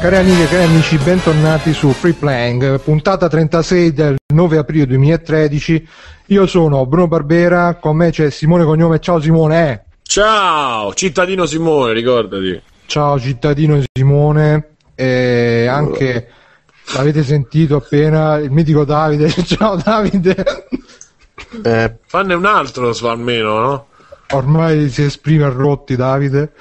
Cari amiche e cari amici, bentornati su Free Playing, puntata 36 del 9 aprile 2013. Io sono Bruno Barbera, con me c'è Simone Cognome. Ciao Simone! Ciao, cittadino Simone, ricordati! Ciao cittadino Simone, e anche, l'avete sentito appena, il mitico Davide. Ciao Davide! Fanne un altro almeno, no? Ormai si esprime a rotti Davide.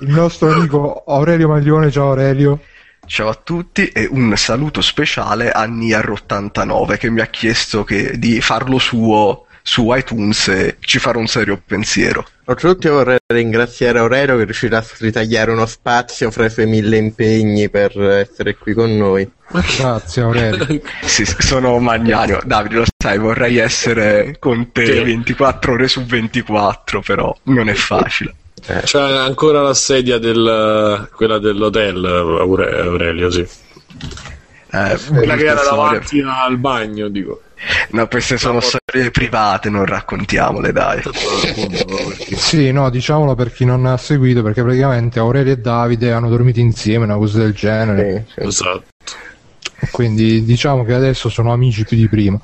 Il nostro amico Aurelio Maglione, ciao Aurelio. Ciao a tutti e un saluto speciale a Niar89 che mi ha chiesto di farlo suo su iTunes e ci farà un serio pensiero. Oltretutto vorrei ringraziare Aurelio che riuscirà a ritagliare uno spazio fra i suoi 1000 impegni per essere qui con noi. Grazie Aurelio. Sì, sono magnanimo. Davide, lo sai, vorrei essere con te 24 ore su 24, però non è facile. C'è ancora la sedia quella dell'hotel, Aurelio, sì. Quella che era davanti al bagno, dico. No, queste sono storie private, non raccontiamole, dai. Sì, no, diciamolo per chi non ha seguito, perché praticamente Aurelio e Davide hanno dormito insieme, una cosa del genere. Sì, esatto. Quindi diciamo che adesso sono amici più di prima.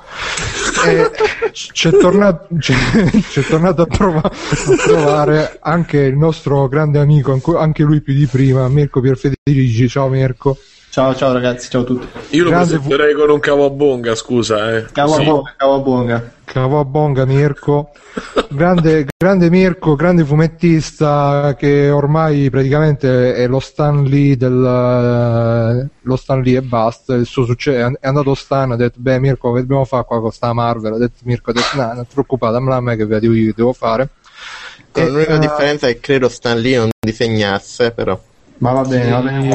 C'è tornato a provare anche il nostro grande amico, anche lui più di prima, Mirko Pierfederici. Ciao Mirko. Ciao ragazzi, ciao a tutti. Io lo presenterei con un cavabonga, scusa. Cavabonga Mirko. Grande Mirko, grande fumettista che ormai praticamente è lo Stan Lee e basta. Il suo successo è andato Stan, ha detto beh Mirko che dobbiamo fare qua con sta Marvel, ha detto Mirko, ha detto no, non preoccupate, a me che io devo fare. L'unica differenza è che credo Stan Lee non disegnasse, però. Ma va bene.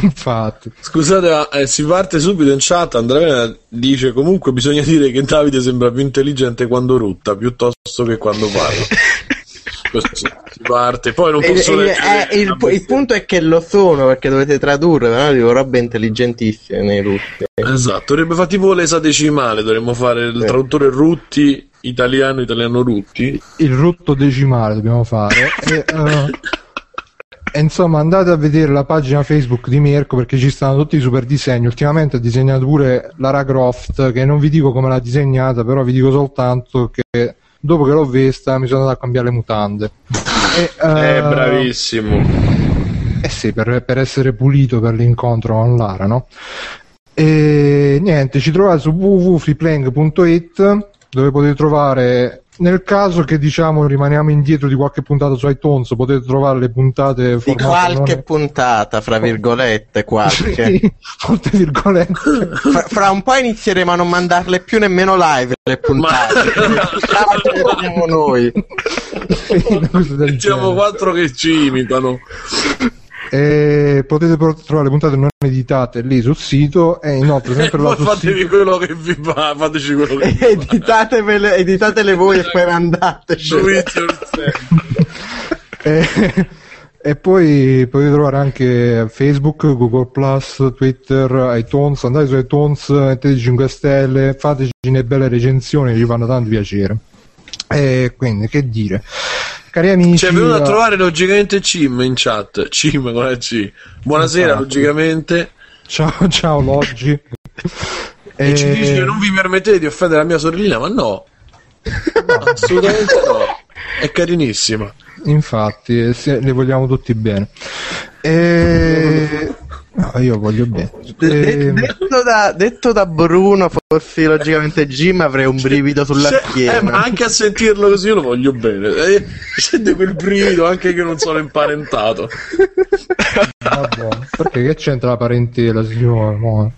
Infatti. Scusate, ma si parte subito in chat. Andrea dice comunque bisogna dire che Davide sembra più intelligente quando rutta piuttosto che quando parla. Si parte. Poi non posso leggere. Il punto è che lo sono, perché dovete tradurre, però dico robe intelligentissime nei rutti. Esatto, dovrebbe fare tipo l'esadecimale, dovremmo fare il traduttore rutti italiano rutti. Il rutto decimale dobbiamo fare. E insomma, andate a vedere la pagina Facebook di Mirko perché ci stanno tutti i super disegni. Ultimamente ha disegnato pure Lara Croft, che non vi dico come l'ha disegnata, però vi dico soltanto che dopo che l'ho vista mi sono andato a cambiare le mutande. Bravissimo. Sì, per essere pulito per l'incontro con Lara, no? E niente, ci trovate su www.freeplaying.it dove potete trovare... Nel caso che diciamo rimaniamo indietro di qualche puntata su iTunes, potete trovare le puntate di qualche puntata, fra virgolette, qualche virgolette. Fra un po' inizieremo a non mandarle più nemmeno live le puntate. Siamo noi. Siamo quattro che ci imitano. E potete trovare le puntate non editate lì sul sito e inoltre sempre là sul sito quello che vi va, fateci quello che vi va. Editatele voi e poi mandateci. E poi potete trovare anche Facebook, Google Plus, Twitter, iTunes. Andate su iTunes, mettete 5 stelle, fateci le belle recensioni che vi fanno tanto piacere. E quindi che dire, cari amici, ci è venuto a trovare logicamente Cim in chat. Cim con la C. Buonasera, infatti. Logicamente. Ciao Loggi. E ci dice che non vi permettete di offendere la mia sorellina, ma no. Assolutamente no. È carinissima. Infatti, le vogliamo tutti bene. No, io voglio bene. Detto da Bruno, forse logicamente Jim, avrei un brivido sulla schiena. Ma anche a sentirlo così io lo voglio bene. Scende quel brivido anche che non sono imparentato. Vabbè, perché che c'entra la parentela, signore? No.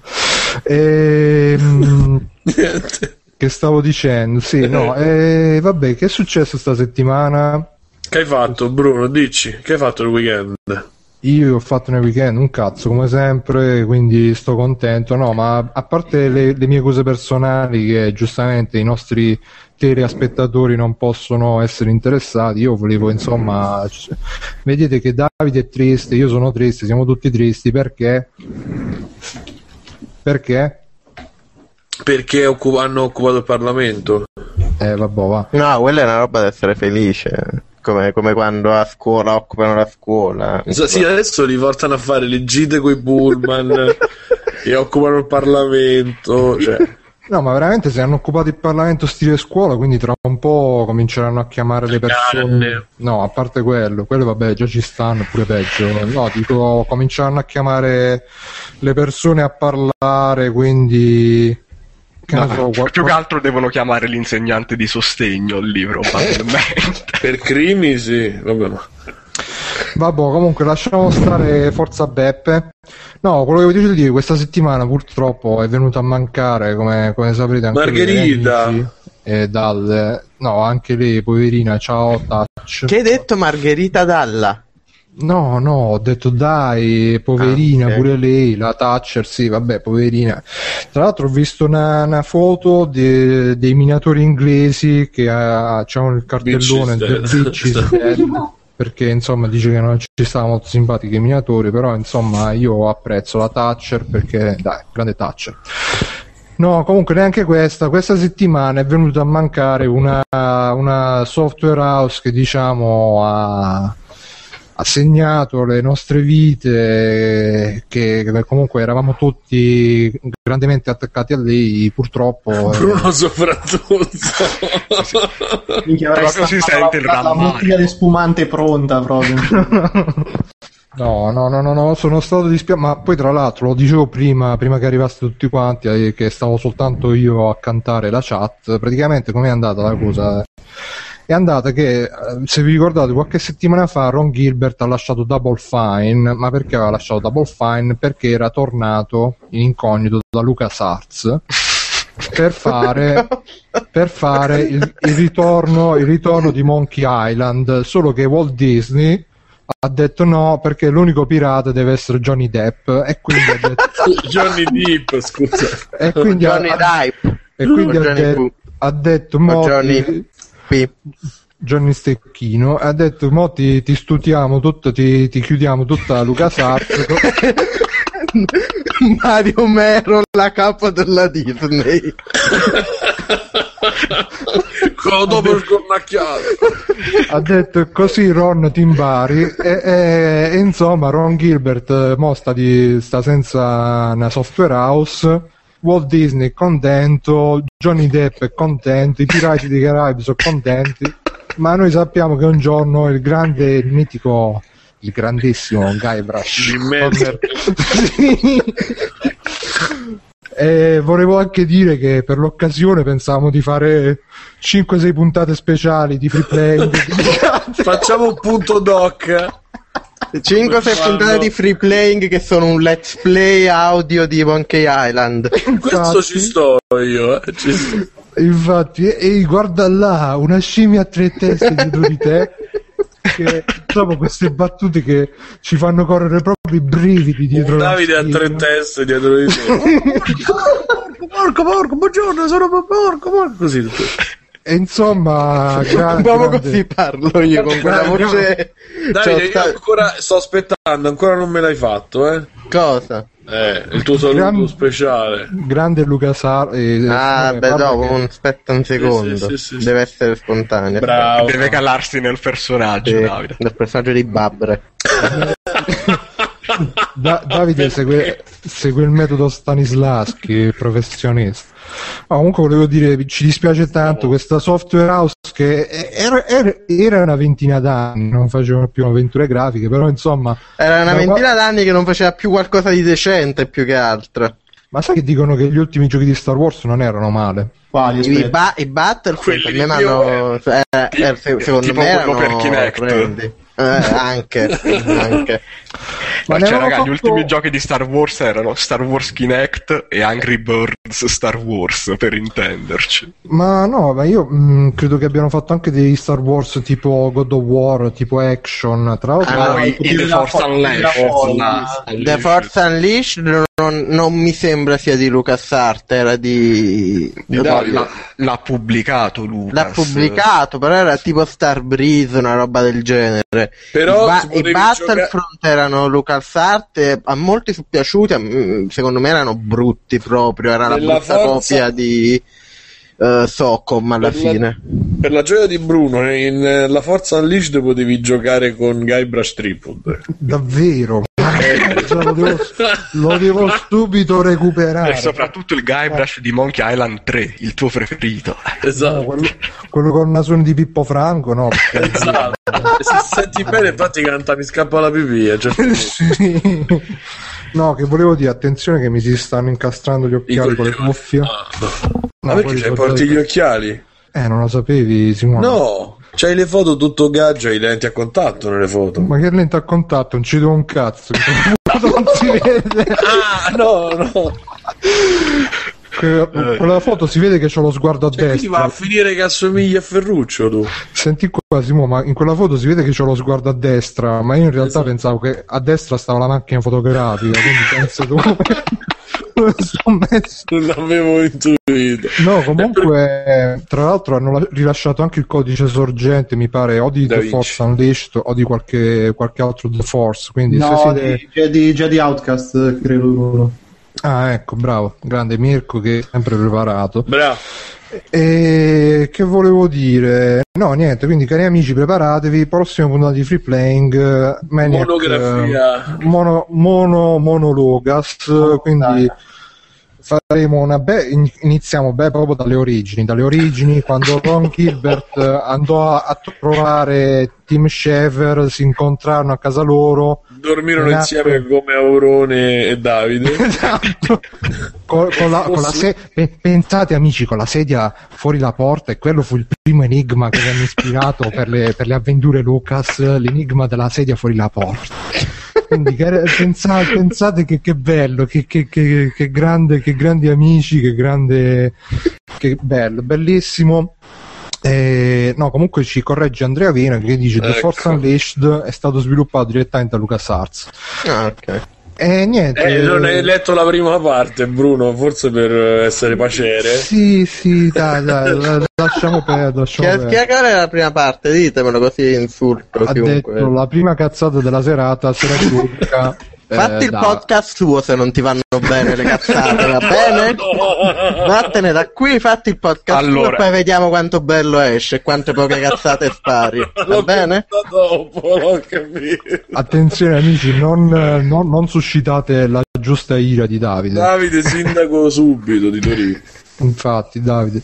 Che stavo dicendo? Sì, no. Vabbè, che è successo sta settimana? Che hai fatto, Bruno? Dici, che hai fatto il weekend? Io ho fatto nel weekend un cazzo come sempre, quindi sto contento. No, ma a parte le mie cose personali che giustamente i nostri telespettatori non possono essere interessati, io volevo, insomma, vedete che Davide è triste, io sono triste, siamo tutti tristi perché? Perché hanno occupato il Parlamento. Vabbè, va. No, quella è una roba da essere felice. Come quando a scuola occupano la scuola. Sì, adesso li portano a fare le gite coi pullman e occupano il Parlamento, cioè. No, ma veramente se hanno occupato il Parlamento stile scuola, quindi tra un po' cominceranno a chiamare le persone. Canne. No, a parte quello vabbè, già ci stanno, pure peggio. No, dico, cominceranno a chiamare le persone a parlare, quindi... No, più che altro devono chiamare l'insegnante di sostegno lì, probabilmente. Per crimini, sì. Vabbè, comunque lasciamo stare, forza Beppe. No, quello che vi dicevo di dire, questa settimana purtroppo è venuta a mancare, come saprete, anche Margherita. No, anche lei, poverina, ciao Touch. Che hai detto, Margherita Dalla? No, ho detto dai, poverina, okay. Pure lei, la Thatcher, sì, vabbè, poverina. Tra l'altro ho visto una foto dei minatori inglesi che c'hanno il cartellone del BC7, perché insomma dice che non ci stavano molto simpatici i minatori, però insomma io apprezzo la Thatcher perché, dai, grande Thatcher. No, comunque neanche questa settimana è venuta a mancare una software house che diciamo ha segnato le nostre vite, che comunque eravamo tutti grandemente attaccati a lei, purtroppo. Bruno soprattutto. Proprio si sente il rammarico. La bottiglia di spumante pronta proprio. No, sono stato dispiaciuto, ma poi tra l'altro lo dicevo prima che arrivaste tutti quanti, che stavo soltanto io a cantare la chat. Praticamente com'è andata la cosa? È andata che, se vi ricordate, qualche settimana fa Ron Gilbert ha lasciato Double Fine, ma perché aveva lasciato Double Fine? Perché era tornato in incognito da LucasArts per fare il ritorno di Monkey Island, solo che Walt Disney ha detto no, perché l'unico pirata deve essere Johnny Depp, e quindi ha detto Johnny Depp, scusa. E quindi Johnny Depp. E quindi ha detto Johnny Stecchino ha detto mo ti stutiamo tutto, ti chiudiamo tutta LucasArts. Mario Mero, la capa della Disney. Dopo il cornacchiato ha detto così Ron Timbari e insomma Ron Gilbert mo sta senza una software house, Walt Disney è contento, Johnny Depp è contento, i pirati dei Caraibi sono contenti, ma noi sappiamo che un giorno il grandissimo Guybrush E volevo anche dire che per l'occasione pensavamo di fare 5-6 puntate speciali di Free Playing. Facciamo un punto doc. 5-6 puntate di Free Playing che sono un let's play audio di Monkey Island. Questo ci sto io, Infatti, e guarda là, una scimmia a tre teste dietro di te. Che dopo queste battute che ci fanno correre proprio i brividi dietro. Davide ha tre teste dietro di te. Porco, buongiorno, sono porco. Così tutto. E insomma, proprio così parlo io con quella voce. Davide, io ancora sto aspettando, ancora non me l'hai fatto, eh? Cosa? Il tuo saluto speciale. Grande LucasArts. Beh, dopo, aspetta un secondo. Sì, deve essere spontaneo. Bravo. Deve calarsi nel personaggio, Davide. Nel personaggio di Babbre. Davide segue il metodo Stanislavski, professionista. No, comunque volevo dire, ci dispiace tanto, questa software house che era una ventina d'anni, non faceva più avventure grafiche, però insomma era una ventina d'anni che non faceva più qualcosa di decente, più che altro. Ma sai che dicono che gli ultimi giochi di Star Wars non erano male? Quali? I Battlefield per me erano, secondo me erano per Kinect. Anche. Ma cioè, raga, gli ultimi giochi di Star Wars erano Star Wars Kinect e Angry Birds Star Wars, per intenderci. Ma no, ma io credo che abbiano fatto anche dei Star Wars tipo God of War, tipo action, tra l'altro The Force Unleashed. The Force Unleashed non mi sembra sia di LucasArts, era di l'ha pubblicato Lucas. L'ha pubblicato, però era tipo Star Breeze, una roba del genere. Però i Battlefront erano LucasArts, a molti sono piaciuti, secondo me erano brutti proprio, era la brutta copia di Socom alla fine. Per la gioia di Bruno, in La Forza Unleashed potevi giocare con Guybrush Threepwood. Davvero? Lo devo subito recuperare. E soprattutto il Guybrush di Monkey Island 3, il tuo preferito. Esatto. Quello con il nasone di Pippo Franco, no? Perché... Esatto. Se senti bene, praticamente mi scappa la pipì. Certo. Sì. No, che volevo dire, attenzione che mi si stanno incastrando gli occhiali con le cuffie. Ma perché ci porti gli occhiali? Non lo sapevi, Simone? No! C'hai le foto tutto gaggio, hai lenti a contatto nelle foto. Ma che lenti a contatto? Non ci do un cazzo. Non si vede. Ah, no. Con la foto si vede che c'ho lo sguardo a destra. Quindi va a finire che assomigli a Ferruccio, tu. Senti qua, Simo, ma in quella foto si vede che c'ho lo sguardo a destra, ma io in realtà pensavo che a destra stava la macchina fotografica, quindi penso non l'avevo intuito. No, comunque tra l'altro hanno rilasciato anche il codice sorgente, mi pare, o di The Force Unleashed o di qualche altro The Force, quindi no, se siete... già di Outcast, credo. Ah, ecco, bravo, grande Mirko che è sempre preparato. Bravo. E che volevo dire? No, niente, quindi cari amici, preparatevi, prossima puntata di Free Playing, Maniac, monografia monologas, quindi faremo iniziamo proprio dalle origini quando Ron Gilbert andò a trovare Tim Schafer, si incontrarono a casa loro, dormirono insieme come Aurone e Davide. Esatto. Pensate amici, con la sedia fuori la porta, e quello fu il primo enigma che venne ispirato per le avventure Lucas, l'enigma della sedia fuori la porta. Quindi pensate che bello, che grandi amici, che bello, bellissimo. No, comunque ci corregge Andrea Vena che dice The Force Unleashed è stato sviluppato direttamente da LucasArts. Ah, ok. E niente. Non hai letto la prima parte, Bruno, forse per essere pacere. Sì, dai, lasciamo perdere. Che era la prima parte? Ditemelo così insulto. Ha detto la prima cazzata della serata, se la giudica. Fatti il podcast tuo se non ti vanno bene le cazzate, va bene? Vattene da qui, fatti il podcast tuo e poi vediamo quanto bello esce e quante poche cazzate spari, va bene? Dopo, attenzione amici, non suscitate la giusta ira di Davide sindaco subito di Torino. Infatti Davide,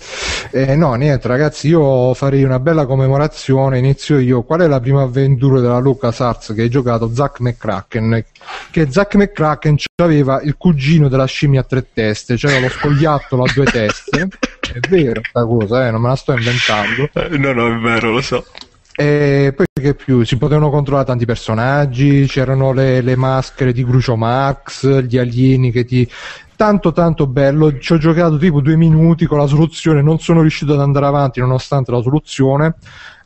no, niente ragazzi, io farei una bella commemorazione, inizio io. Qual è la prima avventura della LucasArts che hai giocato? Zak McKracken aveva il cugino della scimmia a tre teste, c'era lo scoiattolo a due teste. È vero questa cosa, non me la sto inventando. No, è vero, lo so. E poi che più? Si potevano controllare tanti personaggi, c'erano le maschere di Grucio Marx, gli alieni che ti... Tanto bello, ci ho giocato tipo 2 minuti con la soluzione, non sono riuscito ad andare avanti nonostante la soluzione.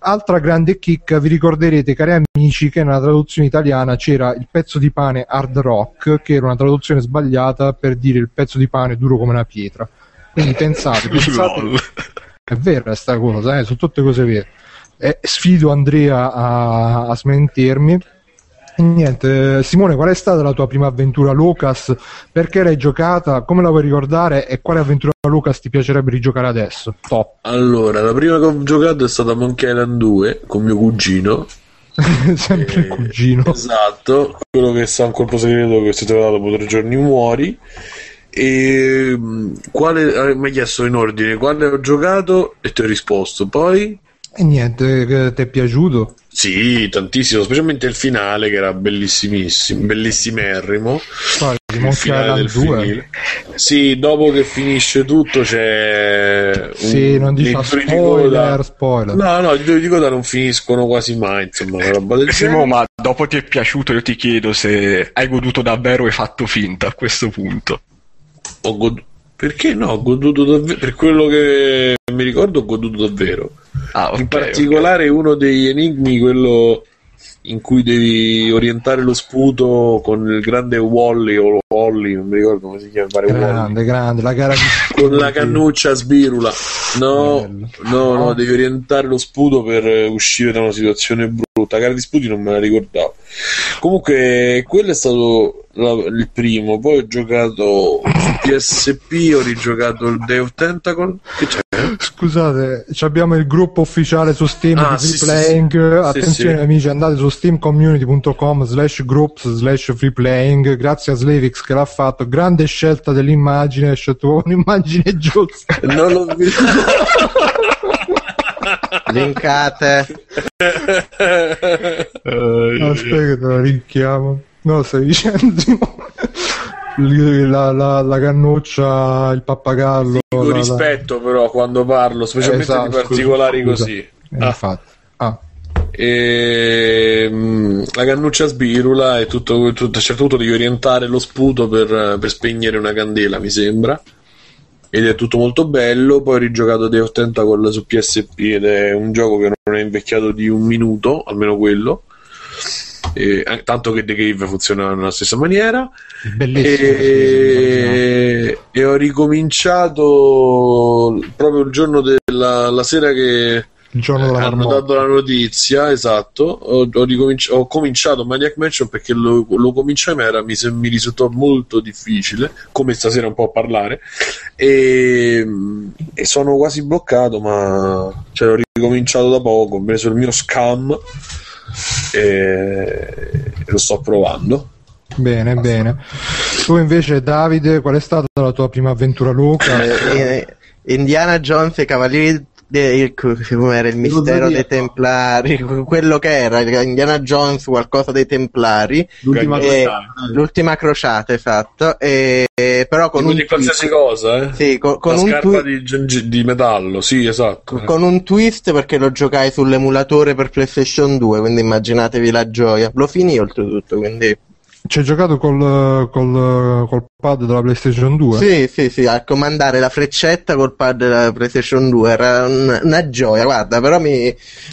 Altra grande chicca, vi ricorderete cari amici che nella traduzione italiana c'era il pezzo di pane hard rock, che era una traduzione sbagliata per dire il pezzo di pane duro come una pietra. Quindi pensate è vera sta cosa, sono tutte cose vere. Sfido Andrea a smentirmi. Niente, Simone, qual è stata la tua prima avventura Lucas? Perché l'hai giocata? Come la vuoi ricordare? E quale avventura Lucas ti piacerebbe rigiocare adesso? Top. Allora, la prima che ho giocato è stata Monkey Island 2 con mio cugino, sempre il cugino, esatto, quello che sta un colpo segreto che si trova dopo 3 giorni muori. E quale mi hai chiesto in ordine quale ho giocato e ti ho risposto, poi e niente, ti è piaciuto? Sì, tantissimo, specialmente il finale che era bellissimissimo, bellissimerrimo. Poi, il finale del 2. Sì, dopo che finisce tutto c'è sì, non dico spoiler. No, i titoli di coda non finiscono quasi mai, insomma, una roba del genere. Ma dopo ti è piaciuto, io ti chiedo se hai goduto davvero e fatto finta a questo punto. Perché no, ho goduto davvero, per quello che mi ricordo ho goduto davvero. Okay, in particolare okay. Uno degli enigmi, quello in cui devi orientare lo sputo con il grande Wally o Wally, non mi ricordo come si chiama, grande, la gara con la cannuccia sbirula. No, devi orientare lo sputo per uscire da una situazione brutta. La gara di sputi non me la ricordavo. Comunque quello è stato il primo. Poi ho giocato su PSP, ho rigiocato il Day of Tentacle. Che c'è? Scusate, abbiamo il gruppo ufficiale su Steam di Free Playing. Sì. Attenzione amici, andate su steamcommunity.com/groups/freeplaying. Grazie a Slavix che l'ha fatto. Grande scelta dell'immagine, scelto un'immagine giusta. Non l'ho visto. Linkate. Aspetta che te la rinchiamo. No, stai dicendo la cannuccia, il pappagallo. Con rispetto però quando parlo, specialmente di particolari così. Infatti. E la cannuccia sbirula e tutto, a un certo punto devi orientare lo sputo per spegnere una candela, mi sembra. Ed è tutto molto bello. Poi ho rigiocato The Tentacle su PSP ed è un gioco che non è invecchiato di un minuto, almeno quello. Tanto che The Cave funziona nella stessa maniera. Bellissimo. E ho ricominciato proprio il giorno la sera che hanno dato la notizia, esatto. Ho cominciato Maniac Mansion perché lo cominciai, ma mi risultò molto difficile, come stasera un po' a parlare, e sono quasi bloccato, ma l'ho ricominciato da poco, ho preso il mio Scam e lo sto provando. Bene. Tu invece, Davide, qual è stata la tua prima avventura loca? Indiana Jones e Cavalieri, come era il mistero dei Templari, quello che era Indiana Jones, qualcosa dei Templari, l'ultima crociata, esatto. E però con un qualsiasi cosa, sì, con una scarpa di metallo, sì, esatto, con un twist, perché lo giocai sull'emulatore per PlayStation 2, quindi immaginatevi la gioia. Lo finì oltretutto, quindi c'è giocato col pad della PlayStation 2? Sì, a comandare la freccetta col pad della PlayStation 2, era una gioia, guarda. Però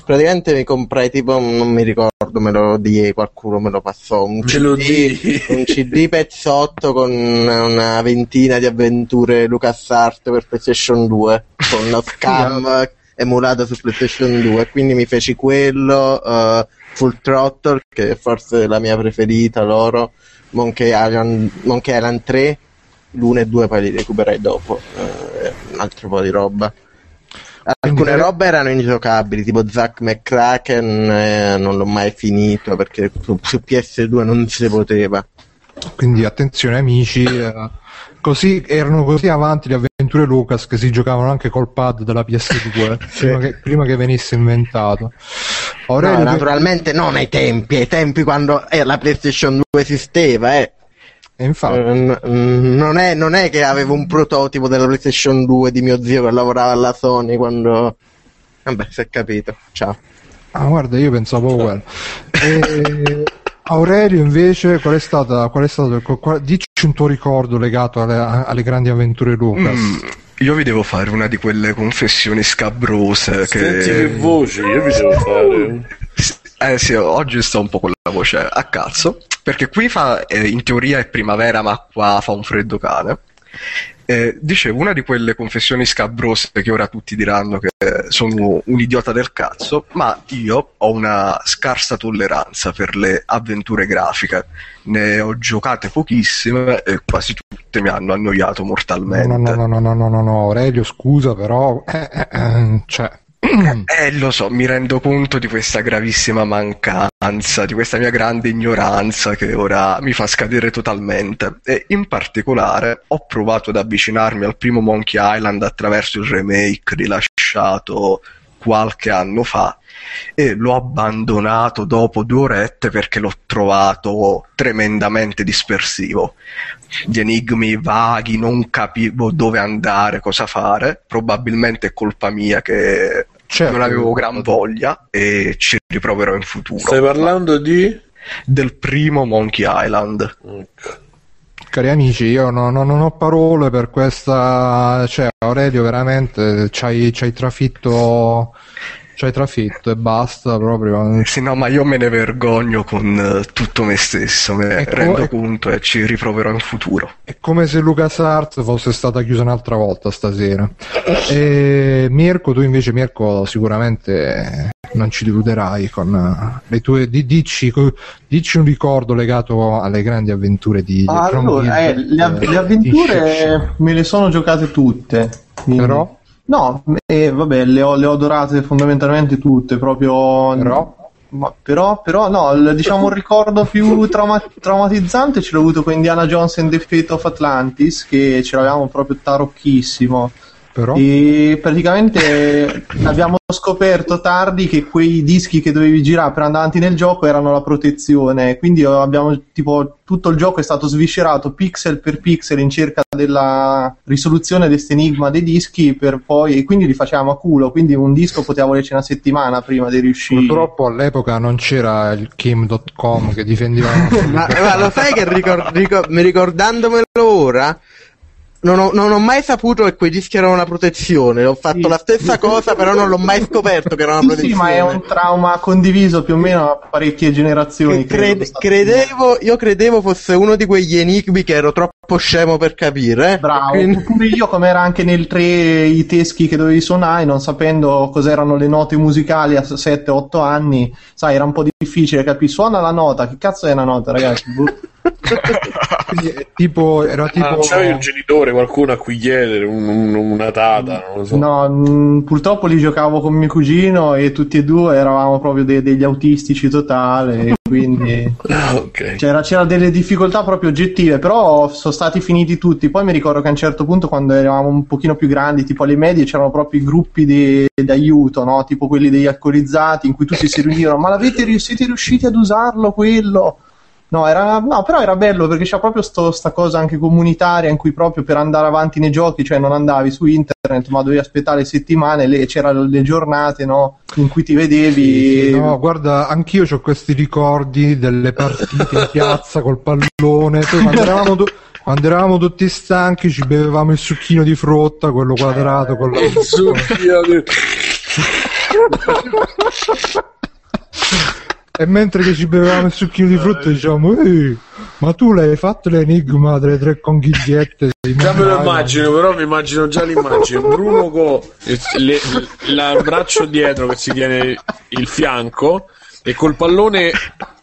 praticamente mi comprai tipo, non mi ricordo, me lo diedi, qualcuno me lo passò, un CD pezzotto con una ventina di avventure LucasArts per PlayStation 2, con lo Scam emulato su PlayStation 2, quindi mi feci quello, Full Throttle, che è forse la mia preferita, loro, Monkey Island 3, l'1 e 2 poi li recuperai dopo, un altro po' di roba. Alcune robe erano ingiocabili, tipo Zak McKracken, non l'ho mai finito perché su PS2 non si poteva. Quindi attenzione amici, così erano così avanti le avventure Lucas che si giocavano anche col pad della PS2 sì. prima che venisse inventato. No, naturalmente non ai tempi quando la PlayStation 2 esisteva, e infatti non è che avevo un prototipo della PlayStation 2 di mio zio che lavorava alla Sony quando vabbè, si è capito, ciao. Guarda, io pensavo quello. Aurelio invece qual è stato, dici un tuo ricordo legato alle grandi avventure Lucas. Io vi devo fare una di quelle confessioni scabrose. Senti che voce, io vi devo fare. Sì, oggi sto un po' con la voce a cazzo, perché qui fa, in teoria è primavera, ma qua fa un freddo cane. Dicevo, una di quelle confessioni scabrose che ora tutti diranno che sono un idiota del cazzo, ma io ho una scarsa tolleranza per le avventure grafiche, ne ho giocate pochissime e quasi tutte mi hanno annoiato mortalmente. No, Aurelio, scusa, però cioè Lo so, mi rendo conto di questa gravissima mancanza, di questa mia grande ignoranza che ora mi fa scadere totalmente. E in particolare ho provato ad avvicinarmi al primo Monkey Island attraverso il remake rilasciato qualche anno fa e l'ho abbandonato dopo 2 orette perché l'ho trovato tremendamente dispersivo. Gli enigmi vaghi, non capivo dove andare, cosa fare. Probabilmente è colpa mia che non avevo gran voglia e ci riproverò in futuro. Stai parlando di? Del primo Monkey Island. Cari amici, io non ho parole per questa, cioè Aurelio veramente c'hai trafitto e basta proprio. Sì, no, ma io me ne vergogno con tutto me stesso, rendo conto e ci riproverò in futuro. È come se LucasArts fosse stata chiusa un'altra volta stasera. E Mirko, tu invece Mirko sicuramente non ci deluderai con le tue dici un ricordo legato alle grandi avventure di le avventure me le sono giocate tutte. Però no, vabbè, le ho adorate fondamentalmente tutte, proprio. Però no, diciamo un ricordo più traumatizzante ce l'ho avuto con Indiana Jones and the Fate of Atlantis, che ce l'avevamo proprio tarocchissimo. E praticamente abbiamo scoperto tardi che quei dischi che dovevi girare per andare avanti nel gioco erano la protezione, quindi abbiamo tipo tutto il gioco è stato sviscerato pixel per pixel in cerca della risoluzione dell'enigma dei dischi, per poi, e quindi li facevamo a culo, quindi un disco poteva volerci una settimana prima di riuscire. Purtroppo all'epoca non c'era il Kim.com che difendeva ma lo sai che ricordandomelo ora Non ho mai saputo che quei dischi erano una protezione. Ho fatto la stessa cosa, però non l'ho mai scoperto che era una protezione. Sì, ma è un trauma condiviso più o meno a parecchie generazioni. Io credevo fosse uno di quegli enigmi che ero troppo scemo per capire. Bravo. Quindi... Oppure io, come era anche nel 3, i teschi che dovevi suonare, non sapendo cos'erano le note musicali a 7-8 anni, sai, era un po' difficile capire. Suona la nota, che cazzo è una nota, ragazzi? Era tipo non c'era il genitore, qualcuno a cui chiedere una tata, non lo so. No, purtroppo li giocavo con mio cugino e tutti e due eravamo proprio degli autistici totale, quindi okay. c'era delle difficoltà proprio oggettive, però sono stati finiti tutti. Poi mi ricordo che a un certo punto, quando eravamo un pochino più grandi, tipo alle medie, c'erano proprio i gruppi d'aiuto, no? Tipo quelli degli alcolizzati, in cui tutti si riunivano, ma siete riusciti ad usarlo quello? Però era bello perché c'è proprio sta cosa anche comunitaria in cui proprio per andare avanti nei giochi, cioè non andavi su internet ma dovevi aspettare settimane, c'erano le giornate, no, in cui ti vedevi. No, guarda, anch'io ho questi ricordi delle partite in piazza col pallone, poi quando eravamo tutti stanchi ci bevevamo il succhino di frutta, quello quadrato con la succhino di e mentre che ci bevevamo il succhino di frutta diciamo ma tu l'hai fatto l'enigma delle 3 conchigliette? Già me lo immagino, però mi immagino già l'immagine Bruno con il braccio dietro che si tiene il fianco e col pallone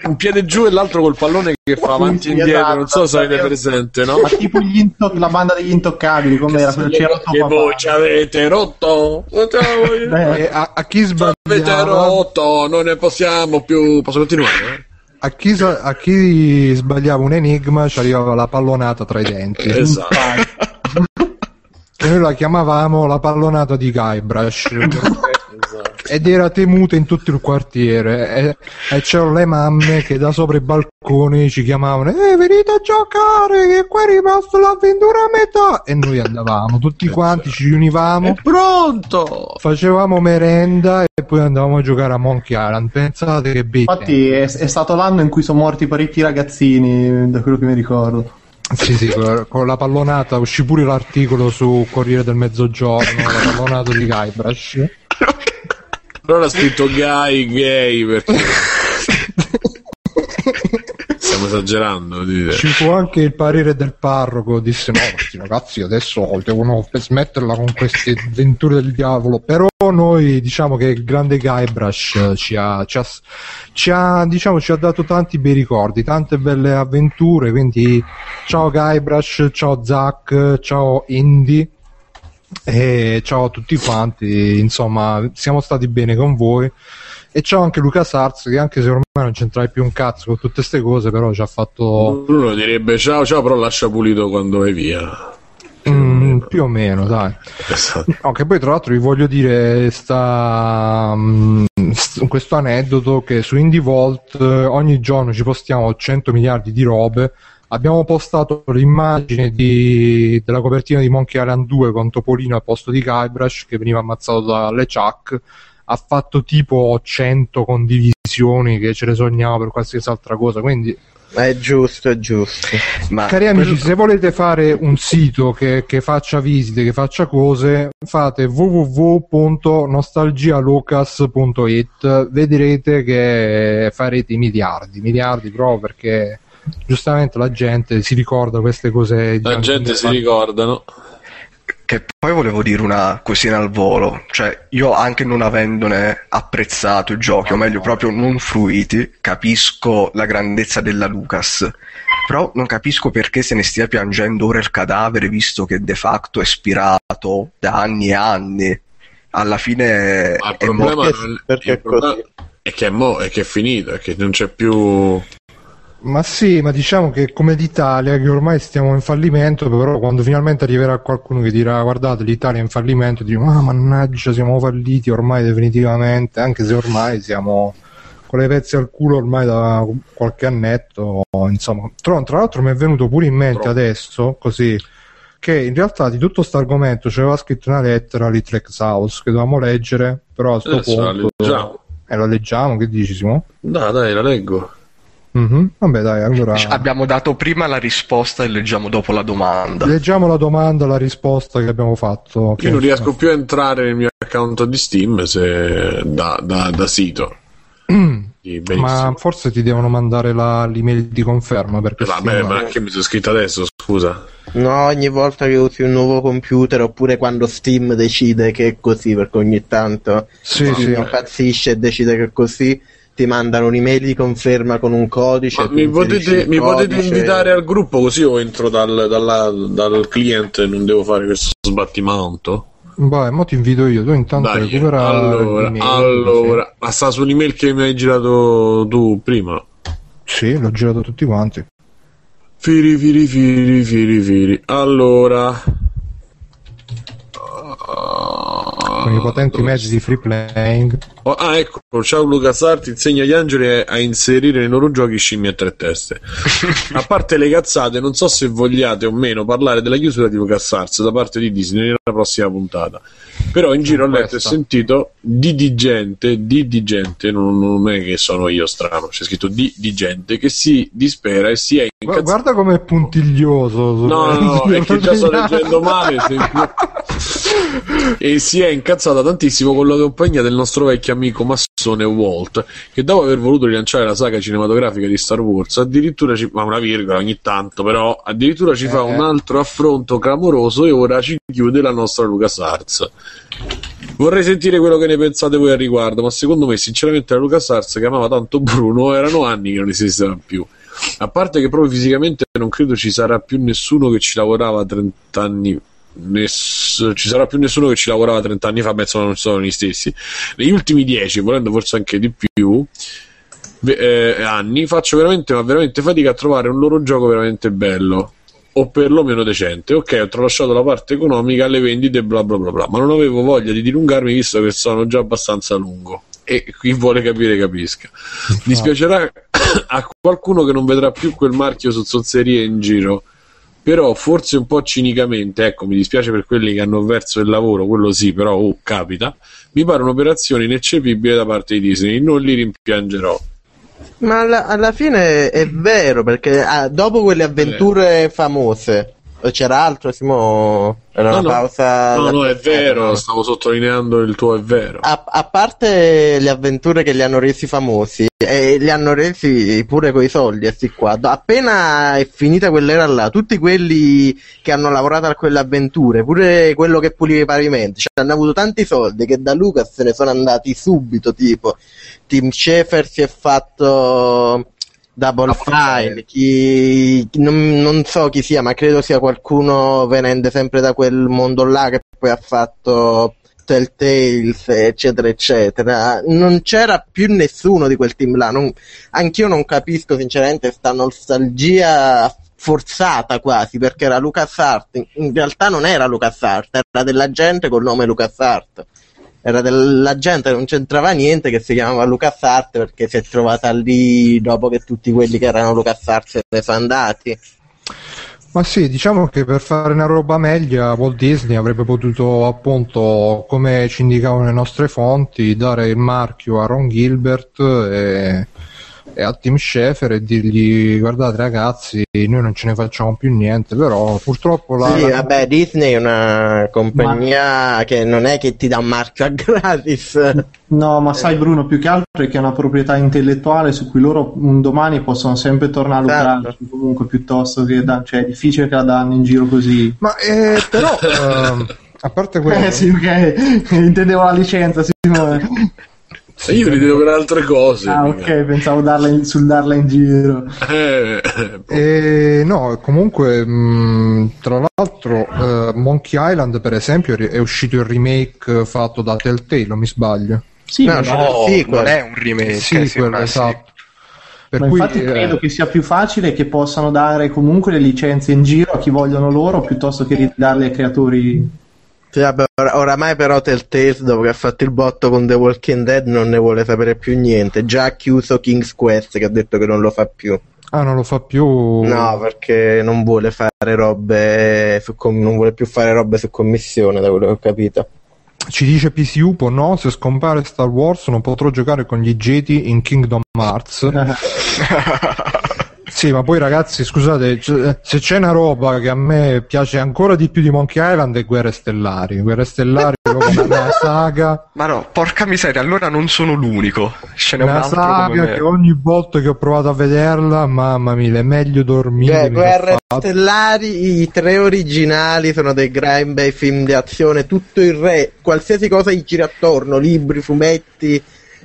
un piede giù e l'altro col pallone che fa avanti e indietro, non so se avete presente, no? Ma tipo la banda degli intoccabili, come era? Che voi ci avete rotto, a chi sbagliava? Ci avete rotto, non ne possiamo più. Posso continuare? A chi sbagliava un enigma ci arrivava la pallonata tra i denti. Esatto. Che noi la chiamavamo la pallonata di Guybrush. Ed era temuta in tutto il quartiere e c'erano le mamme che da sopra i balconi ci chiamavano venite a giocare che qua è rimasto l'avventura a metà, e noi andavamo tutti quanti, ci riunivamo, è pronto, facevamo merenda e poi andavamo a giocare a Monkey Island. Pensate che bella. Infatti è stato l'anno in cui sono morti parecchi ragazzini, da quello che mi ricordo. Sì, con la pallonata uscì pure l'articolo su Corriere del Mezzogiorno, la pallonata di Guybrush. Allora ha scritto Guy gay perché stiamo esagerando dire. Ci fu anche il parere del parroco, disse no questi ragazzi adesso devono smetterla con queste avventure del diavolo. Però noi diciamo che il grande Guybrush ci ha dato tanti bei ricordi, tante belle avventure, quindi ciao Guybrush, ciao Zak, ciao Indy. E ciao a tutti quanti, insomma, siamo stati bene con voi. E ciao anche LucasArts, che anche se ormai non c'entrai più un cazzo con tutte ste cose, però ci ha fatto... Bruno direbbe ciao ciao, però lascia pulito quando vai via. Più o meno, dai. Esatto. No, che poi tra l'altro vi voglio dire questo aneddoto, che su Indie Vault ogni giorno ci postiamo 100 miliardi di robe. Abbiamo postato l'immagine della copertina di Monkey Island 2 con Topolino al posto di Guybrush, che veniva ammazzato da LeChuck. Ha fatto tipo 100 condivisioni, che ce le sognava per qualsiasi altra cosa, quindi... È giusto, è giusto. Ma cari amici, se volete fare un sito che faccia visite, che faccia cose, fate www.nostalgialocas.it, vedrete che farete miliardi, proprio perché giustamente la gente si ricorda queste cose. La gente si ricordano. Che poi volevo dire una cosina al volo, cioè io anche non avendone apprezzato i giochi, o meglio proprio non fruiti, capisco la grandezza della Lucas, però non capisco perché se ne stia piangendo ora il cadavere, visto che de facto è spirato da anni e anni. Alla fine il problema è che è finito, è che non c'è più... Ma sì, ma diciamo che come l'Italia, che ormai stiamo in fallimento, però quando finalmente arriverà qualcuno che dirà guardate l'Italia è in fallimento, diremo ah mannaggia siamo falliti ormai definitivamente, anche se ormai siamo con le pezze al culo ormai da qualche annetto, insomma. Tra l'altro mi è venuto pure in mente adesso, così, che in realtà di tutto sto argomento c'aveva scritto una lettera all'Itrex House che dovevamo leggere, però a sto punto... la leggiamo, che dici Simo? No, dai, la leggo. Vabbè, dai, allora... Abbiamo dato prima la risposta e leggiamo dopo la domanda. Leggiamo la domanda, la risposta che abbiamo fatto. Io non riesco più a entrare nel mio account di Steam se da sito. Sì, ma forse ti devono mandare l'email di conferma, perché Steam... ma anche mi sono iscritto adesso, scusa. No, ogni volta che usi un nuovo computer, oppure quando Steam decide che è così, perché ogni tanto impazzisce e decide che è così, ti mandano un'email di conferma con un codice. Mi potete invitare al gruppo, così io entro dal cliente e non devo fare questo sbattimento? Beh, mo ti invito io, tu intanto recuperare. Allora, ma sta sull'email che mi hai girato tu prima? Sì, l'ho girato a tutti quanti. Firi. Allora, con i potenti mezzi di Free Playing. Ecco, ciao LucasArts insegna agli angeli a inserire nei loro giochi scimmie a tre teste. A parte le cazzate, non so se vogliate o meno parlare della chiusura di LucasArts da parte di Disney nella prossima puntata, però in giro ho letto e sentito di gente, non è che sono io strano, c'è scritto di gente che si dispera e si è incazzata. Guarda com'è puntiglioso. No, è che già sto leggendo male. E si è incazzata tantissimo con la compagnia del nostro vecchio amico massone Walt, che dopo aver voluto rilanciare la saga cinematografica di Star Wars addirittura ci fa una virgola ogni tanto, però addirittura ci fa un altro affronto clamoroso, e ora ci chiude la nostra LucasArts. Vorrei sentire quello che ne pensate voi al riguardo, ma secondo me sinceramente la LucasArts che amava tanto Bruno erano anni che non esistevano più. A parte che proprio fisicamente non credo ci sarà più nessuno che ci lavorava 30 anni ci sarà più nessuno che ci lavorava 30 anni fa, penso non sono gli stessi. Negli ultimi 10, volendo forse anche di più anni, faccio veramente fatica a trovare un loro gioco veramente bello o perlomeno decente. Ok, ho tralasciato la parte economica, le vendite, bla bla bla bla, ma non avevo voglia di dilungarmi visto che sono già abbastanza lungo e chi vuole capire capisca. Dispiacerà a qualcuno che non vedrà più quel marchio su zozzerie in giro, però forse un po' cinicamente, ecco, mi dispiace per quelli che hanno perso il lavoro, quello sì, però capita. Mi pare un'operazione ineccepibile da parte di Disney, non li rimpiangerò. Ma alla fine è vero, perché dopo quelle avventure famose c'era altro, Simo? Era una pausa. No, è vero, stavo sottolineando il tuo è vero. A parte le avventure che li hanno resi famosi, e li hanno resi pure coi soldi, qua. Appena è finita quell'era là, tutti quelli che hanno lavorato a quelle avventure, pure quello che puliva i pavimenti, cioè, hanno avuto tanti soldi che da Lucas se ne sono andati subito. Tipo Tim Schafer si è fatto Double Fine, non so chi sia, ma credo sia qualcuno venendo sempre da quel mondo là, che poi ha fatto Telltales, eccetera eccetera, non c'era più nessuno di quel team là. Anch'io non capisco sinceramente sta nostalgia forzata quasi, perché era LucasArts, in realtà non era LucasArts, era della gente col nome LucasArts, era della gente che non c'entrava niente, che si chiamava LucasArts perché si è trovata lì dopo che tutti quelli che erano LucasArts se ne sono andati. Ma sì, diciamo che per fare una roba meglio Walt Disney avrebbe potuto, appunto, come ci indicavano le nostre fonti, dare il marchio a Ron Gilbert e a Tim Schafer e dirgli: guardate ragazzi, noi non ce ne facciamo più niente. Però purtroppo vabbè, Disney è una compagnia che non è che ti dà un marchio a gratis. No, ma sai Bruno, più che altro è che è una proprietà intellettuale su cui loro un domani possono sempre tornare a lucrare, comunque, piuttosto che è difficile che la danno in giro così. Ma però a parte quello sì, ok, intendevo la licenza, Simone. Sì, io li devo per altre cose. Ah, ok, pensavo darla in giro. No, comunque, tra l'altro, Monkey Island, per esempio, è uscito il remake fatto da Telltale, non mi sbaglio. Sì, non è un remake. Sì, esatto. Ma cui, infatti credo che sia più facile che possano dare comunque le licenze in giro a chi vogliono loro, piuttosto che ridarle ai creatori. Oramai però Telltale, dopo che ha fatto il botto con The Walking Dead, non ne vuole sapere più niente. Già ha chiuso King's Quest, che ha detto che non lo fa più. Ah, non lo fa più? No, perché non vuole fare robe non vuole più fare robe su commissione, da quello che ho capito. Ci dice PCUPO: no, se scompare Star Wars non potrò giocare con gli Jedi in Kingdom Hearts. Sì, ma poi ragazzi, scusate, se c'è una roba che a me piace ancora di più di Monkey Island è Guerre Stellari come una saga. Ma no, porca miseria, allora non sono l'unico. Ce n'è una saga che ogni volta che ho provato a vederla, mamma mia, è meglio dormire. Guerre Stellari, i tre originali sono dei gran bei film di azione, tutto il re, qualsiasi cosa gli gira attorno, libri, fumetti,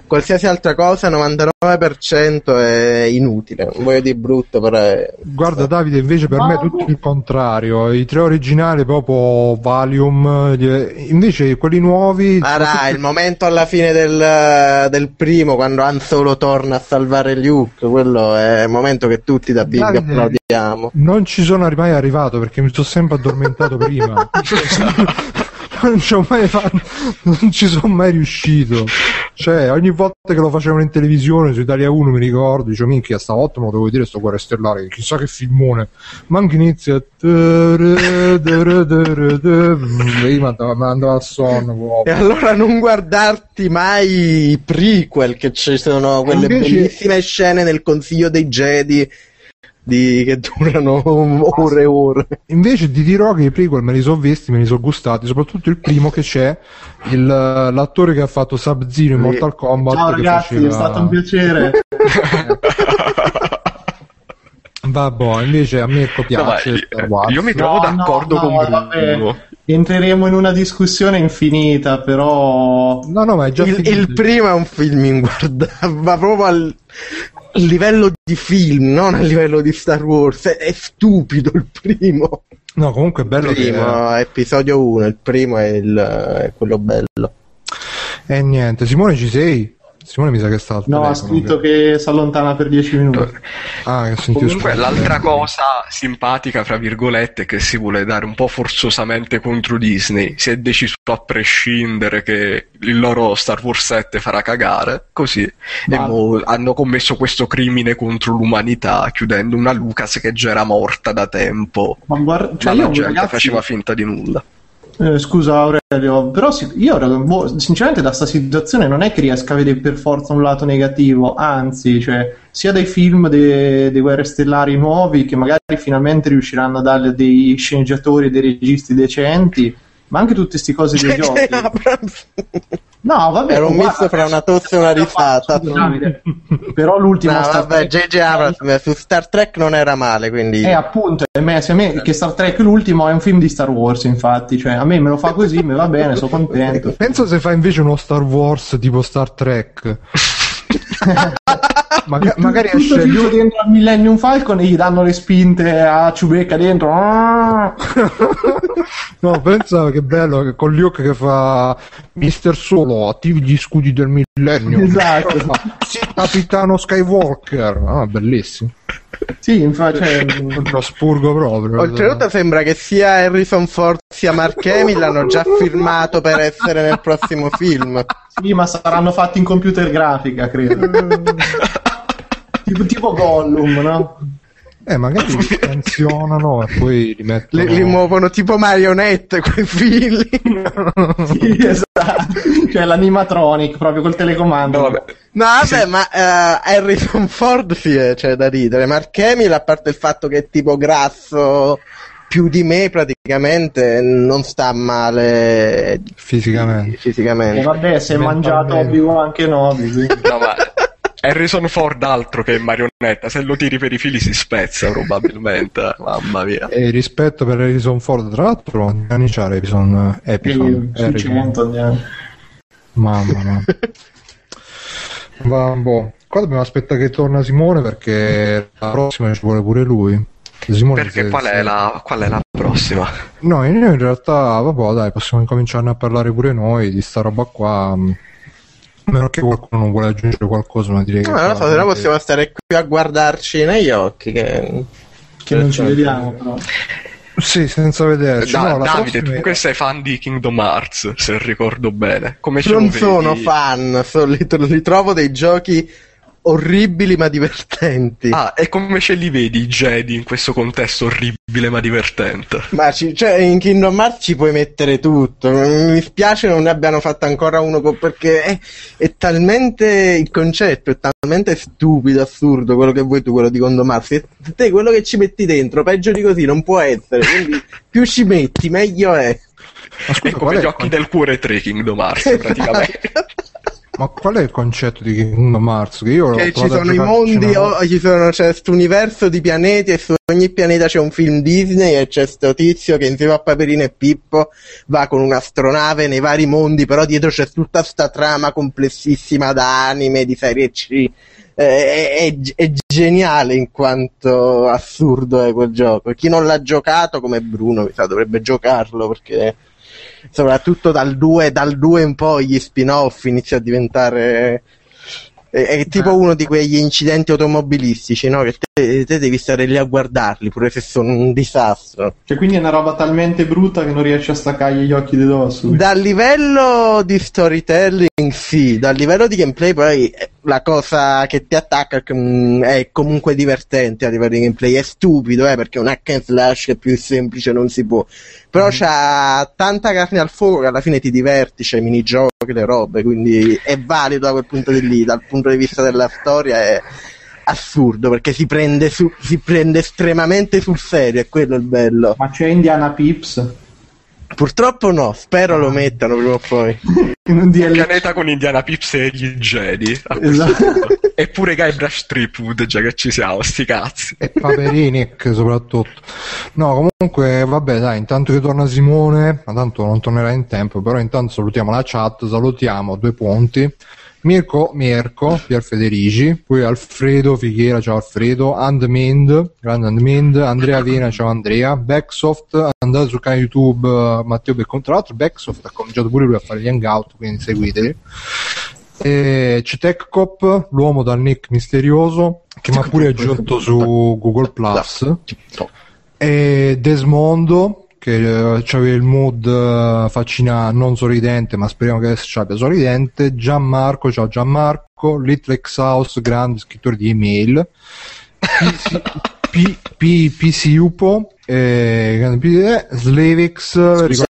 qualsiasi altra cosa, 99% è inutile, voglio di brutto, però è... Guarda Davide, invece per me è tutto il contrario, i tre originali proprio Valium, invece quelli nuovi... il momento alla fine del primo, quando Han Solo torna a salvare Luke, quello è il momento che tutti da big applaudiamo. Non ci sono mai arrivato perché mi sono sempre addormentato prima. Non ci sono mai riuscito. Cioè, ogni volta che lo facevano in televisione su Italia 1, mi ricordo, dicevo: minchia, stavolta me lo devo vedere sto Guerre Stellari, chissà che filmone. Ma anche inizia, prima andava a sonno uomo. E allora non guardarti mai i prequel, che ci sono quelle bellissime scene nel Consiglio dei Jedi che durano ore e ore. Invece ti dirò che i prequel me li sono visti, me li sono gustati, soprattutto il primo, che c'è l'attore che ha fatto Sub-Zero in Mortal Kombat. Ciao ragazzi, è stato un piacere. Vabbè, invece a Mirko piace. No, io mi trovo d'accordo con Bruno. Entreremo in una discussione infinita, però... No, ma è già il primo è un film inguardabile, ma proprio al livello di film, non a livello di Star Wars. È stupido il primo. No, comunque è bello. Il primo, episodio 1, il primo è quello bello. E niente, Simone ci sei? Simone mi sa che sta al telefono. No, ha scritto che si allontana per 10 minuti. Ah, comunque l'altra cosa simpatica, fra virgolette, è che si vuole dare un po' forzosamente contro Disney. Si è deciso a prescindere che il loro Star Wars 7 farà cagare, così hanno commesso questo crimine contro l'umanità, chiudendo una Lucas che già era morta da tempo. Ma guarda, la gente faceva finta di nulla. Scusa Aurelio, però io sinceramente da sta situazione non è che riesca a vedere per forza un lato negativo, anzi, sia dai film dei Guerre Stellari nuovi, che magari finalmente riusciranno a dare dei sceneggiatori e dei registi decenti, ma anche tutte queste cose dei giochi. No, vabbè, era un misto fra una tosse e una risata. Però l'ultimo J.J. Abrams su Star Trek non era male, quindi appunto, che Star Trek l'ultimo è un film di Star Wars, infatti, a me lo fa così, mi va bene, sono contento. Penso se fa invece uno Star Wars tipo Star Trek. Magari esce giù dentro al Millennium Falcon e gli danno le spinte a Ciubecca dentro. No, pensa che bello con Luke che fa Mister Solo, attivi gli scudi del Millennium. Esatto. Capitano Skywalker, bellissimo. Sì, infatti, cioè, lo spurgo proprio. Oltretutto sembra che sia Harrison Ford sia Mark Hamill l'hanno già firmato per essere nel prossimo film. Sì, ma saranno fatti in computer grafica, credo. tipo Gollum, no? Magari li funzionano e poi li mettono... Li muovono tipo marionette quei fili. Sì, esatto. Cioè l'animatronic, proprio col telecomando. No, vabbè, ma Harrison Ford sì, cioè, da ridere. Mark Hamill, a parte il fatto che è tipo grasso più di me, praticamente, non sta male... Fisicamente. E vabbè, si è mangiato Obi-Wan anche Novi. No, ma... Harrison Ford altro che marionetta, se lo tiri per i fili si spezza probabilmente. Mamma mia. E rispetto per Harrison Ford, tra l'altro, anni c'ha Harrison Epiphone. Mamma mia. Vabbè, qua dobbiamo aspettare che torna Simone perché la prossima ci vuole pure lui. Simone, perché qual è la prossima? No, io in realtà vabbè, dai, possiamo incominciare a parlare pure noi di sta roba qua. A meno che qualcuno non vuole aggiungere qualcosa, ma direi che... No, se no possiamo stare qui a guardarci negli occhi, che non ci vediamo, però. Sì, senza vederci. No, Davide, tu comunque sei fan di Kingdom Hearts, se ricordo bene. Come non sono fan, li trovo dei giochi orribili ma divertenti. E come ce li vedi i Jedi in questo contesto orribile ma divertente? Ma cioè, in Kingdom Hearts ci puoi mettere tutto. Mi spiace non ne abbiano fatto ancora uno perché è talmente il concetto, è talmente stupido, assurdo quello che vuoi tu, quello di Kingdom Hearts, e te quello che ci metti dentro peggio di così non può essere, quindi più ci metti meglio è. Ma scusa, è come giochi del cuore 3 Kingdom Hearts, esatto, praticamente. Ma qual è il concetto di Kingdom Hearts? Che ci sono i mondi, c'è questo universo di pianeti e su ogni pianeta c'è un film Disney e c'è sto tizio che insieme a Paperino e Pippo va con un'astronave nei vari mondi, però dietro c'è tutta sta trama complessissima da anime, di serie C. È geniale in quanto assurdo è quel gioco. Chi non l'ha giocato, come Bruno, mi sa, dovrebbe giocarlo perché... soprattutto dal 2 in poi gli spin-off inizia a diventare è tipo uno di quegli incidenti automobilistici, no? Che te devi stare lì a guardarli pure se sono un disastro, cioè, quindi è una roba talmente brutta che non riesci a staccargli gli occhi di dosso. Dal livello di storytelling sì, dal livello di gameplay poi la cosa che ti attacca è comunque divertente. A livello di gameplay è stupido perché un hack and slash è più semplice non si può, però c'ha tanta carne al fuoco che alla fine ti diverti, c'è i minigiochi, le robe, quindi è valido da quel punto di lì. Dal punto di vista della storia è assurdo perché si prende estremamente sul serio, è quello il bello. Ma c'è Indiana Pips? Purtroppo no, spero lo mettano prima o poi. Un pianeta con Indiana Pips e gli Jedi, esatto. Eppure Guybrush Threepwood, già che ci siamo, sti cazzi. E Paperinek soprattutto. No, comunque vabbè, dai, intanto che torna Simone, ma tanto non tornerà in tempo, però intanto salutiamo la chat, salutiamo due punti. Mirko Pierfederici, poi Alfredo Fighiera, ciao Alfredo, Handmind, grande Handmind, Andrea Vena, ciao Andrea, Backsoft, andate sul canale YouTube Matteo Beccon, tra l'altro Backsoft ha cominciato pure lui a fare gli hangout, quindi seguiteli. Cteccop, l'uomo dal nick misterioso, che mi ha pure aggiunto su Google Plus, e Desmondo, che c'aveva il mood faccina non sorridente, ma speriamo che adesso ci abbia sorridente. Gianmarco, ciao Gianmarco, Little Exhaust, grande scrittore di email, Psiupo, Slevix,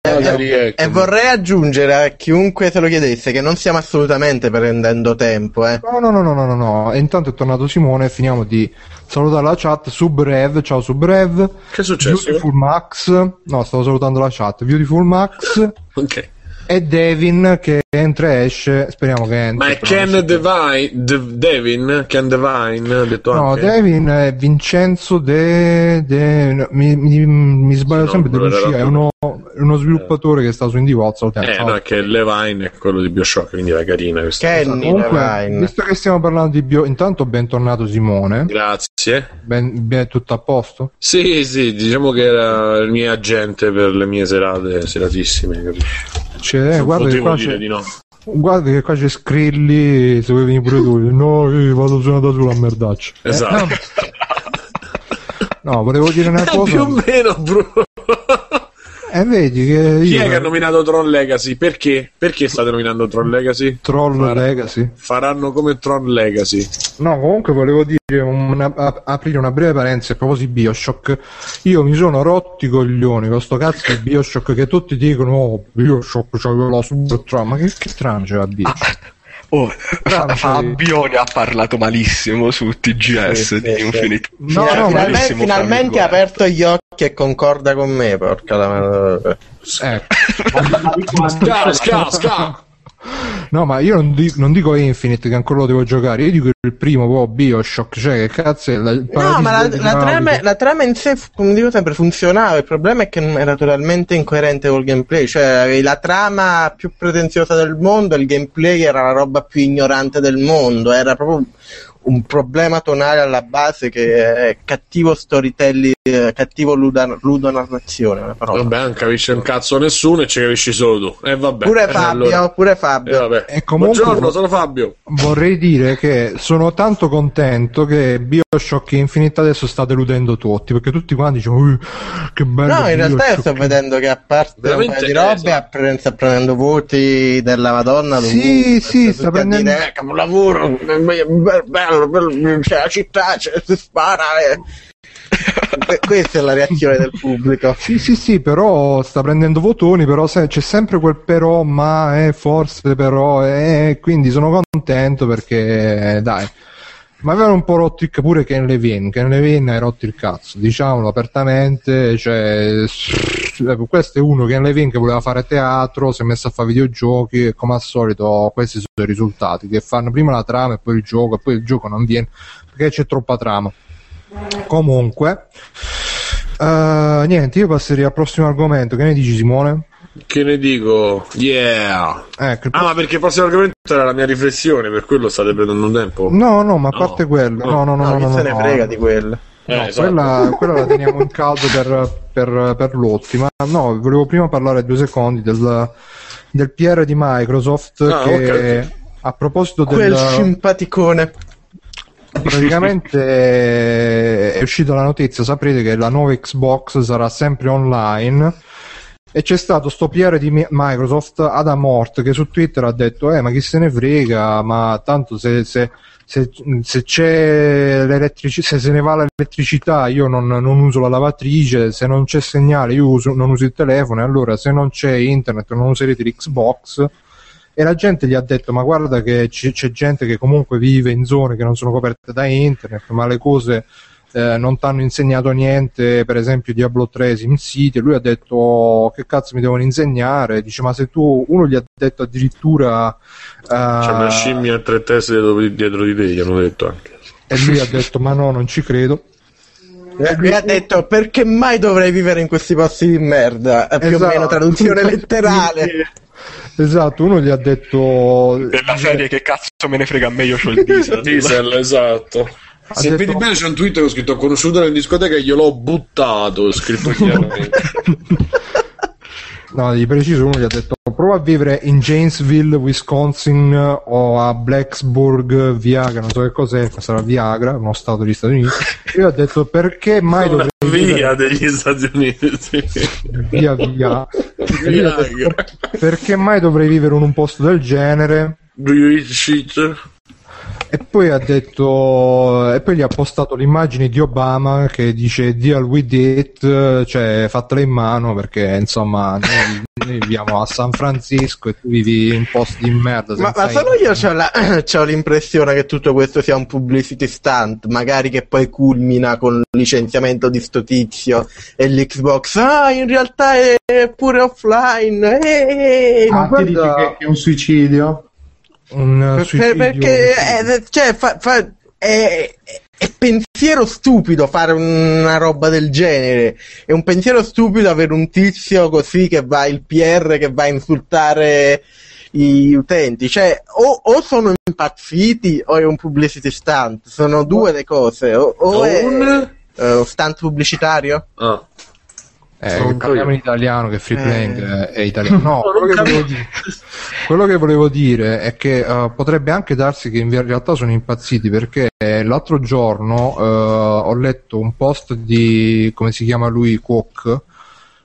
e vorrei aggiungere a chiunque se lo chiedesse che non stiamo assolutamente prendendo tempo. No. E intanto è tornato Simone, finiamo di salutare la chat. Subrev, ciao Subrev. Che è successo? Beautiful Max. No, stavo salutando la chat. Beautiful Max. Ok. e Devin che entra e esce, speriamo che entri. Ma è Ken Devin? Ken Levine, detto no, anche. Devin è Vincenzo no, mi sbaglio, sì, sempre De Lucia, è uno sviluppatore che sta su IndieWatch. No, è che Levine è quello di BioShock, quindi era carina questa Kenny cosa. Comunque, Levine, visto che stiamo parlando di intanto bentornato Simone. Grazie. Ben, tutto a posto? Sì, diciamo che era il mio agente per le mie seratissime, capisci? Cioè, guarda che, qua c'è Scrilli, se vuoi venire pure tu. No, io vado su una da sola a merdaccio. Esatto. No, volevo dire una cosa. Più o meno, Bruno. Vedi che io... Chi è che ha nominato Tron Legacy? Perché state nominando Tron Legacy? Legacy? Faranno come Tron Legacy. No, comunque volevo dire aprire una breve parentesi a proposito di BioShock. Io mi sono rotti i coglioni con sto cazzo di BioShock che tutti dicono "Oh, BioShock c'aveva la super trama". Ma che trama c'era BioShock? Oh, Fabione ha parlato malissimo su TGS di Infinite. No, finalmente ha aperto gli occhi e concorda con me, porca la... No, ma io non dico Infinite, che ancora lo devo giocare. Io dico il primo, BioShock. Cioè, che cazzo è? No, ma la trama in sé, come dico sempre, funzionava. Il problema è che era totalmente incoerente col gameplay. Cioè, avevi la trama più pretenziosa del mondo, il gameplay era la roba più ignorante del mondo. Era proprio un problema tonale alla base, che è cattivo storytelling, cattivo ludonarrazione. Vabbè, non capisce un cazzo nessuno e ci capisci solo tu. Vabbè. Pure Fabio. Vabbè. E comunque, buongiorno, sono Fabio. Vorrei dire che sono tanto contento che BioShock Infinite adesso sta deludendo tutti, perché tutti quanti dicono che bello. No, in realtà io sto vedendo che a parte veramente un paio di robe sta prendendo voti della Madonna. Sì, sta prendendo un lavoro bello, c'è la città, si spara. Questa è la reazione del pubblico. Sì, però sta prendendo votoni, però c'è sempre quel però, ma forse però, quindi sono contento perché dai. Ma avevano un po' rotto pure Ken Levine ha rotto il cazzo, diciamolo apertamente, cioè questo è uno, Ken Levine, che voleva fare teatro, si è messo a fare videogiochi e come al solito questi sono i risultati, che fanno prima la trama e poi il gioco, e poi il gioco non viene perché c'è troppa trama. Comunque, niente, io passerei al prossimo argomento. Che ne dici, Simone? Che ne dico? Yeah! Ma perché il prossimo argomento era la mia riflessione, per quello state prendendo un tempo? No, ma a parte quello. No, chi se ne frega di quello? Esatto. Quella la teniamo in caldo per l'ottima. No, volevo prima parlare 2 secondi del PR di Microsoft, che a proposito del... Quel simpaticone. Praticamente è uscita la notizia, saprete che la nuova Xbox sarà sempre online, e c'è stato sto PR di Microsoft, Adam Hort, che su Twitter ha detto ma chi se ne frega, ma tanto se c'è l'elettricità, se ne va l'elettricità io non uso la lavatrice, se non c'è segnale io non uso il telefono, e allora se non c'è internet non userete l'Xbox. E la gente gli ha detto ma guarda che c'è gente che comunque vive in zone che non sono coperte da internet, ma le cose non t'hanno insegnato niente, per esempio Diablo 3, SimCity. Lui ha detto che cazzo mi devono insegnare, dice ma se tu... Uno gli ha detto addirittura c'è una scimmia a 3 teste dietro di te, gli hanno detto anche, e lui ha detto ma no, non ci credo. Mi ha detto perché mai dovrei vivere in questi posti di merda, più o meno traduzione letterale. Esatto, uno gli ha detto per la serie che cazzo me ne frega a me, io c'ho il diesel. Esatto. Se vedi bene c'è un tweet che ho scritto: ho conosciuto nella discoteca e gliel'ho buttato, scritto chiaramente. No, di preciso uno gli ha detto prova a vivere in Janesville, Wisconsin, o a Blacksburg, Viagra, non so che cos'è, sarà Viagra, uno stato degli Stati Uniti. Io ho detto perché mai dovrei via degli Stati Uniti. Via. Detto, perché mai dovrei vivere in un posto del genere? Do you eat shit? E poi ha detto, e poi gli ha postato l'immagine di Obama che dice deal with it, cioè fatela in mano, perché insomma noi viviamo a San Francisco e tu vivi in posti di merda. Ma solo io c'ho l'impressione che tutto questo sia un publicity stunt, magari, che poi culmina con il licenziamento di sto tizio e l'Xbox. Ah, in realtà è pure offline. Ma guarda... ti dici che è un suicidio? Un suicidio? Perché è pensiero stupido fare una roba del genere. È un pensiero stupido avere un tizio così che va, il PR, che va a insultare gli utenti. Cioè, o sono impazziti o è un publicity stunt. Sono due le cose. O è un stunt pubblicitario. Ah. Parliamo in italiano, che Free Playing è italiano. No, quello che volevo dire è che potrebbe anche darsi che in realtà sono impazziti, perché l'altro giorno ho letto un post di, come si chiama lui, Quok,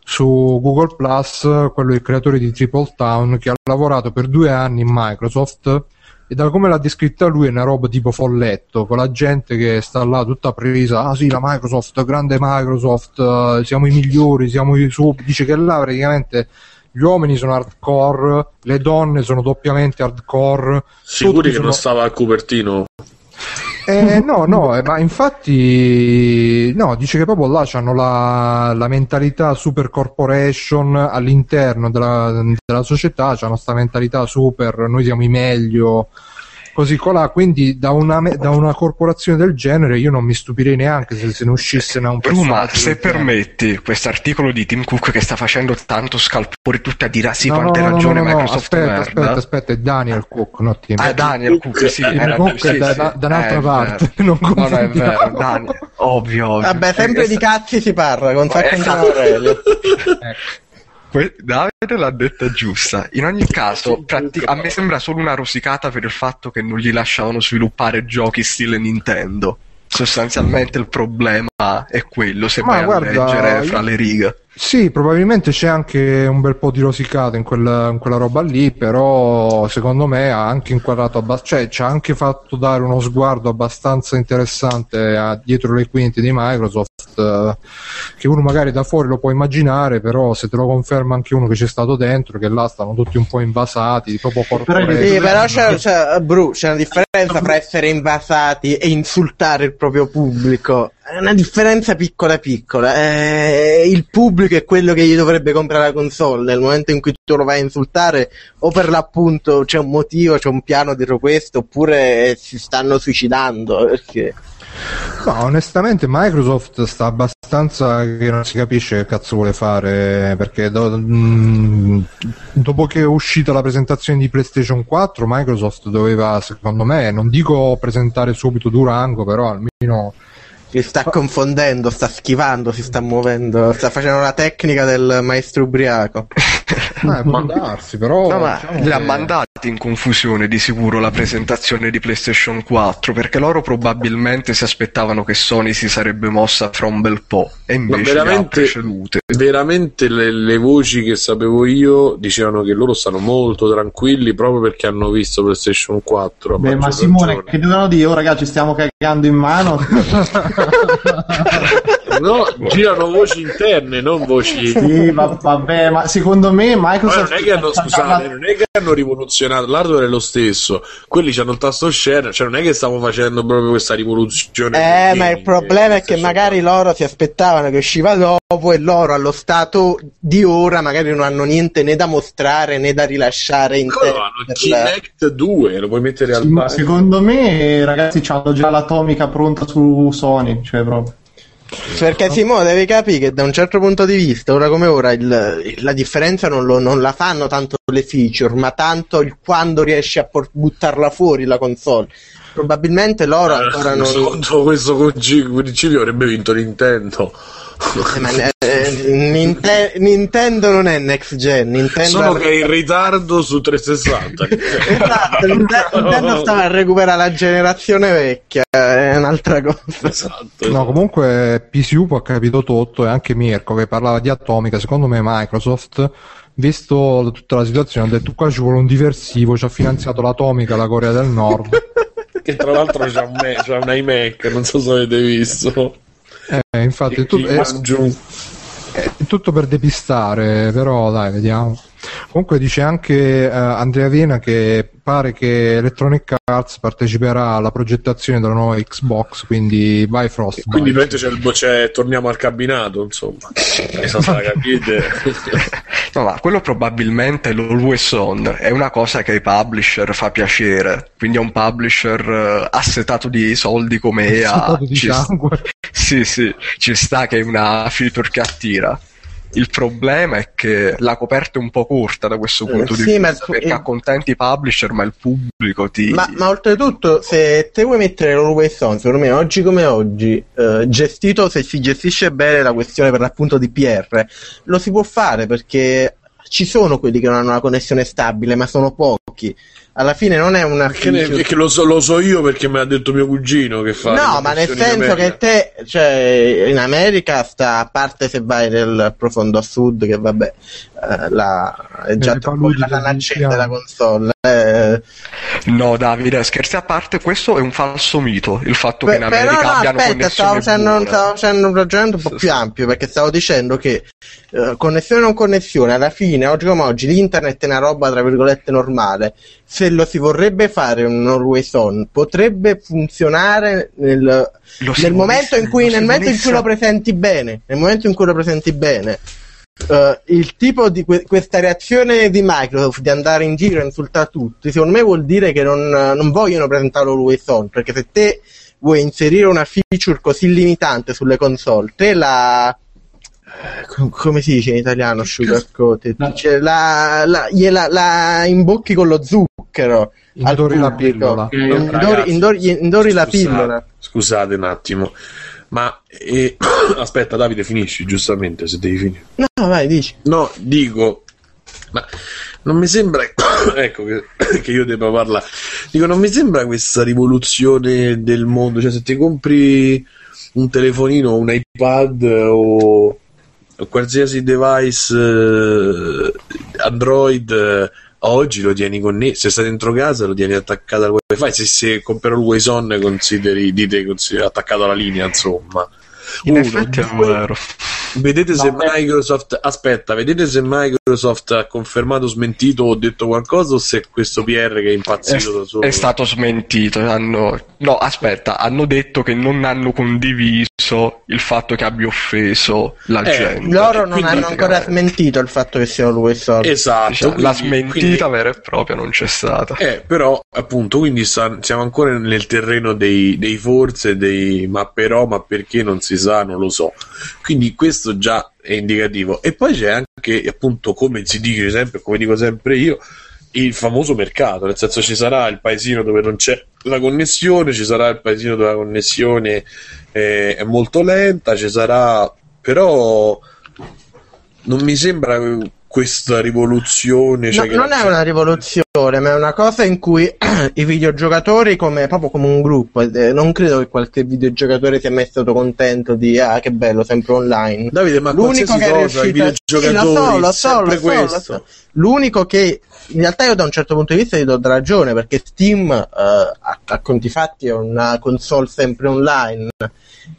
su Google Plus, quello è il creatore di Triple Town, che ha lavorato per 2 anni in Microsoft, e da come l'ha descritta lui è una roba tipo folletto, con la gente che sta là tutta presa, ah sì, la Microsoft, grande Microsoft, siamo i migliori, siamo i sub. Dice che là praticamente gli uomini sono hardcore, le donne sono doppiamente hardcore. Sicuri che non stava al Cupertino? No, ma infatti no, dice che proprio là c'hanno la mentalità super corporation all'interno della società, c'hanno sta mentalità super, noi siamo i meglio, così colà. Quindi da una corporazione del genere io non mi stupirei neanche se ne uscisse da un personaggio. Se permetti, quest'articolo di Tim Cook che sta facendo tanto scalpore, tutta di rassi, no, quante ragione Microsoft. Aspetta, è Daniel Cook, no Tim. Daniel Cook, sì, era Cook, sì, da un'altra parte. Non è vero, Daniel, ovvio. Vabbè, sempre di cazzi si parla, con Zak McKracken. Davide l'ha detta giusta. In ogni caso, a me sembra solo una rosicata per il fatto che non gli lasciavano sviluppare giochi stile Nintendo. Sostanzialmente il problema è quello, se vai a leggere fra le righe. Sì, probabilmente c'è anche un bel po' di rosicata in quella roba lì, però secondo me ha anche inquadrato cioè ci ha anche fatto dare uno sguardo abbastanza interessante dietro le quinte di Microsoft, che uno magari da fuori lo può immaginare, però se te lo conferma anche uno che c'è stato dentro, che là stanno tutti un po' invasati, proprio corporelli. Sì, però c'è una differenza tra essere invasati e insultare il proprio pubblico. È una differenza piccola. Il pubblico è quello che gli dovrebbe comprare la console. Nel momento in cui tu lo vai a insultare, o per l'appunto c'è un motivo, c'è un piano dietro questo, oppure si stanno suicidando. Perché... No, onestamente Microsoft sta abbastanza che non si capisce che cazzo vuole fare, perché dopo che è uscita la presentazione di PlayStation 4, Microsoft doveva, secondo me, non dico presentare subito Durango, però almeno... Si sta confondendo, sta schivando, si sta muovendo, sta facendo la tecnica del maestro ubriaco. Può darsi, però... No, diciamo li ha mandati in confusione di sicuro la presentazione di PlayStation 4, perché loro probabilmente si aspettavano che Sony si sarebbe mossa fra un bel po', e invece le ha precedute. Veramente le voci che sapevo io dicevano che loro stanno molto tranquilli proprio perché hanno visto PlayStation 4. Beh, ma Simone, ragione. Che dovevano dire? Oh ragazzi, stiamo cagando in mano... No, girano voci interne, non voci. Sì, vabbè, ma secondo me Microsoft non è che hanno rivoluzionato, l'hardware è lo stesso. Quelli c'hanno il tasto share, cioè non è che stiamo facendo proprio questa rivoluzione. Ma il problema è che magari loro si aspettavano che usciva dopo, e loro allo stato di ora magari non hanno niente né da mostrare né da rilasciare in Kinect 2, lo puoi mettere al bar. Secondo me, ragazzi, c'hanno già l'atomica pronta su Sony, cioè proprio. Perché Simone devi capire che da un certo punto di vista, ora come ora, la differenza non la fanno tanto le feature, ma tanto il quando riesci a buttarla fuori la console. Probabilmente loro ancora non... Secondo questo principio avrebbe vinto Nintendo. Ma Nintendo non è next gen, Nintendo solo che è in ritardo su 360. Esatto, Nintendo sta a recuperare la generazione vecchia, è un'altra cosa. Esatto. No, comunque PCU ha capito tutto, e anche Mirko che parlava di atomica. Secondo me Microsoft, visto tutta la situazione, ha detto qua ci vuole un diversivo, ci ha finanziato l'atomica la Corea del Nord. Che tra l'altro c'ha un iMac, non so se avete visto. Infatti è tutto per depistare, però dai, vediamo. Comunque dice anche Andrea Vena che pare che Electronic Arts parteciperà alla progettazione della nuova Xbox, quindi vai Frost. Quindi vai. C'è il torniamo al cabinato, insomma. No, ma quello probabilmente l'Always On è una cosa che ai publisher fa piacere, quindi è un publisher assetato di soldi come EA. Sì, ci sta che è una feature che attira. Il problema è che la coperta è un po' corta da questo punto di vista, perché accontenti i publisher ma il pubblico ti... Ma oltretutto, se te vuoi mettere l'Always On, secondo me oggi come oggi, gestito, se si gestisce bene la questione per l'appunto di PR, lo si può fare, perché ci sono quelli che non hanno una connessione stabile, ma sono pochi. Alla fine non è una... Perché lo so io, perché me l'ha detto mio cugino che fa... No, ma nel senso che te, cioè, in America sta, a parte se vai nel profondo a sud, che vabbè, è già troppo la lancetta la console. No, Davide, scherzi a parte, questo è un falso mito, il fatto che in America abbiano connessione buona. Stavo facendo un ragionamento un po' più ampio, perché stavo dicendo che connessione o non connessione, alla fine, oggi come oggi, l'internet è una roba, tra virgolette, normale. Se lo si vorrebbe fare un Always On, potrebbe funzionare nel momento in cui lo presenti bene. Il tipo di questa reazione di Microsoft di andare in giro e insultare tutti, secondo me vuol dire che non vogliono presentarlo Always On, perché se te vuoi inserire una feature così limitante sulle console, te la... come si dice in italiano sugarcoated? La imbocchi con lo zucchero, indori la pillola. Scusate un attimo, ma aspetta Davide, finisci, giustamente, se devi finire. No, vai, dici. No, dico, ma non mi sembra ecco che io debba parlare. Dico, non mi sembra questa rivoluzione del mondo, cioè se ti compri un telefonino, un iPad o qualsiasi device Android oggi lo tieni connesso, se stai dentro casa lo tieni attaccato al wifi, se compri Always On consideri attaccato alla linea, insomma. In effetti è vero. Vedete se Microsoft ha confermato, smentito o detto qualcosa, o se questo PR che è impazzito da solo. È stato smentito, hanno detto che non hanno condiviso il fatto che abbia offeso la gente. Loro non hanno ancora smentito il fatto che sia Always On. Esatto, diciamo, quindi, la smentita vera e propria non c'è stata. Però appunto, quindi siamo ancora nel terreno dei forse, dei ma perché non si sa, non lo so. Quindi questo già è indicativo. E poi c'è anche, appunto, come si dice sempre, come dico sempre io, il famoso mercato, nel senso ci sarà il paesino dove non c'è la connessione, ci sarà il paesino dove la connessione è molto lenta, ci sarà, però non mi sembra questa rivoluzione, cioè non è una rivoluzione, ma è una cosa in cui i videogiocatori, proprio come un gruppo, non credo che qualche videogiocatore sia mai stato contento di che bello, sempre online. Davide, ma l'unico che cosa, i videogiocatori, lo so. L'unico che in realtà io da un certo punto di vista gli do ragione, perché Steam a conti fatti è una console sempre online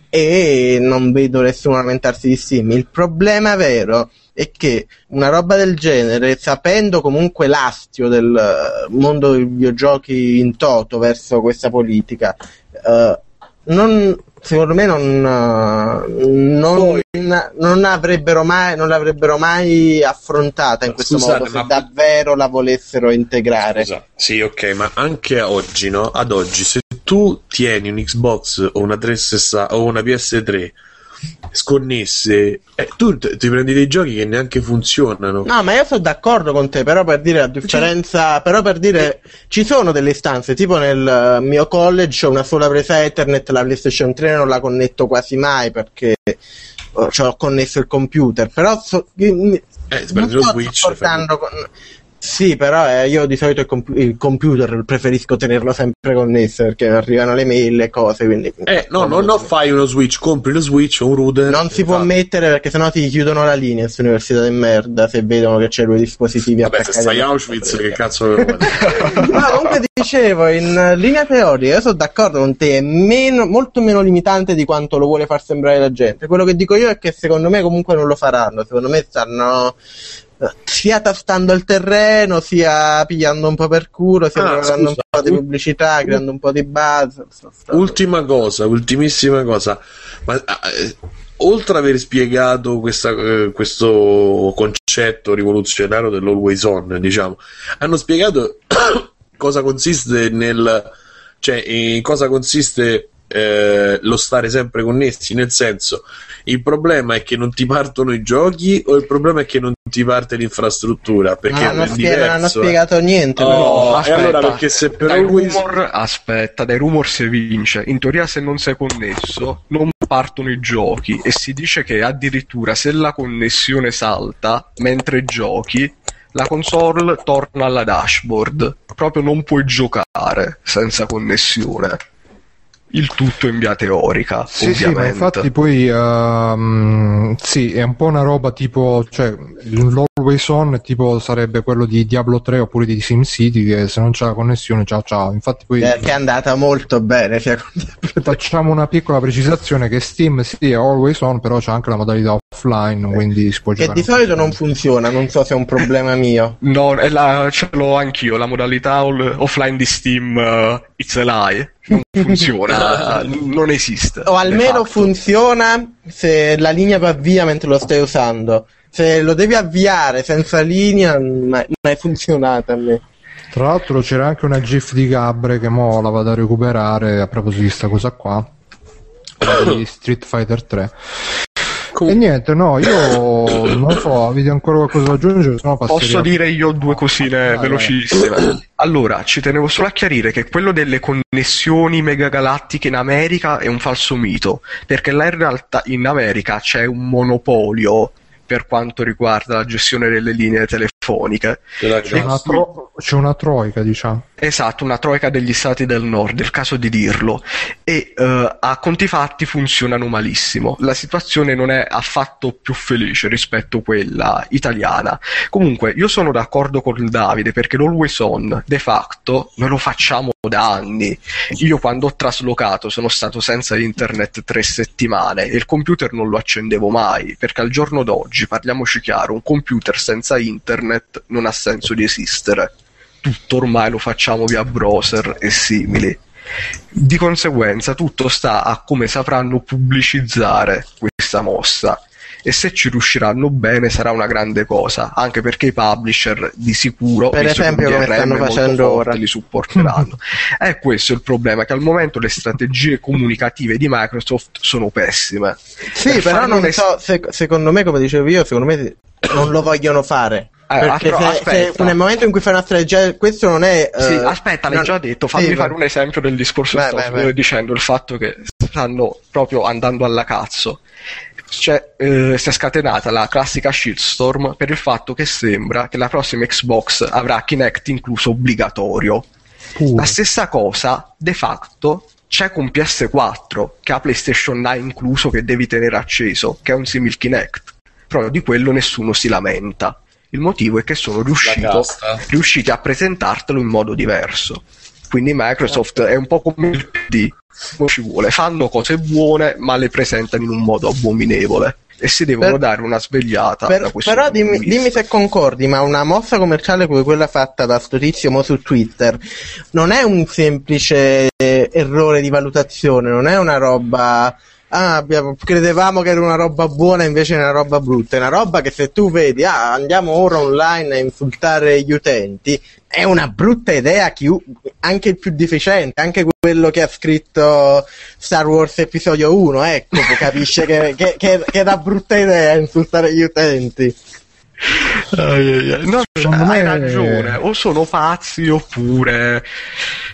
e non vedo nessuno lamentarsi di Steam. Il problema vero è che una roba del genere, sapendo comunque l'astio del mondo dei videogiochi in toto verso questa politica, non l'avrebbero mai affrontata in questo modo, se davvero la volessero integrare. Sì, ok, ma anche oggi, no? Ad oggi, se tu tieni un Xbox o una 360 o una PS3 sconnesse, tu ti prendi dei giochi che neanche funzionano. No, ma io sono d'accordo con te, però per dire la differenza, ci sono delle istanze, tipo nel mio college ho una sola presa Ethernet, la PlayStation 3 non la connetto quasi mai perché ho connesso il computer, però sì, però io di solito il computer preferisco tenerlo sempre connesso, perché arrivano le mail e cose, quindi... fai uno switch, compri lo switch o un router... Non si può mettere, perché sennò ti chiudono la linea in questa università di merda, se vedono che c'è due dispositivi attaccati... Vabbè, se stai Auschwitz, che cazzo... No, comunque ti dicevo, in linea teorica, io sono d'accordo con te, è molto meno limitante di quanto lo vuole far sembrare la gente. Quello che dico io è che secondo me comunque non lo faranno, secondo me stanno... sia tastando il terreno, sia pigliando un po' per culo, sia creando un po' di pubblicità, creando un po' di buzz. Ultimissima cosa, ma oltre ad aver spiegato questo concetto rivoluzionario dell'always on, diciamo, hanno spiegato cosa consiste lo stare sempre connessi, nel senso, il problema è che non ti partono i giochi o il problema è che non ti parte l'infrastruttura, perché non hanno spiegato niente. Dai rumor si vince. In teoria, se non sei connesso non partono i giochi, e si dice che addirittura se la connessione salta mentre giochi, la console torna alla dashboard, proprio non puoi giocare senza connessione. Il tutto in via teorica, ovviamente. Ma infatti poi è un po' una roba tipo, cioè l'always on tipo sarebbe quello di Diablo 3 oppure di SimCity, che se non c'è la connessione ciao. Infatti poi che è andata molto bene, cioè, facciamo una piccola precisazione che Steam è always on, però c'è anche la modalità offline, quindi si può giocare. Che di solito non funziona, non so se è un problema mio. No, ce l'ho anch'io, la modalità offline di Steam, it's a lie. Non funziona, non esiste. O almeno funziona se la linea va via mentre lo stai usando. Se lo devi avviare senza linea, non è funzionata a me. Tra l'altro c'era anche una gif di Gabre che mo la vado a recuperare a proposito di sta cosa qua, di Street Fighter 3. E niente, no, io non so, avete ancora qualcosa da aggiungere? Sennò posso dire io due cosine velocissime. Allora, ci tenevo solo a chiarire che quello delle connessioni megagalattiche in America è un falso mito, perché là in realtà in America c'è un monopolio per quanto riguarda la gestione delle linee telefoniche. C'è una troica, diciamo. Esatto, una troica degli stati del nord, è il caso di dirlo. E a conti fatti funzionano malissimo. La situazione non è affatto più felice rispetto a quella italiana. Comunque, io sono d'accordo con Davide, perché l'always on, de facto, me lo facciamo da anni. Io quando ho traslocato sono stato senza internet 3 settimane e il computer non lo accendevo mai, perché al giorno d'oggi, parliamoci chiaro, un computer senza internet non ha senso di esistere. Tutto ormai lo facciamo via browser e simili. Di conseguenza tutto sta a come sapranno pubblicizzare questa mossa, e se ci riusciranno bene sarà una grande cosa, anche perché i publisher di sicuro, per esempio come stanno facendo ora, li supporteranno. È questo il problema, che al momento le strategie comunicative di Microsoft sono pessime. Sì, però non so, secondo me, come dicevo io, secondo me non lo vogliono fare. Perché se nel momento in cui fai una strategia, questo non è. Sì, aspetta, l'hai già detto. Fammi fare un esempio del discorso che stavo dicendo, il fatto che stanno proprio andando alla cazzo. Cioè, si è scatenata la classica shitstorm per il fatto che sembra che la prossima Xbox avrà Kinect incluso obbligatorio. La stessa cosa, de facto, c'è con PS4, che ha PlayStation 9 incluso, che devi tenere acceso, che è un simil Kinect. Però di quello nessuno si lamenta. Il motivo è che sono riusciti a presentartelo in modo diverso. Quindi Microsoft è un po' come il PD, non ci vuole. Fanno cose buone, ma le presentano in un modo abominevole. E si devono dare una svegliata da questo punto di vista. Però dimmi se concordi, ma una mossa commerciale come quella fatta da sto tizio mo su Twitter non è un semplice errore di valutazione, non è una roba... credevamo che era una roba buona, invece è una roba brutta. È una roba che se tu vedi, andiamo ora online a insultare gli utenti, è una brutta idea, anche il più deficiente, anche quello che ha scritto Star Wars episodio 1, ecco, capisce che è una brutta idea insultare gli utenti. No, hai ragione, o sono pazzi oppure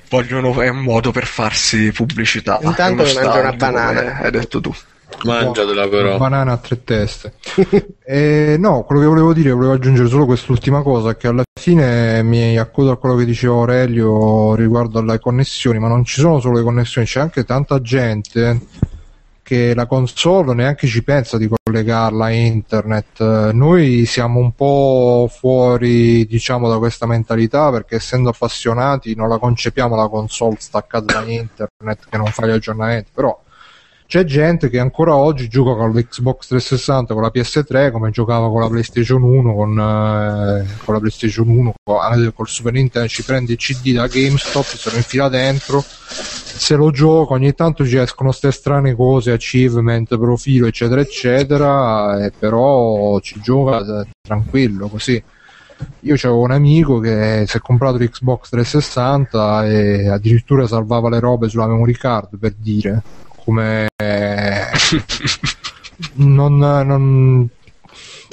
vogliono, è un modo per farsi pubblicità. Intanto mi mangio una banana, hai detto tu. Mangiatela però. Una banana a 3 teste. No, quello che volevo aggiungere solo quest'ultima cosa, che alla fine mi accodo a quello che diceva Aurelio riguardo alle connessioni, ma non ci sono solo le connessioni, c'è anche tanta gente che la console neanche ci pensa di collegarla a internet. Noi siamo un po' fuori, diciamo, da questa mentalità, perché essendo appassionati non la concepiamo la console staccata da internet che non fa gli aggiornamenti, però C'è gente che ancora oggi gioca con l'Xbox 360, con la PS3, come giocava con la PlayStation 1, con la PlayStation 1, con il Super Nintendo. Ci prende il CD da GameStop, se lo infila dentro, se lo gioca. Ogni tanto ci escono ste strane cose, achievement, profilo, eccetera eccetera, e però ci gioca tranquillo così. Io c'avevo un amico che si è comprato l'Xbox 360 e addirittura salvava le robe sulla memory card, per dire. Come non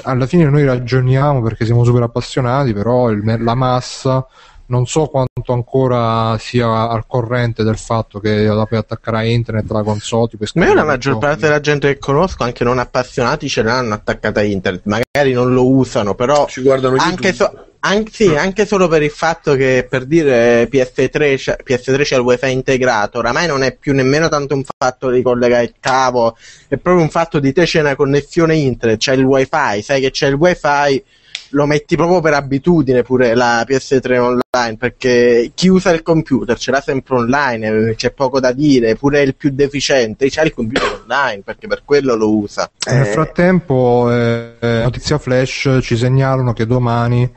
alla fine noi ragioniamo perché siamo super appassionati, però la massa non so quanto ancora sia al corrente del fatto che la puoi attaccare a internet, la console. Ma io la maggior parte della gente che conosco, anche non appassionati, ce l'hanno attaccata a internet, magari non lo usano, però ci guardano anche anche solo per il fatto che, per dire, PS3 c'è il wifi integrato. Oramai non è più nemmeno tanto un fatto di collegare il cavo, è proprio un fatto di te c'è una connessione internet, c'è il wifi, sai che c'è il wifi, lo metti proprio per abitudine. Pure la PS3 online, perché chi usa il computer ce l'ha sempre online, c'è poco da dire, pure il più deficiente c'ha il computer online, perché per quello lo usa. Nel frattempo Notizia Flash ci segnalano che domani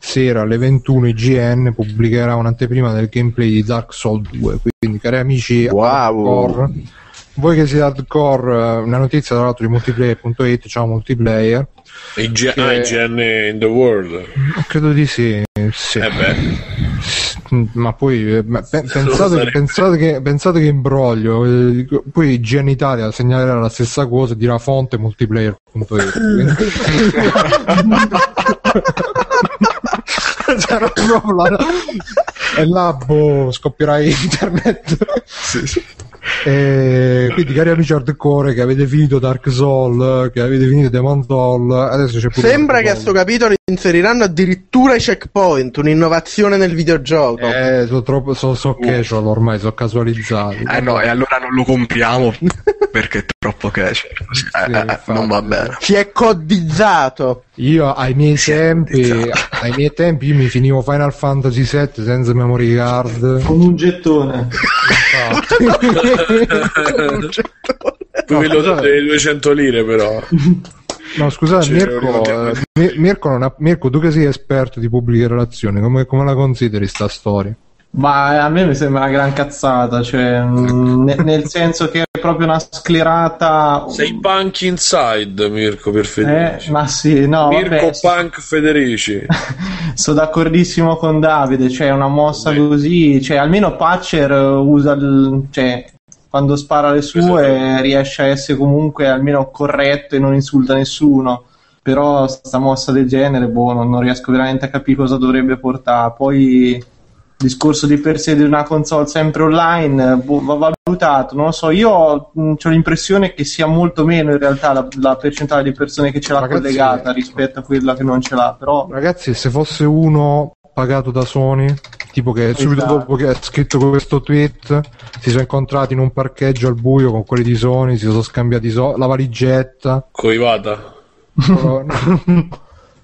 sera alle 21 IGN pubblicherà un'anteprima del gameplay di Dark Souls 2, quindi cari amici hardcore, voi che siete hardcore, una notizia tra l'altro di multiplayer.it, c'è un multiplayer IGN in the world, credo di sì. Ma poi pensate che imbroglio, poi IGN Italia segnalerà la stessa cosa e dirà fonte multiplayer.it. C'era proprio e là scoppierai internet. Sì. E quindi cari amici hardcore che avete finito Dark Souls, che avete finito Demon Souls, adesso c'è pure, sembra che a sto capitolo inseriranno addirittura i checkpoint, un'innovazione nel videogioco. Sono casual ormai, sono casualizzati. No, e allora non lo compriamo perché è troppo casual. Sì, non va bene. Si è codizzato. Io ai miei tempi io mi finivo Final Fantasy 7 senza memory card, con un gettone. Tu mi lo date 200 lire però. No, scusate, Mirko, tu che sei esperto di pubbliche relazioni, come la consideri sta storia? Ma a me mi sembra una gran cazzata, cioè nel senso che è proprio una sclerata. Sei punk inside, Mirko Pierfederici. Ma sì, no, Mirko, vabbè, punk Federici. Sono d'accordissimo con Davide, cioè una mossa così, cioè almeno Patcher usa quando spara le sue, esatto, riesce a essere comunque almeno corretto e non insulta nessuno. Però sta mossa del genere, non riesco veramente a capire cosa dovrebbe portare. Poi discorso di per sé di una console sempre online, va valutato, non lo so. Io ho l'impressione che sia molto meno in realtà la percentuale di persone che ce l'ha, ragazzi, collegata rispetto a quella che non ce l'ha. Però ragazzi, se fosse uno pagato da Sony, tipo che subito dopo che ha scritto questo tweet si sono incontrati in un parcheggio al buio con quelli di Sony, si sono scambiati la valigetta coivata.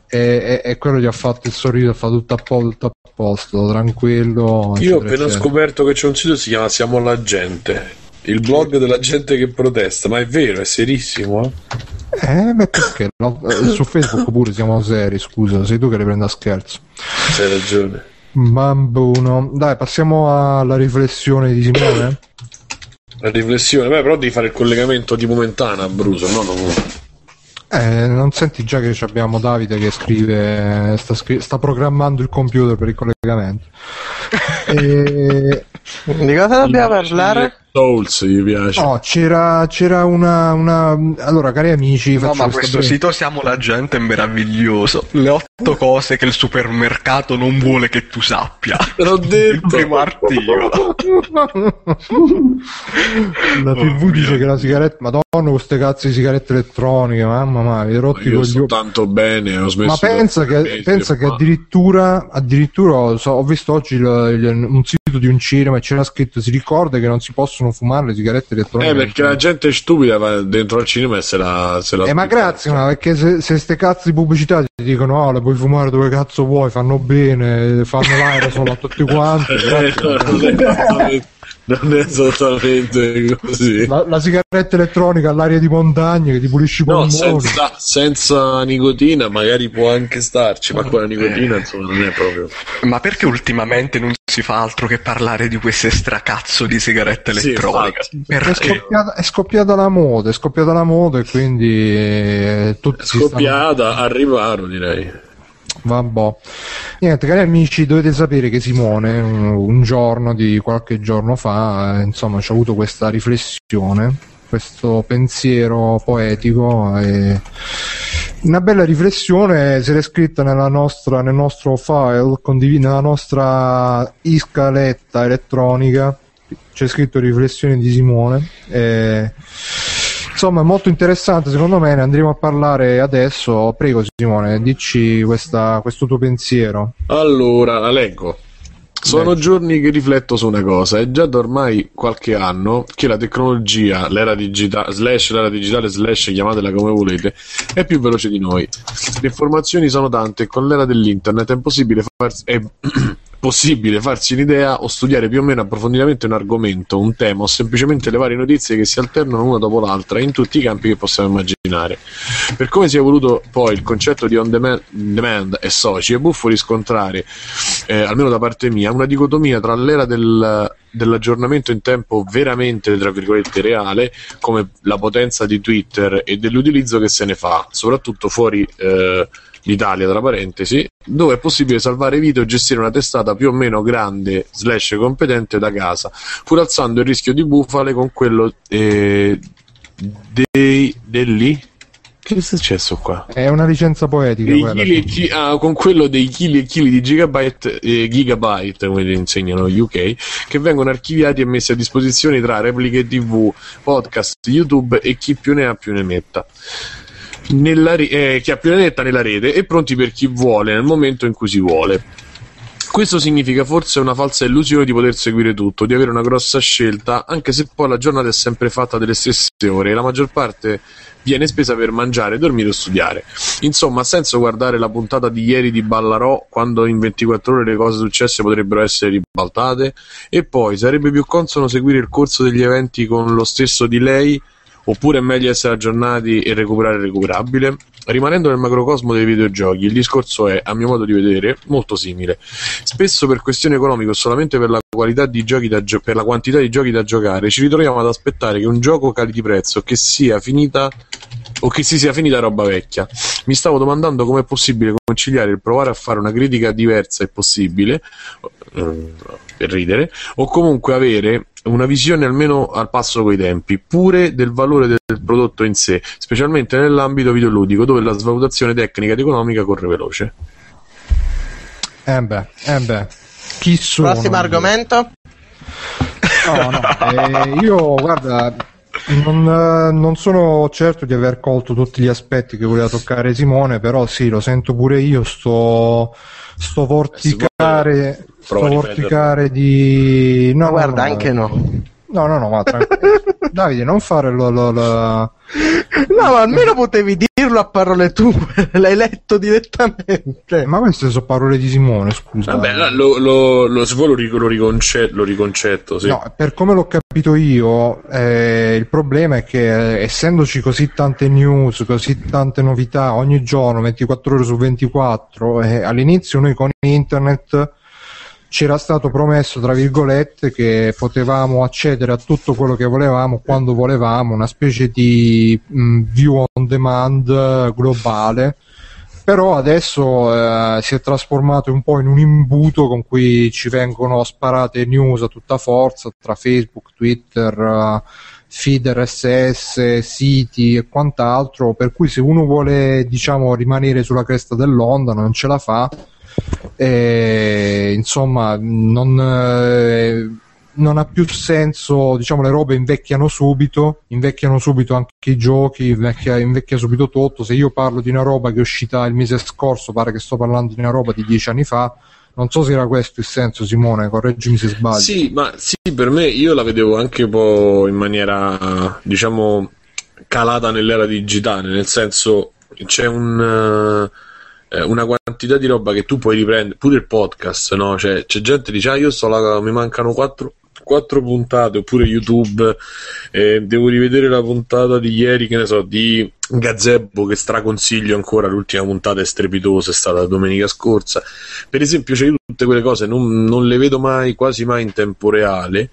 E quello gli ha fatto il sorriso, fa tutto a posto, tranquillo. Io ho appena scoperto che c'è un sito che si chiama Siamo la Gente, il blog della gente che protesta, ma è vero, è serissimo. Perché no? Su Facebook pure siamo seri, scusa, sei tu che le prendi a scherzo. Hai ragione. Bambuno, dai, passiamo alla riflessione di Simone. La riflessione? Beh, però devi fare il collegamento tipo Mentana, Bruso, no. Non senti già che abbiamo Davide che scrive, sta programmando il computer per il collegamento. Di cosa dobbiamo parlare? Souls, gli piace. No, c'era una... Allora, cari amici, no, ma questo sito Siamo la Gente è meraviglioso. Le 8 cose che il supermercato non vuole che tu sappia. L'ho detto. Il primo articolo. La TV dice che la sigaretta... Madonna, queste cazzo di sigarette elettroniche, mamma mia, vi rotti con gli occhi. Tanto bene, ho smesso. Ma pensa che addirittura ho visto oggi un sito di un cinema e c'era scritto: si ricorda che non si possono fumare le sigarette elettroniche, perché la gente è stupida, va dentro al cinema e se la ma grazie, ma perché se ste cazzo di pubblicità ti dicono le puoi fumare dove cazzo vuoi, fanno bene, fanno l'aerosol a tutti quanti, grazie, non è esattamente così. La sigaretta elettronica all'aria di montagna che ti pulisci i polmoni. No, senza nicotina magari può anche starci, ma con la nicotina insomma non è proprio. Ma perché ultimamente non si fa altro che parlare di queste stracazzo di sigarette elettronica? Sì, è scoppiata la moda, e quindi tutti a riparo, direi. Vabbè. Niente, cari amici, dovete sapere che Simone un giorno di qualche giorno fa, insomma, ci ha avuto questa riflessione, questo pensiero poetico, e una bella riflessione si era scritta nel nostro file, nella nostra scaletta elettronica c'è scritto riflessioni di Simone, e insomma è molto interessante, secondo me ne andremo a parlare adesso. Prego Simone, dici questo tuo pensiero. Allora, la leggo. Sono giorni che rifletto su una cosa, è già da ormai qualche anno che la tecnologia, l'era digitale, chiamatela come volete, è più veloce di noi. Le informazioni sono tante e con l'era dell'internet è possibile farsi un'idea o studiare più o meno approfonditamente un argomento, un tema o semplicemente le varie notizie che si alternano una dopo l'altra in tutti i campi che possiamo immaginare. Per come si è evoluto poi il concetto di on demand e soci, è buffo riscontrare, almeno da parte mia, una dicotomia tra l'era dell'aggiornamento in tempo veramente, tra virgolette, reale, come la potenza di Twitter, e dell'utilizzo che se ne fa, soprattutto fuori l'Italia, tra parentesi, dove è possibile salvare video e gestire una testata più o meno grande / competente da casa, pur alzando il rischio di bufale con quello degli... Che è successo qua? È una licenza poetica. Con quello dei chili e chili di gigabyte, come insegnano UK, che vengono archiviati e messi a disposizione tra repliche TV, podcast, YouTube e chi più ne ha più ne metta. Che ha più netta nella rete, e pronti per chi vuole nel momento in cui si vuole. Questo significa forse una falsa illusione di poter seguire tutto, di avere una grossa scelta, anche se poi la giornata è sempre fatta delle stesse ore e la maggior parte viene spesa per mangiare, dormire o studiare. Insomma, ha senso guardare la puntata di ieri di Ballarò quando in 24 ore le cose successe potrebbero essere ribaltate? E poi sarebbe più consono seguire il corso degli eventi con lo stesso delay, oppure è meglio essere aggiornati e recuperare il recuperabile? Rimanendo nel macrocosmo dei videogiochi, il discorso è, a mio modo di vedere, molto simile. Spesso per questioni economiche o solamente per la quantità di giochi da giocare, ci ritroviamo ad aspettare che un gioco cali di prezzo, che si sia finita roba vecchia. Mi stavo domandando come è possibile conciliare il provare a fare una critica diversa e possibile, per ridere, o comunque avere una visione almeno al passo coi tempi, pure del valore del prodotto in sé, specialmente nell'ambito videoludico, dove la svalutazione tecnica ed economica corre veloce. Chi sono? Prossimo argomento? No, io, guarda, non sono certo di aver colto tutti gli aspetti che voleva toccare Simone, però sì, lo sento pure io, sto vorticare di... No, guarda, anche no. No, ma Davide, non fare No, ma almeno potevi dirlo a parole tue, l'hai letto direttamente. Ma queste sono parole di Simone, scusa. Vabbè, lo riconcetto, sì. No, per come l'ho capito io, il problema è che essendoci così tante news, così tante novità ogni giorno, 24 ore su 24, all'inizio noi con internet c'era stato promesso, tra virgolette, che potevamo accedere a tutto quello che volevamo, quando volevamo, una specie di view on demand globale, però adesso si è trasformato un po' in un imbuto con cui ci vengono sparate news a tutta forza, tra Facebook, Twitter, feed RSS, siti e quant'altro, per cui se uno vuole, diciamo, rimanere sulla cresta dell'onda non ce la fa. Insomma, non ha più senso, diciamo, le robe invecchiano subito anche i giochi, invecchia subito tutto. Se io parlo di una roba che è uscita il mese scorso, pare che sto parlando di una roba di 10 anni fa. Non so se era questo il senso, Simone, correggimi se sbaglio. Sì, per me, io la vedevo anche un po' in maniera, diciamo, calata nell'era digitale, nel senso c'è una quantità di roba che tu puoi riprendere, pure il podcast, no? Cioè, c'è gente che dice mi mancano 4 4 puntate, oppure YouTube, devo rivedere la puntata di ieri, che ne so, di Gazebo, che straconsiglio ancora, l'ultima puntata è strepitosa, è stata domenica scorsa, per esempio. Cioè, io tutte quelle cose non le vedo mai, quasi mai in tempo reale,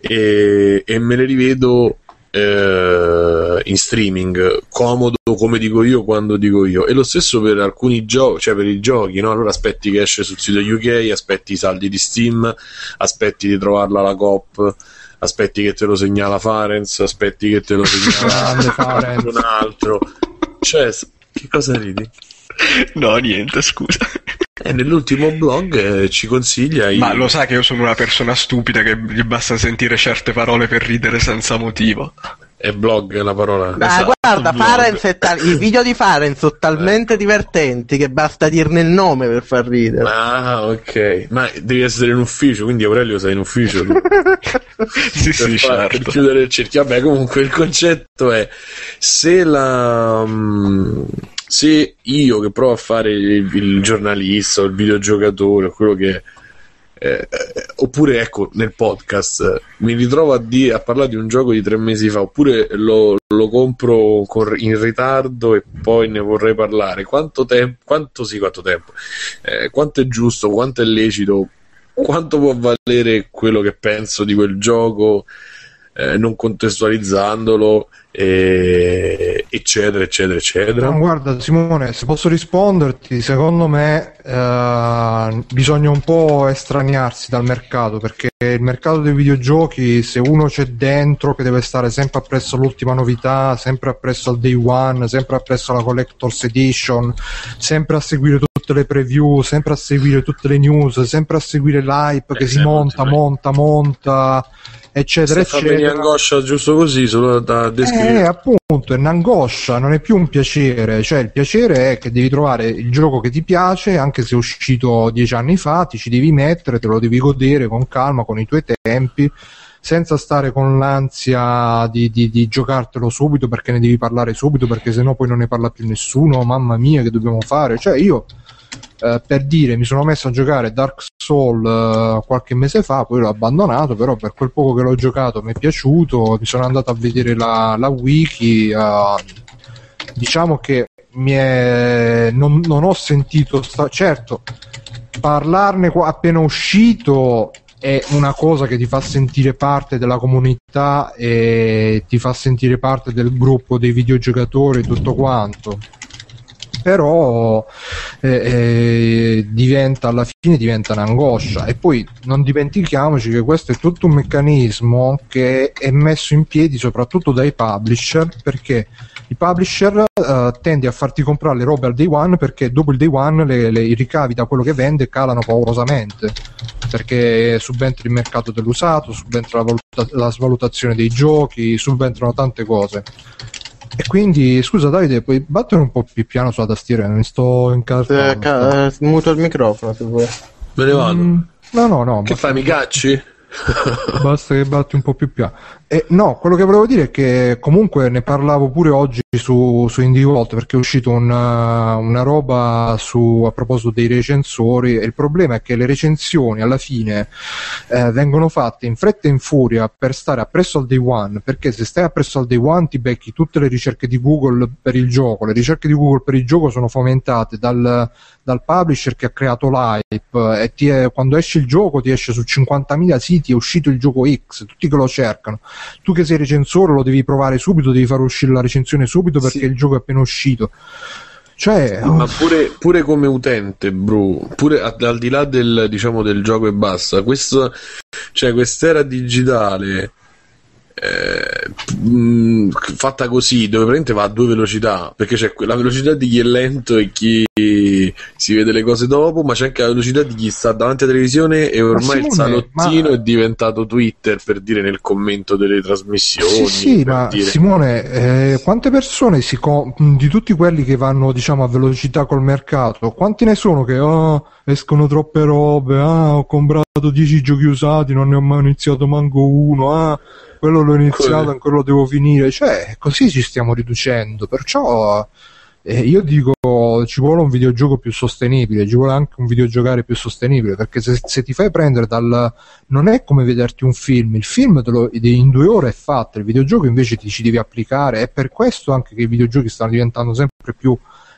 e me le rivedo in streaming, comodo, come dico io, quando dico io. E lo stesso per alcuni giochi, cioè per i giochi, no? Allora aspetti che esce sul sito UK, aspetti i saldi di Steam, aspetti di trovarla la Coop, aspetti che te lo segnala Farenz, aspetti che te lo segnala un altro. Cioè, che cosa ridi? No, niente, scusa. Nell'ultimo blog ci consiglia Ma lo sa che io sono una persona stupida, che gli basta sentire certe parole per ridere senza motivo. E blog è la parola. Ma esatto, guarda, Farenz è i video di Farenz sono talmente divertenti che basta dirne il nome per far ridere. Ah, ok. Ma devi essere in ufficio, quindi Aurelio sei in ufficio. Sì, sì, certo. Per chiudere il cerchio. Vabbè, comunque il concetto è, se io, che provo a fare il giornalista o il videogiocatore o quello che oppure, ecco, nel podcast mi ritrovo a parlare di un gioco di 3 mesi fa, oppure lo compro in ritardo e poi ne vorrei parlare, quanto tempo quanto è giusto, quanto è lecito, quanto può valere quello che penso di quel gioco, non contestualizzandolo, eccetera eccetera eccetera. No, guarda Simone, se posso risponderti, secondo me bisogna un po' estraniarsi dal mercato, perché il mercato dei videogiochi, se uno c'è dentro, che deve stare sempre appresso all'ultima novità, sempre appresso al day one, sempre appresso alla collector's edition, sempre a seguire tutte le preview, sempre a seguire tutte le news, sempre a seguire l'hype che si monta eccetera, se eccetera. Se fa angoscia giusto così, solo da descrivere. Appunto, è un'angoscia, non è più un piacere. Cioè, il piacere è che devi trovare il gioco che ti piace, anche se è uscito 10 anni fa, ti ci devi mettere, te lo devi godere con calma, con i tuoi tempi, senza stare con l'ansia di giocartelo subito, perché ne devi parlare subito, perché sennò poi non ne parla più nessuno, mamma mia, che dobbiamo fare? Cioè, io... per dire, mi sono messo a giocare Dark Souls qualche mese fa, poi l'ho abbandonato, però per quel poco che l'ho giocato mi è piaciuto, mi sono andato a vedere la wiki, diciamo che non ho sentito certo, parlarne appena uscito è una cosa che ti fa sentire parte della comunità e ti fa sentire parte del gruppo dei videogiocatori e tutto quanto, però alla fine diventa un'angoscia. E poi non dimentichiamoci che questo è tutto un meccanismo che è messo in piedi soprattutto dai publisher, perché i publisher tende a farti comprare le robe al day one, perché dopo il day one i ricavi da quello che vende calano paurosamente, perché subentra il mercato dell'usato, subentra la svalutazione dei giochi, subentrano tante cose. E quindi, scusa Davide, puoi battere un po' più piano sulla tastiera? Mi sto incartando. Muto il microfono se vuoi. Me ne vado. No. Che fai, mi cacci? Basta che batti un po' più piano. No, quello che volevo dire è che comunque ne parlavo pure oggi su Indie Vault, perché è uscito una roba a proposito dei recensori, e il problema è che le recensioni alla fine vengono fatte in fretta e in furia per stare appresso al day one, perché se stai appresso al day one ti becchi tutte le ricerche di Google per il gioco. Le ricerche di Google per il gioco sono fomentate dal publisher che ha creato l'hype, e quando esce il gioco ti esce su 50.000 siti, è uscito il gioco X, tutti che lo cercano. Tu che sei recensore lo devi provare subito, devi far uscire la recensione subito, perché il gioco è appena uscito. Cioè, ma pure come utente, bro, pure al di là del, diciamo, del gioco e basta, questo, cioè quest'era digitale fatta così, dove praticamente va a 2 velocità, perché c'è la velocità di chi è lento e chi si vede le cose dopo, ma c'è anche la velocità di chi sta davanti alla televisione, e ormai Simone, il salottino è diventato Twitter, per dire, nel commento delle trasmissioni. Sì, ma dire. Simone, quante persone di tutti quelli che vanno, diciamo, a velocità col mercato, quanti ne sono che escono troppe robe, ho comprato 10 giochi usati, non ne ho mai iniziato manco uno, quello l'ho iniziato, ancora lo devo finire. Cioè, così ci stiamo riducendo, perciò Io dico, ci vuole un videogioco più sostenibile, ci vuole anche un videogiocare più sostenibile, perché se ti fai prendere dal... non è come vederti un film, il film in 2 ore è fatto, il videogioco invece ti ci devi applicare. È per questo anche che i videogiochi stanno diventando sempre più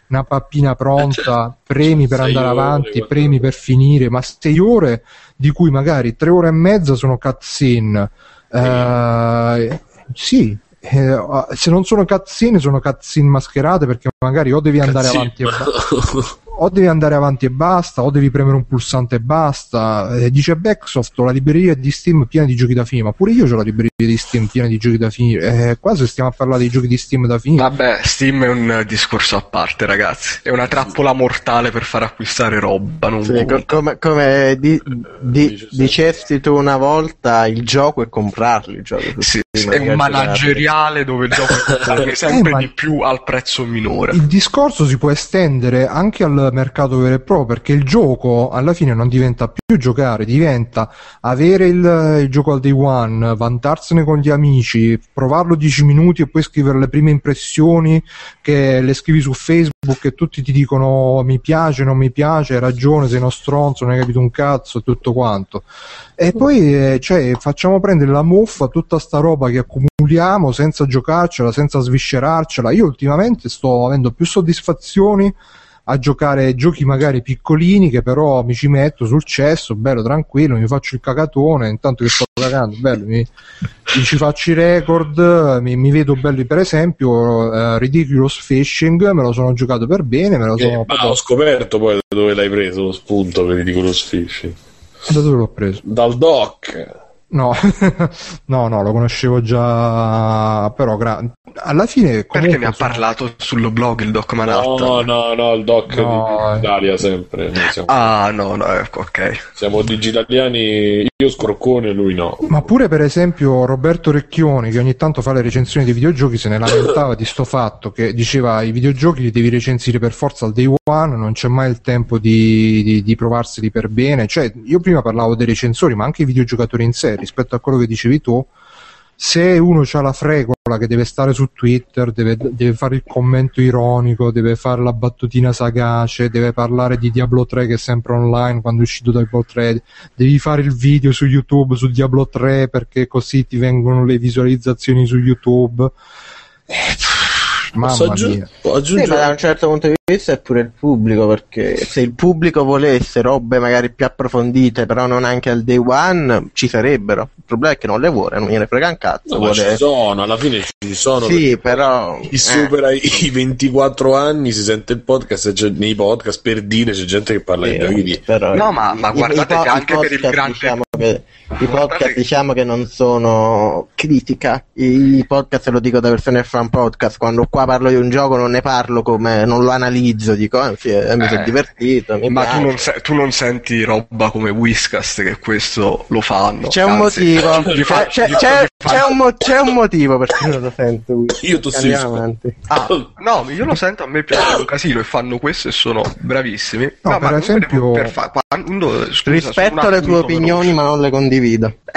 una pappina pronta, premi per andare avanti, premi per finire, ma 6 ore di cui magari 3 ore e mezza sono cutscene. Sì, se non sono cutscene, sono cutscene mascherate, perché magari o devi andare avanti e basta, o devi premere un pulsante e basta. Dice Backsoft, la libreria di Steam piena di giochi da finire. Ma pure io ho la libreria di Steam piena di giochi da finire. Quasi stiamo a parlare dei giochi di Steam da finire. Vabbè, Steam è un discorso a parte, ragazzi, è una trappola mortale per far acquistare roba. Non sì, come dicesti tu una volta, il gioco è comprarli, sì, è un manageriale dove il gioco è sempre di più al prezzo minore. Il discorso si può estendere anche al mercato vero e proprio, perché il gioco alla fine non diventa più giocare, diventa avere il gioco al day one, vantarsene con gli amici, provarlo 10 minuti e poi scrivere le prime impressioni, che le scrivi su Facebook e tutti ti dicono mi piace, non mi piace, hai ragione, sei uno stronzo, non hai capito un cazzo e tutto quanto. E poi facciamo prendere la muffa tutta sta roba che accumuliamo senza giocarcela, senza sviscerarcela. Io ultimamente sto avendo più soddisfazioni a giocare giochi magari piccolini, che però mi ci metto sul cesso, bello tranquillo, mi faccio il cacatone, intanto che sto cagando, bello, mi ci faccio i record, mi vedo belli. Per esempio Ridiculous Fishing, me lo sono giocato per bene, ho scoperto poi dove l'hai preso lo spunto per Ridiculous Fishing. Da dove l'ho preso? Dal doc. No, no, lo conoscevo già, però alla fine perché ne ha parlato sul blog il Doc Manhattan? No, il Doc no, di Italia sempre. Ecco, ok. Siamo digitaliani, io scroccone, lui no. Ma pure per esempio Roberto Recchioni, che ogni tanto fa le recensioni dei videogiochi, se ne lamentava di sto fatto, che diceva i videogiochi li devi recensire per forza al day one, non c'è mai il tempo di provarseli per bene. Cioè, io prima parlavo dei recensori, ma anche i videogiocatori in sé, rispetto a quello che dicevi tu. Se uno c'ha la fregola che deve stare su Twitter, deve fare il commento ironico, deve fare la battutina sagace, deve parlare di Diablo 3 che è sempre online quando è uscito Diablo 3, devi fare il video su YouTube su Diablo 3 perché così ti vengono le visualizzazioni su YouTube. Mamma mia. Sì, ma da un certo punto di vista è pure il pubblico, perché se il pubblico volesse robe magari più approfondite però non anche al day one, ci sarebbero. Il problema è che non le vuole, non gliene frega un cazzo. No, ma ci sono, alla fine ci sono. Sì, però chi supera i 24 anni si sente il podcast, e nei podcast per dire c'è gente che parla di giochi. No, ma guardate che anche podcast, per il grande i podcast diciamo che non sono critica, i podcast, lo dico da persone fan podcast, quando qua parlo di un gioco non ne parlo come, non lo analizzo, dico mi sono divertito, mi piace. Tu non senti roba come Whiscast che questo lo fanno, c'è un motivo, c'è un motivo perché non lo sento. Io tossisco. No, io lo sento, a me piace un casino e fanno questo e sono bravissimi. No, per esempio rispetto alle tue opinioni ma non le condivido.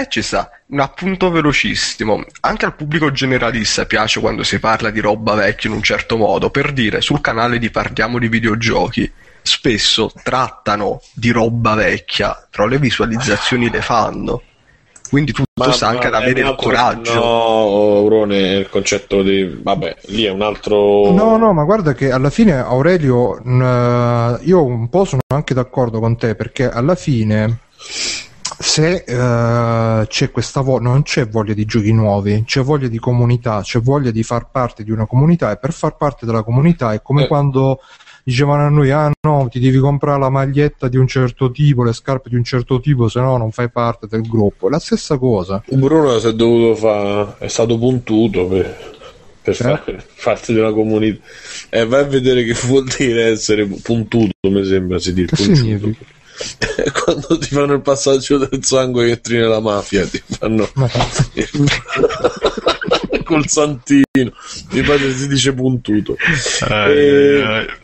Ci sta. Un appunto velocissimo, anche al pubblico generalista piace quando si parla di roba vecchia in un certo modo. Per dire, sul canale di Parliamo di Videogiochi spesso trattano di roba vecchia, però le visualizzazioni le fanno, quindi tutto sta anche ad avere il coraggio. No, Aurone, il concetto di... vabbè, lì è un altro... No, ma guarda che alla fine, Aurelio, io un po' sono anche d'accordo con te, perché alla fine... se c'è questa voglia, non c'è voglia di giochi nuovi, c'è voglia di comunità, c'è voglia di far parte di una comunità, e per far parte della comunità è come quando dicevano a noi no, ti devi comprare la maglietta di un certo tipo, le scarpe di un certo tipo, se no non fai parte del gruppo. È la stessa cosa. Bruno si è dovuto fare, è stato puntuto per fare parte di una comunità, e vai a vedere che vuol dire essere puntuto, mi sembra si dice. Che significa? Quando ti fanno il passaggio del sangue che entri nella mafia, ti fanno col santino, mi pare si dice puntuto.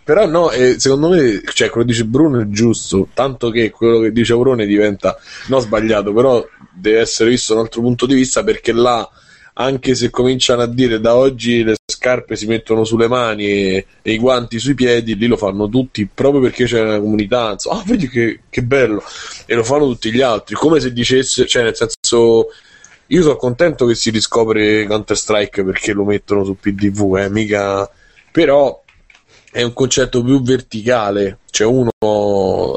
Però no, secondo me, cioè, quello che dice Bruno è giusto, tanto che quello che dice Aurone diventa sbagliato, però deve essere visto da un altro punto di vista, perché là anche se cominciano a dire da oggi le scarpe si mettono sulle mani e i guanti sui piedi, lì lo fanno tutti proprio perché c'è una comunità. Ah, vedi che bello, e lo fanno tutti gli altri, come se dicesse, cioè, nel senso, io sono contento che si riscopre Counter Strike perché lo mettono su PDV, mica, però è un concetto più verticale, c'è uno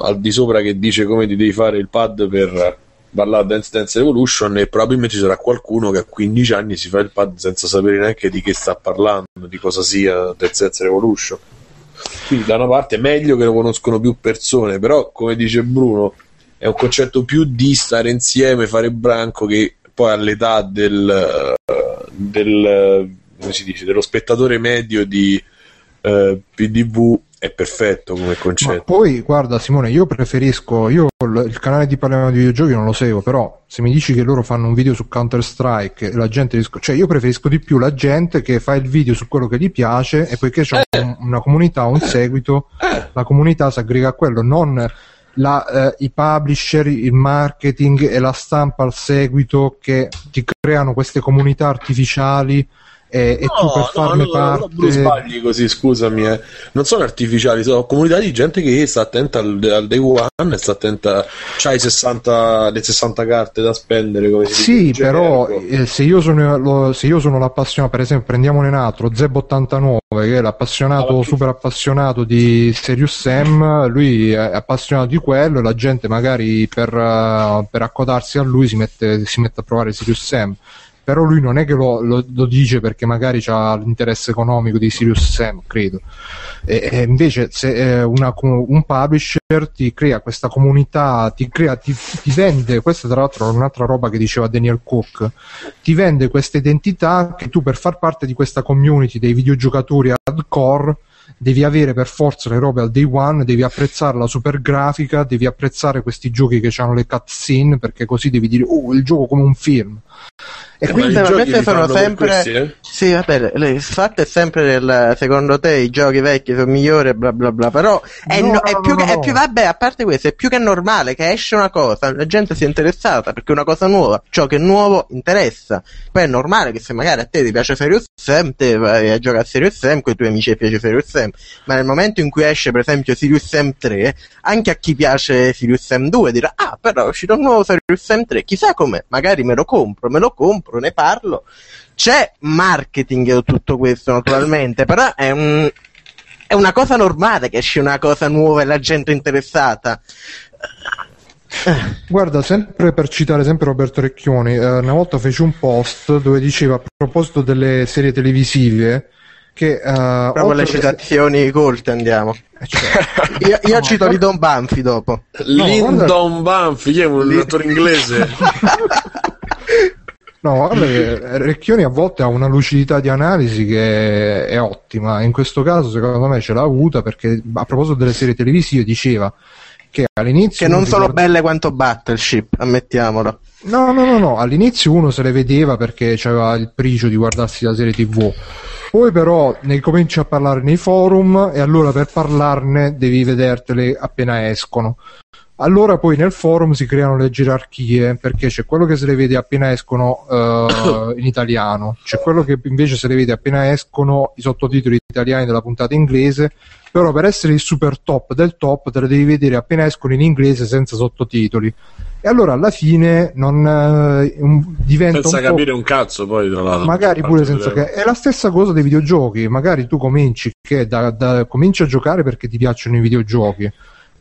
al di sopra che dice come ti devi fare il pad per ballare Dance Dance Evolution, e probabilmente ci sarà qualcuno che a 15 anni si fa il pad senza sapere neanche di che sta parlando, di cosa sia Dance Dance Evolution. Quindi da una parte è meglio che lo conoscono più persone, però come dice Bruno è un concetto più di stare insieme, fare branco, che poi all'età del come si dice, dello spettatore medio di PDV è perfetto come concetto. Ma poi guarda Simone, io preferisco, io il canale di Parliamo di Videogiochi non lo seguo, però se mi dici che loro fanno un video su Counter Strike e la gente cioè io preferisco di più la gente che fa il video su quello che gli piace, e poiché c'è una comunità, un seguito, la comunità si aggrega a quello, non i publisher, il marketing e la stampa al seguito che ti creano queste comunità artificiali. E no, tu per farne parte non sbagli così, scusami, non sono artificiali, sono comunità di gente che sta attenta al day one, sta attenta, c'hai le 60 carte da spendere, come si dice, però se io sono l'appassionato, per esempio prendiamone un altro, Zeb89, che è l'appassionato, super appassionato di Serious Sam, lui è appassionato di quello, e la gente magari per accodarsi a lui si mette a provare Serious Sam, però lui non è che lo dice perché magari c'ha l'interesse economico di Serious Sam, credo, e invece se un publisher ti crea questa comunità, ti vende, questa tra l'altro è un'altra roba che diceva Daniel Cook, ti vende questa identità che tu per far parte di questa community dei videogiocatori hardcore devi avere per forza le robe al day one, devi apprezzare la super grafica, devi apprezzare questi giochi che hanno le cutscene, perché così devi dire oh, il gioco come un film. E quindi normalmente sono sempre questi, sì, vabbè, il fatto è sempre secondo te i giochi vecchi sono migliori bla bla bla, però è più vabbè, a parte questo è più che normale che esce una cosa, la gente sia interessata perché è una cosa nuova, ciò che è nuovo interessa, poi è normale che se magari a te ti piace Serious Sam te vai a giocare a Serious Sam, con i tuoi amici piace Serious Sam, ma nel momento in cui esce per esempio Serious Sam 3, anche a chi piace Serious Sam 2 dirà ah, però è uscito un nuovo Serious Sam 3, chissà com'è, magari me lo compro, ne parlo. C'è marketing e tutto questo naturalmente, però è una cosa normale che esce una cosa nuova e la gente è interessata. Guarda, sempre per citare sempre Roberto Recchioni, una volta fece un post dove diceva a proposito delle serie televisive che proprio le citazioni colte andiamo, cioè, io no, cito Lindon Banfi dopo. Lindon Banfi è un attore inglese. No, guarda che Recchioni a volte ha una lucidità di analisi che è ottima, in questo caso secondo me ce l'ha avuta, perché a proposito delle serie televisive diceva che all'inizio che non sono belle quanto Battleship, ammettiamolo. No, all'inizio uno se le vedeva perché c'aveva il prigio di guardarsi la serie TV. Poi però ne cominci a parlare nei forum e allora per parlarne devi vedertele appena escono. Allora poi nel forum si creano le gerarchie, perché c'è quello che se le vede appena escono in italiano, c'è quello che invece se le vede appena escono i sottotitoli italiani della puntata inglese, però per essere il super top del top te le devi vedere appena escono in inglese senza sottotitoli, e allora alla fine non diventa senza un capire un cazzo, poi tra l'altro magari pure senza che è la stessa cosa dei videogiochi, magari tu cominci a giocare perché ti piacciono i videogiochi,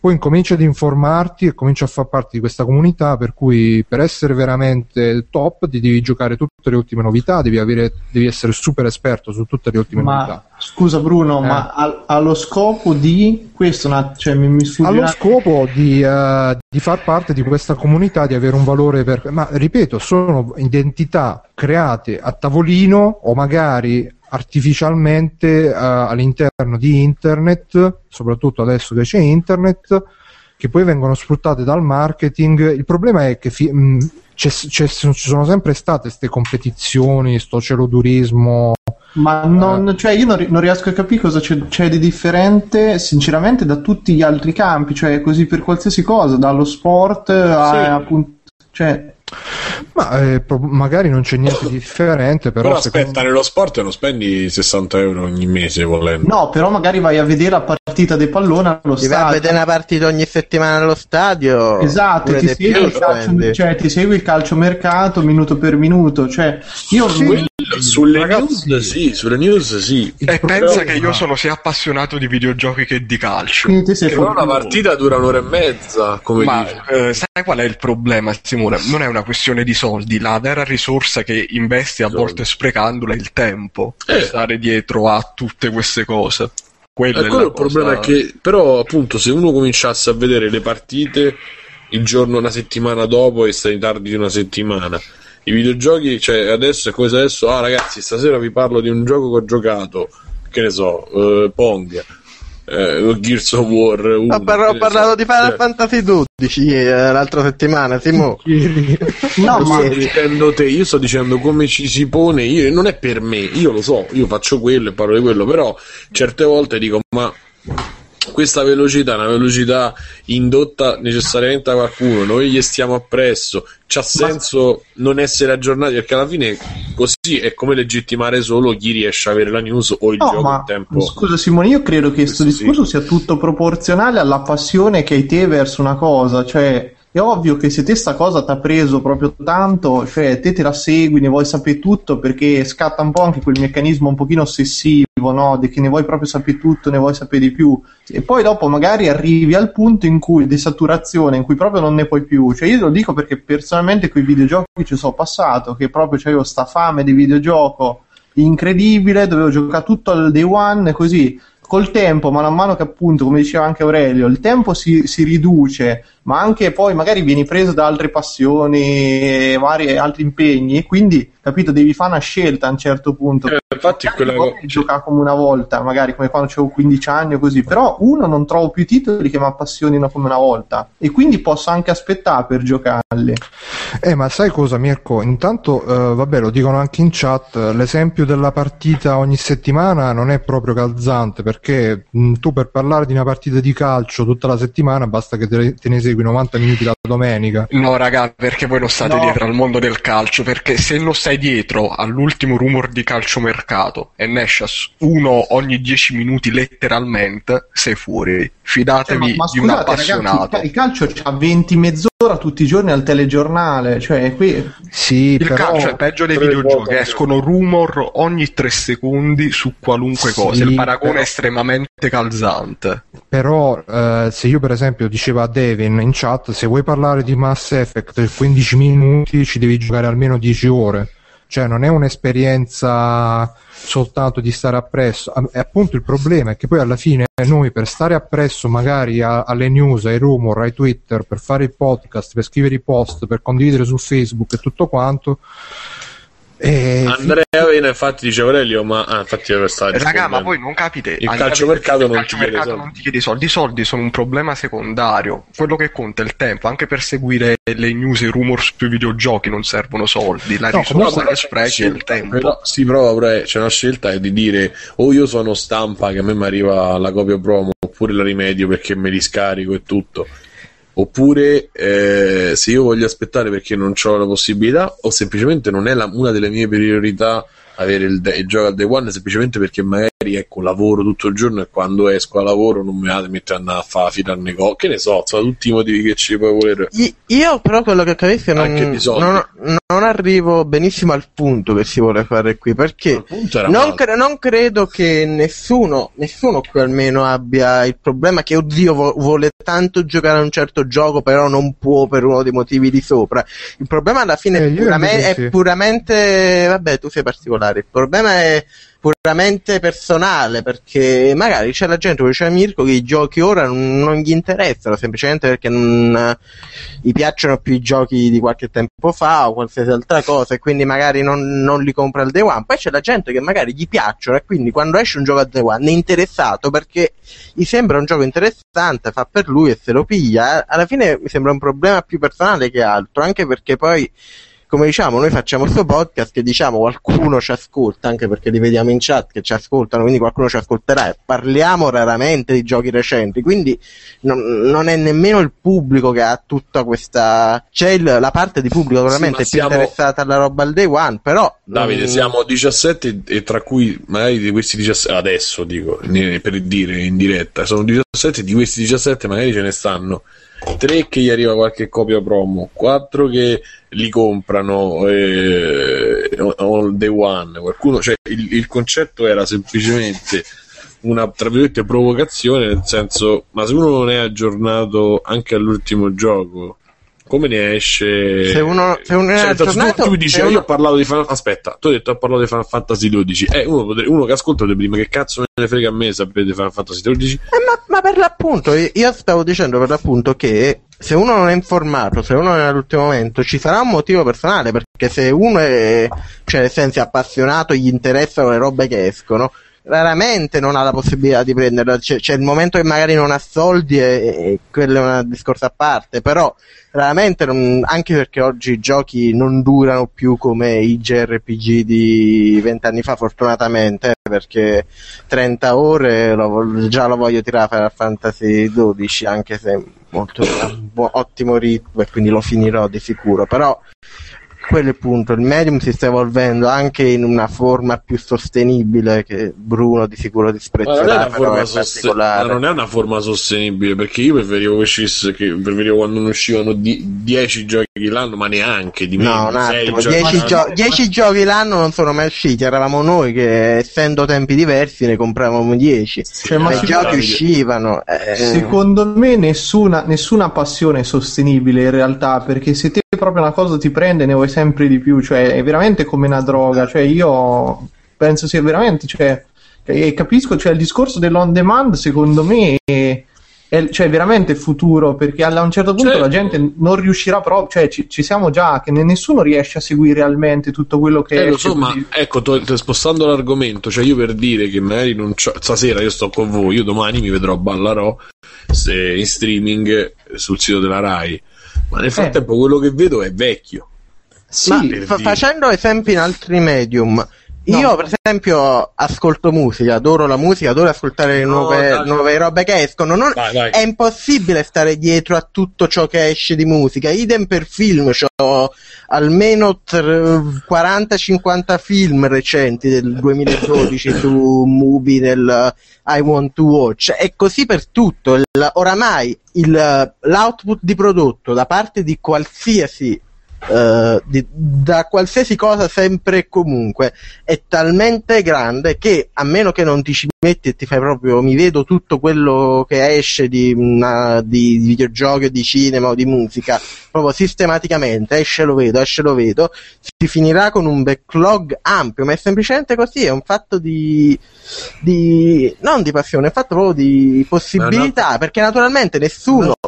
poi incominci ad informarti e cominci a far parte di questa comunità, per cui per essere veramente top ti devi giocare tutte le ultime novità, devi essere super esperto su tutte le ultime novità. Scusa Bruno, ma allo scopo di questo, cioè mi allo scopo di far parte di questa comunità, di avere un valore ma ripeto, sono identità create a tavolino o magari artificialmente all'interno di internet, soprattutto adesso che c'è internet, che poi vengono sfruttate dal marketing. Il problema è che ci sono sempre state queste competizioni, sto celodurismo, ma io non riesco a capire cosa c'è di differente sinceramente da tutti gli altri campi, cioè così per qualsiasi cosa, dallo sport a appunto, cioè Ma magari non c'è niente di differente, però aspetta, nello sport non spendi 60 euro ogni mese volendo. No, però magari vai a vedere la partita di pallone allo stadio. Vai a vedere una partita ogni settimana allo stadio. Esatto, ti segui, ti segui il calciomercato minuto per minuto, cioè io sulle news sì. E pensa che io sono sia appassionato di videogiochi che di calcio. Quindi però una partita dura un'ora e mezza, come sai qual è il problema, Simone? Non è una questione di soldi, la vera risorsa che investi a volte sprecandola è il tempo per stare dietro a tutte queste cose. Quello è il problema, è che però appunto se uno cominciasse a vedere le partite il giorno una settimana dopo e stai tardi di una settimana, i videogiochi, cioè adesso è cosa adesso? Ah ragazzi, stasera vi parlo di un gioco che ho giocato, che ne so, Pong, Gears of War 1, ho parlato di Final Fantasy 12 l'altra settimana, Simo. No, ma dicendo te, io sto dicendo come ci si pone, io non è per me, io lo so, io faccio quello e parlo di quello, però certe volte dico ma questa velocità è una velocità indotta necessariamente da qualcuno, noi gli stiamo appresso, c'ha senso non essere aggiornati, perché alla fine così è come legittimare solo chi riesce a avere la news o il gioco in tempo. Scusa Simone, io credo che questo discorso sia tutto proporzionale alla passione che hai te verso una cosa, cioè è ovvio che se te sta cosa ti ha preso proprio tanto, cioè te la segui, ne vuoi sapere tutto, perché scatta un po' anche quel meccanismo un pochino ossessivo, no? Di che ne vuoi proprio sapere tutto, ne vuoi sapere di più, e poi dopo magari arrivi al punto in cui di saturazione, in cui proprio non ne puoi più. Cioè io lo dico perché personalmente coi videogiochi ci sono passato, che proprio avevo sta fame di videogioco incredibile, dovevo giocare tutto al day one, così col tempo, man mano che appunto, come diceva anche Aurelio, il tempo si riduce, ma anche poi magari vieni preso da altre passioni, altri impegni, e quindi, capito, devi fare una scelta a un certo punto. Infatti quella giocare come una volta, magari come quando avevo 15 anni o così, però uno non trovo più titoli che mi appassionino come una volta, e quindi posso anche aspettare per giocarli. Ma sai cosa Mirko? Intanto, vabbè, lo dicono anche in chat, l'esempio della partita ogni settimana non è proprio calzante, perché tu per parlare di una partita di calcio tutta la settimana basta che te ne segui 90 minuti la domenica. No raga, perché voi non state dietro al mondo del calcio, perché se non stai dietro all'ultimo rumor di calciomercato e ne esce uno ogni 10 minuti letteralmente, sei fuori. Fidatevi di un appassionato. Ragazzi, il calcio c'ha 20 mezz'ora tutti i giorni al telegiornale, cioè qui calcio è peggio dei videogiochi, escono rumor ogni 3 secondi su qualunque cosa, il paragone è estremamente calzante. Però se io per esempio dicevo a Devin in chat, se vuoi parlare di Mass Effect 15 minuti ci devi giocare almeno 10 ore. Cioè non è un'esperienza soltanto di stare appresso, e appunto il problema è che poi alla fine noi per stare appresso magari alle news, ai rumor, ai Twitter, per fare il podcast, per scrivere i post, per condividere su Facebook e tutto quanto. Andrea infatti dice Aurelio, ma infatti raga, ma voi non capite, il calciomercato non ti chiede i soldi, i soldi sono un problema secondario, quello che conta è il tempo. Anche per seguire le news e i rumor sui videogiochi non servono soldi, la risorsa che sprechi è il tempo. Però si prova, c'è una scelta di dire io sono stampa che a me mi arriva la copia promo, oppure la rimedio perché me li scarico e tutto, oppure se io voglio aspettare perché non ho la possibilità, o semplicemente non è una delle mie priorità avere il gioco al day one, semplicemente perché magari lavoro tutto il giorno e quando esco a lavoro non mi metto a andare a fare fila al negozio, che ne so, sono tutti i motivi che ci puoi voler. Io però quello che capisco non arrivo benissimo al punto che si vuole fare qui, perché non credo che nessuno qui almeno abbia il problema che oddio vuole tanto giocare a un certo gioco però non può per uno dei motivi di sopra. Il problema alla fine è puramente vabbè, tu sei particolare. Il problema è puramente personale, perché magari c'è la gente, come diceva Mirko, che i giochi ora non gli interessano semplicemente perché non gli piacciono più i giochi di qualche tempo fa o qualsiasi altra cosa, e quindi magari non li compra al day one. Poi c'è la gente che magari gli piacciono e quindi quando esce un gioco al day one è interessato perché gli sembra un gioco interessante, fa per lui e se lo piglia. Alla fine mi sembra un problema più personale che altro, anche perché poi come diciamo, noi facciamo sto podcast e diciamo qualcuno ci ascolta, anche perché li vediamo in chat che ci ascoltano, quindi qualcuno ci ascolterà, e parliamo raramente di giochi recenti, quindi non è nemmeno il pubblico che ha tutta questa... c'è la parte di pubblico veramente più interessata alla roba al day one, però... Davide, siamo 17 e tra cui magari di questi 17, adesso dico, per dire in diretta, sono 17 e di questi 17 magari ce ne stanno 3 che gli arriva qualche copia promo, 4 che li comprano all day one, qualcuno, cioè il concetto era semplicemente una, tra virgolette, provocazione, nel senso, ma se uno non è aggiornato anche all'ultimo gioco, come ne esce? Se uno è aggiornato, tu mi dici io ho parlato di Final Fantasy 12, uno che ascolta prima, che cazzo me ne frega a me sapete Final Fantasy 12? Ma per l'appunto io stavo dicendo per l'appunto che se uno non è informato, se uno è all'ultimo momento, ci sarà un motivo personale, perché se uno è, cioè nel senso, è appassionato, gli interessano le robe che escono, raramente non ha la possibilità di prenderla, c'è il momento che magari non ha soldi e quello è un discorso a parte, però raramente non, anche perché oggi i giochi non durano più come i JRPG di 20 anni fa, fortunatamente, perché 30 ore già lo voglio tirare a Fantasy 12, anche se molto ottimo ritmo, e quindi lo finirò di sicuro, però quello è il punto, il medium si sta evolvendo anche in una forma più sostenibile, che Bruno di sicuro disprezzerà, però è particolare. Ma non è una forma sostenibile, perché io preferivo che quando non uscivano 10 giochi l'anno, ma neanche di meno. No, un attimo, 10 giochi l'anno non sono mai usciti, eravamo noi che, essendo tempi diversi, ne compravamo 10, ma i giochi uscivano. Secondo me nessuna passione è sostenibile in realtà, perché se te proprio una cosa ti prende, ne vuoi sempre di più, cioè è veramente come una droga, cioè io penso sia veramente, cioè, capisco, cioè il discorso dell'on demand secondo me è cioè veramente futuro, perché a un certo punto, cioè, la gente non riuscirà proprio, cioè ci siamo già, che nessuno riesce a seguire realmente tutto quello che insomma, ecco, spostando l'argomento, cioè io per dire che magari non c'ho, stasera io sto con voi, io domani mi vedrò Ballarò in streaming sul sito della Rai, ma nel frattempo quello che vedo è vecchio. Sì, facendo esempi in altri medium, io per esempio ascolto musica, adoro la musica, adoro ascoltare le nuove robe che escono, vai. È impossibile stare dietro a tutto ciò che esce di musica, idem per film, ho almeno 40-50 film recenti del 2012 su Mubi, del I Want to Watch, è così per tutto, oramai l'output di prodotto da parte di qualsiasi da qualsiasi cosa, sempre e comunque, è talmente grande che, a meno che non ti ci metti e ti fai proprio mi vedo tutto quello che esce di videogiochi, di cinema o di musica, proprio sistematicamente esce lo vedo, si finirà con un backlog ampio, ma è semplicemente così, è un fatto di non di passione, è un fatto proprio di possibilità, perché naturalmente nessuno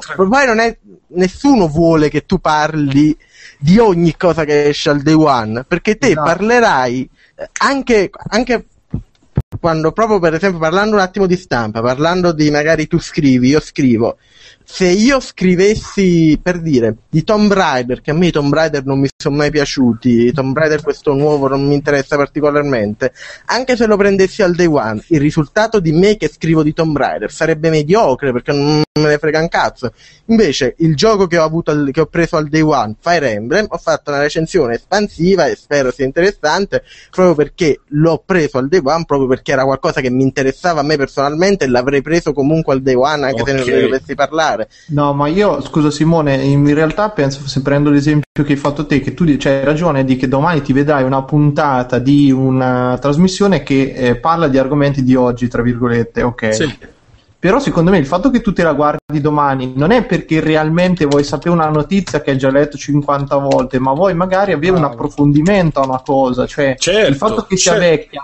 vuole che tu parli di ogni cosa che esce al day one, perché te parlerai anche quando, proprio per esempio parlando un attimo di stampa, parlando di magari tu scrivi, io scrivo, se io scrivessi per dire di Tomb Raider, che a me i Tomb Raider non mi sono mai piaciuti, Tomb Raider questo nuovo non mi interessa particolarmente, anche se lo prendessi al day one, il risultato di me che scrivo di Tomb Raider sarebbe mediocre, perché non me ne frega un cazzo. Invece il gioco che ho preso al day one, Fire Emblem, ho fatto una recensione espansiva e spero sia interessante, proprio perché l'ho preso al day one, proprio perché era qualcosa che mi interessava a me personalmente e l'avrei preso comunque al day one anche se non ne dovessi parlare. No, ma io, scusa Simone, in realtà penso, se prendo l'esempio che hai fatto te, che tu hai ragione di che domani ti vedrai una puntata di una trasmissione che parla di argomenti di oggi, tra virgolette, ok? Sì. Però secondo me il fatto che tu te la guardi domani non è perché realmente vuoi sapere una notizia che hai già letto 50 volte, ma vuoi magari avere un approfondimento a una cosa, cioè il fatto che sia vecchia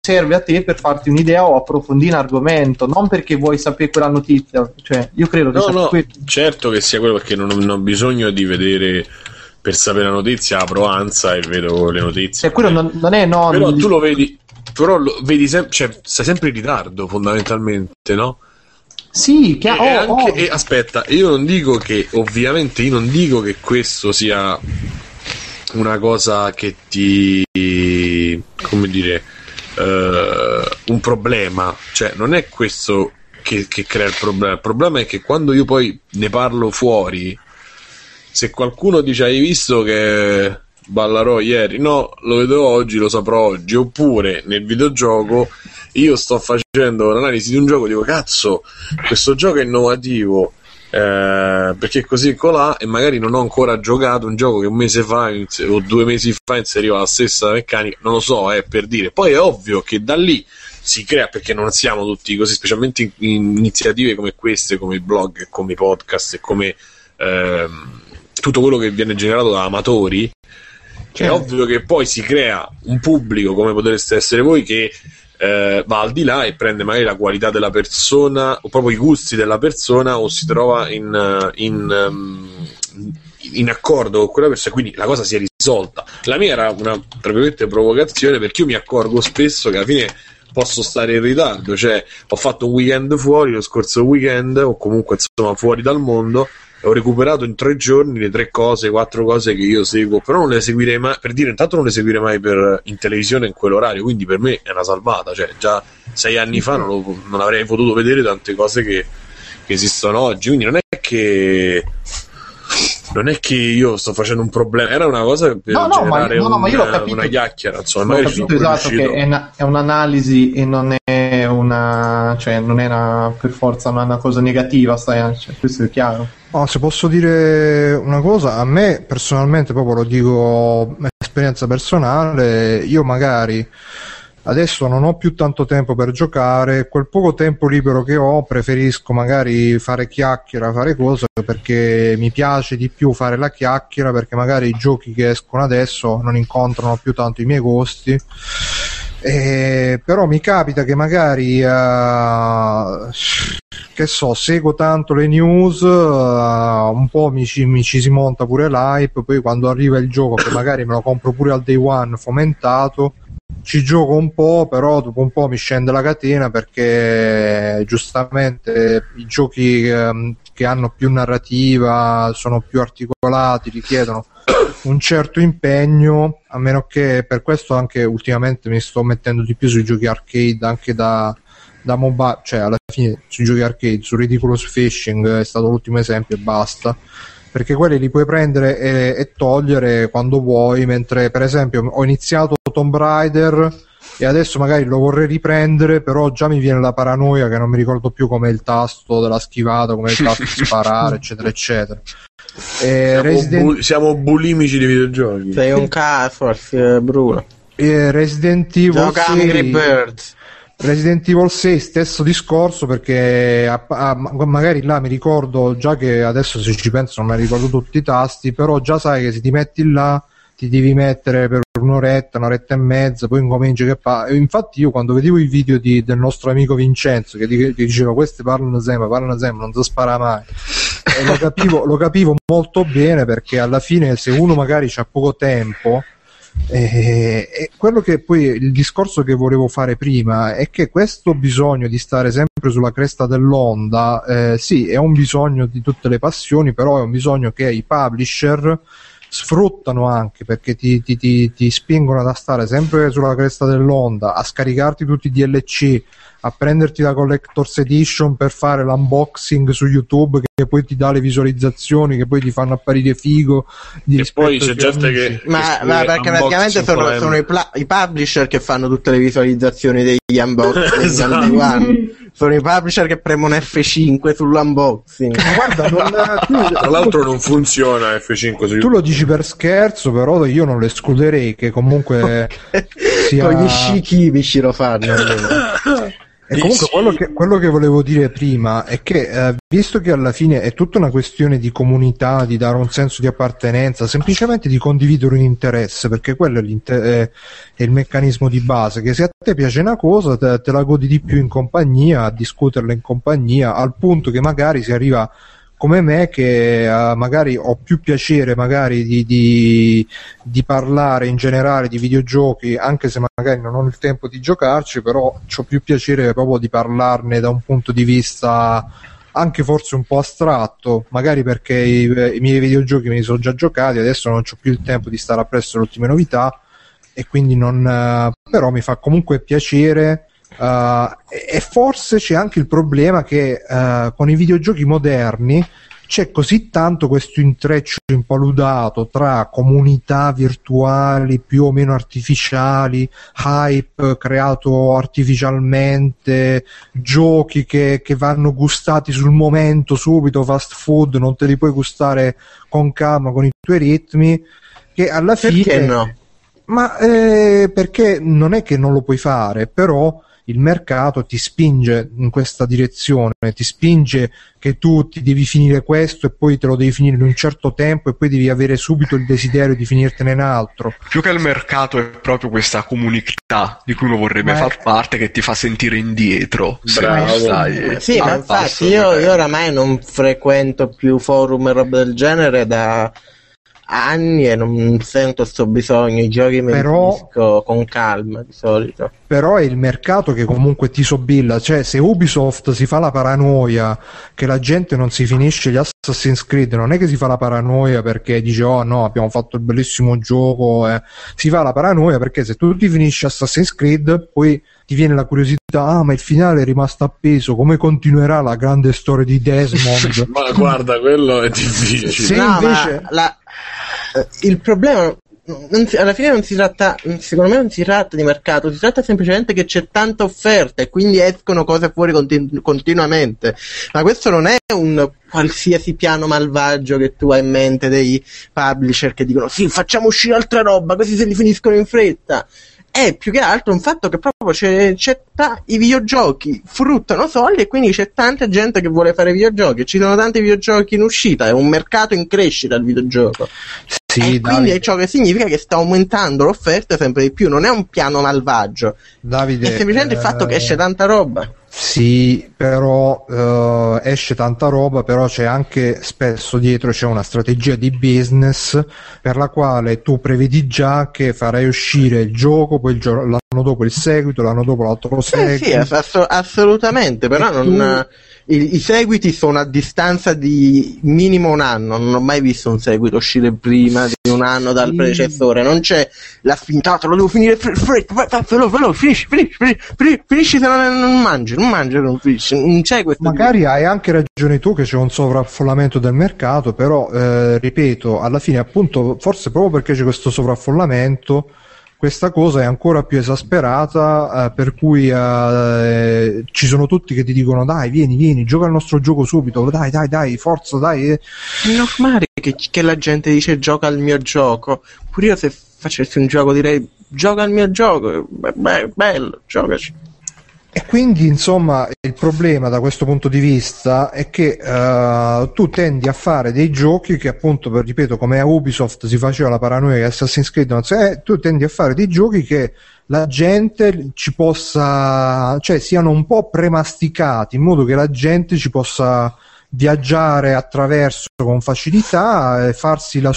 serve a te per farti un'idea o approfondire un argomento, non perché vuoi sapere quella notizia, cioè io credo che certo che sia quello, perché non ho bisogno di vedere per sapere la notizia, apro Ansa e vedo le notizie, quello non è enorme, però tu lo vedi. Però lo vedi sempre, cioè sei sempre in ritardo fondamentalmente, no? Sì, che e aspetta, io non dico che questo sia una cosa che ti, come dire, un problema, cioè non è questo che crea il problema. Il problema è che quando io poi ne parlo fuori, se qualcuno dice hai visto che ballarò ieri, no, lo vedo oggi, lo saprò oggi. Oppure nel videogioco io sto facendo l'analisi di un gioco, dico cazzo, questo gioco è innovativo, perché così colà, e magari non ho ancora giocato un gioco che un mese fa o 2 mesi fa inseriva la stessa meccanica, non lo so, per dire. Poi è ovvio che da lì si crea, perché non siamo tutti così, specialmente in iniziative come queste, come i blog, come i podcast e come tutto quello che viene generato da amatori. Cioè, è ovvio che poi si crea un pubblico, come potreste essere voi, che va al di là e prende magari la qualità della persona o proprio i gusti della persona, o si trova in accordo con quella persona, quindi la cosa si è risolta. La mia era una, tra virgolette, provocazione, perché io mi accorgo spesso che alla fine posso stare in ritardo. Cioè, ho fatto un weekend fuori lo scorso weekend, o comunque insomma fuori dal mondo, ho recuperato in 3 giorni le 3 cose, 4 cose che io seguo, però non le seguirei mai, per dire, intanto non le seguirei mai in televisione in quell'orario, quindi per me è una salvata. Cioè, già 6 anni fa non avrei potuto vedere tante cose che esistono oggi, quindi non è che io sto facendo un problema, era una cosa per generare una chiacchiera, insomma. Ho capito, esatto, che è un'analisi e non è una, cioè non è una, per forza una cosa negativa, stai, cioè, questo è chiaro. Oh, se posso dire una cosa, a me personalmente, proprio lo dico esperienza personale, io magari adesso non ho più tanto tempo per giocare, quel poco tempo libero che ho preferisco magari fare chiacchiera, fare cose, perché mi piace di più fare la chiacchiera, perché magari i giochi che escono adesso non incontrano più tanto i miei gusti. Però mi capita che magari che so, seguo tanto le news, un po' mi ci si monta pure l'hype, poi quando arriva il gioco, che magari me lo compro pure al day one fomentato, ci gioco un po', però dopo un po' mi scende la catena, perché giustamente i giochi che hanno più narrativa sono più articolati, richiedono un certo impegno, a meno che, per questo anche ultimamente mi sto mettendo di più sui giochi arcade, anche da mobile, cioè alla fine sui giochi arcade, su Ridiculous Fishing è stato l'ultimo esempio e basta, perché quelli li puoi prendere e togliere quando vuoi, mentre per esempio ho iniziato Tomb Raider e adesso magari lo vorrei riprendere, però già mi viene la paranoia che non mi ricordo più come il tasto della schivata, come il tasto di sparare, eccetera eccetera. Siamo bulimici di videogiochi. Sei un forse, Bruno. Resident Evil 6, Resident Evil 6, stesso discorso, perché magari là mi ricordo già, che adesso se ci penso non mi ricordo tutti i tasti, però già sai che se ti metti là ti devi mettere per un'oretta e mezza, poi incominci che infatti io quando vedevo i video del nostro amico Vincenzo che diceva queste parlano sempre, non si spara mai, e lo capivo molto bene, perché alla fine se uno magari c'ha poco tempo, e quello che poi il discorso che volevo fare prima è che questo bisogno di stare sempre sulla cresta dell'onda, sì, è un bisogno di tutte le passioni, però è un bisogno che i publisher sfruttano anche, perché ti spingono a stare sempre sulla cresta dell'onda, a scaricarti tutti i DLC, a prenderti la Collector's Edition per fare l'unboxing su YouTube, che poi ti dà le visualizzazioni, che poi ti fanno apparire figo. E poi c'è gente che... Ma perché praticamente sono i publisher che fanno tutte le visualizzazioni degli unboxing. Esatto. Sono i publisher che premono F5 sull'unboxing. Guarda, tra l'altro non funziona F5 su... Tu lo dici per scherzo, però io non lo escluderei che comunque sia... Con gli sci chimici lo fanno. E comunque quello che volevo dire prima è che visto che alla fine è tutta una questione di comunità, di dare un senso di appartenenza, semplicemente di condividere un interesse, perché quello è il meccanismo di base, che se a te piace una cosa te la godi di più in compagnia, a discuterla in compagnia, al punto che magari si arriva come me, che magari ho più piacere magari di parlare in generale di videogiochi, anche se magari non ho il tempo di giocarci, però ho più piacere proprio di parlarne da un punto di vista anche forse un po' astratto, magari perché i miei videogiochi me li sono già giocati, adesso non ho più il tempo di stare appresso alle ultime novità, e quindi non, però mi fa comunque piacere. E forse c'è anche il problema che con i videogiochi moderni c'è così tanto questo intreccio impaludato tra comunità virtuali più o meno artificiali, hype creato artificialmente, giochi che vanno gustati sul momento, subito, fast food, non te li puoi gustare con calma, con i tuoi ritmi, che alla fine... Perché no? Ma perché non è che non lo puoi fare, però... il mercato ti spinge in questa direzione, ti spinge che tu ti devi finire questo e poi te lo devi finire in un certo tempo e poi devi avere subito il desiderio di finirtene un altro. Più che il mercato è proprio questa comunità di cui uno vorrebbe far parte, che ti fa sentire indietro. Sì, ma infatti io oramai non frequento più forum e roba del genere da anni e non sento sto bisogno, i giochi me li finisco con calma di solito. Però è il mercato che comunque ti sobilla, cioè se Ubisoft si fa la paranoia che la gente non si finisce gli Assassin's Creed, non è che si fa la paranoia perché dice oh no abbiamo fatto il bellissimo gioco, si fa la paranoia perché se tu ti finisci Assassin's Creed poi ti viene la curiosità, ah ma il finale è rimasto appeso, come continuerà la grande storia di Desmond? Ma guarda, quello è difficile. Se no, invece il problema alla fine non si tratta, secondo me non si tratta di mercato, si tratta semplicemente che c'è tanta offerta e quindi escono cose fuori continuamente, ma questo non è un qualsiasi piano malvagio che tu hai in mente dei publisher che dicono sì facciamo uscire altra roba così se li finiscono in fretta. È più che altro un fatto che proprio i videogiochi fruttano soldi e quindi c'è tanta gente che vuole fare videogiochi, ci sono tanti videogiochi in uscita, è un mercato in crescita il videogioco. Sì, quindi è ciò che significa che sta aumentando l'offerta sempre di più, non è un piano malvagio, Davide, è semplicemente il fatto che esce tanta roba. Sì, però esce tanta roba, però c'è anche spesso dietro c'è una strategia di business per la quale tu prevedi già che farai uscire il gioco, poi l'anno dopo il seguito, l'anno dopo l'altro seguito. Sì, assolutamente, però non... I seguiti sono a distanza di minimo un anno, non ho mai visto un seguito uscire prima di un anno dal predecessore, non c'è la spintata, lo devo finire, finisci se non mangi, non c'è questo. Magari hai anche ragione tu che c'è un sovraffollamento del mercato, però ripeto, alla fine appunto forse proprio perché c'è questo sovraffollamento questa cosa è ancora più esasperata, per cui ci sono tutti che ti dicono dai vieni gioca il nostro gioco subito, dai forza, dai. È normale che la gente dice gioca al mio gioco, pure io se facessi un gioco direi gioca al mio gioco, bello, giocaci. E quindi insomma il problema da questo punto di vista è che tu tendi a fare dei giochi che appunto, ripeto, come a Ubisoft si faceva la paranoia che Assassin's Creed non so, tu tendi a fare dei giochi che la gente ci possa, cioè siano un po' premasticati in modo che la gente ci possa viaggiare attraverso con facilità e farsi il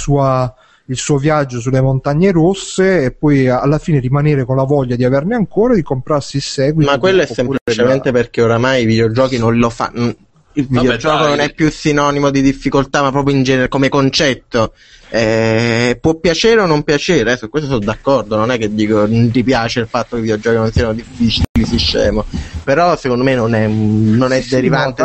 suo viaggio sulle montagne rosse e poi alla fine rimanere con la voglia di averne ancora e di comprarsi il seguito. Ma quello è semplicemente perché oramai i videogiochi non lo fanno, il videogioco non è più sinonimo di difficoltà, ma proprio in genere come concetto può piacere o non piacere, su questo sono d'accordo, non è che dico non ti piace il fatto che i videogiochi non siano difficili, si scemo, però secondo me non è derivante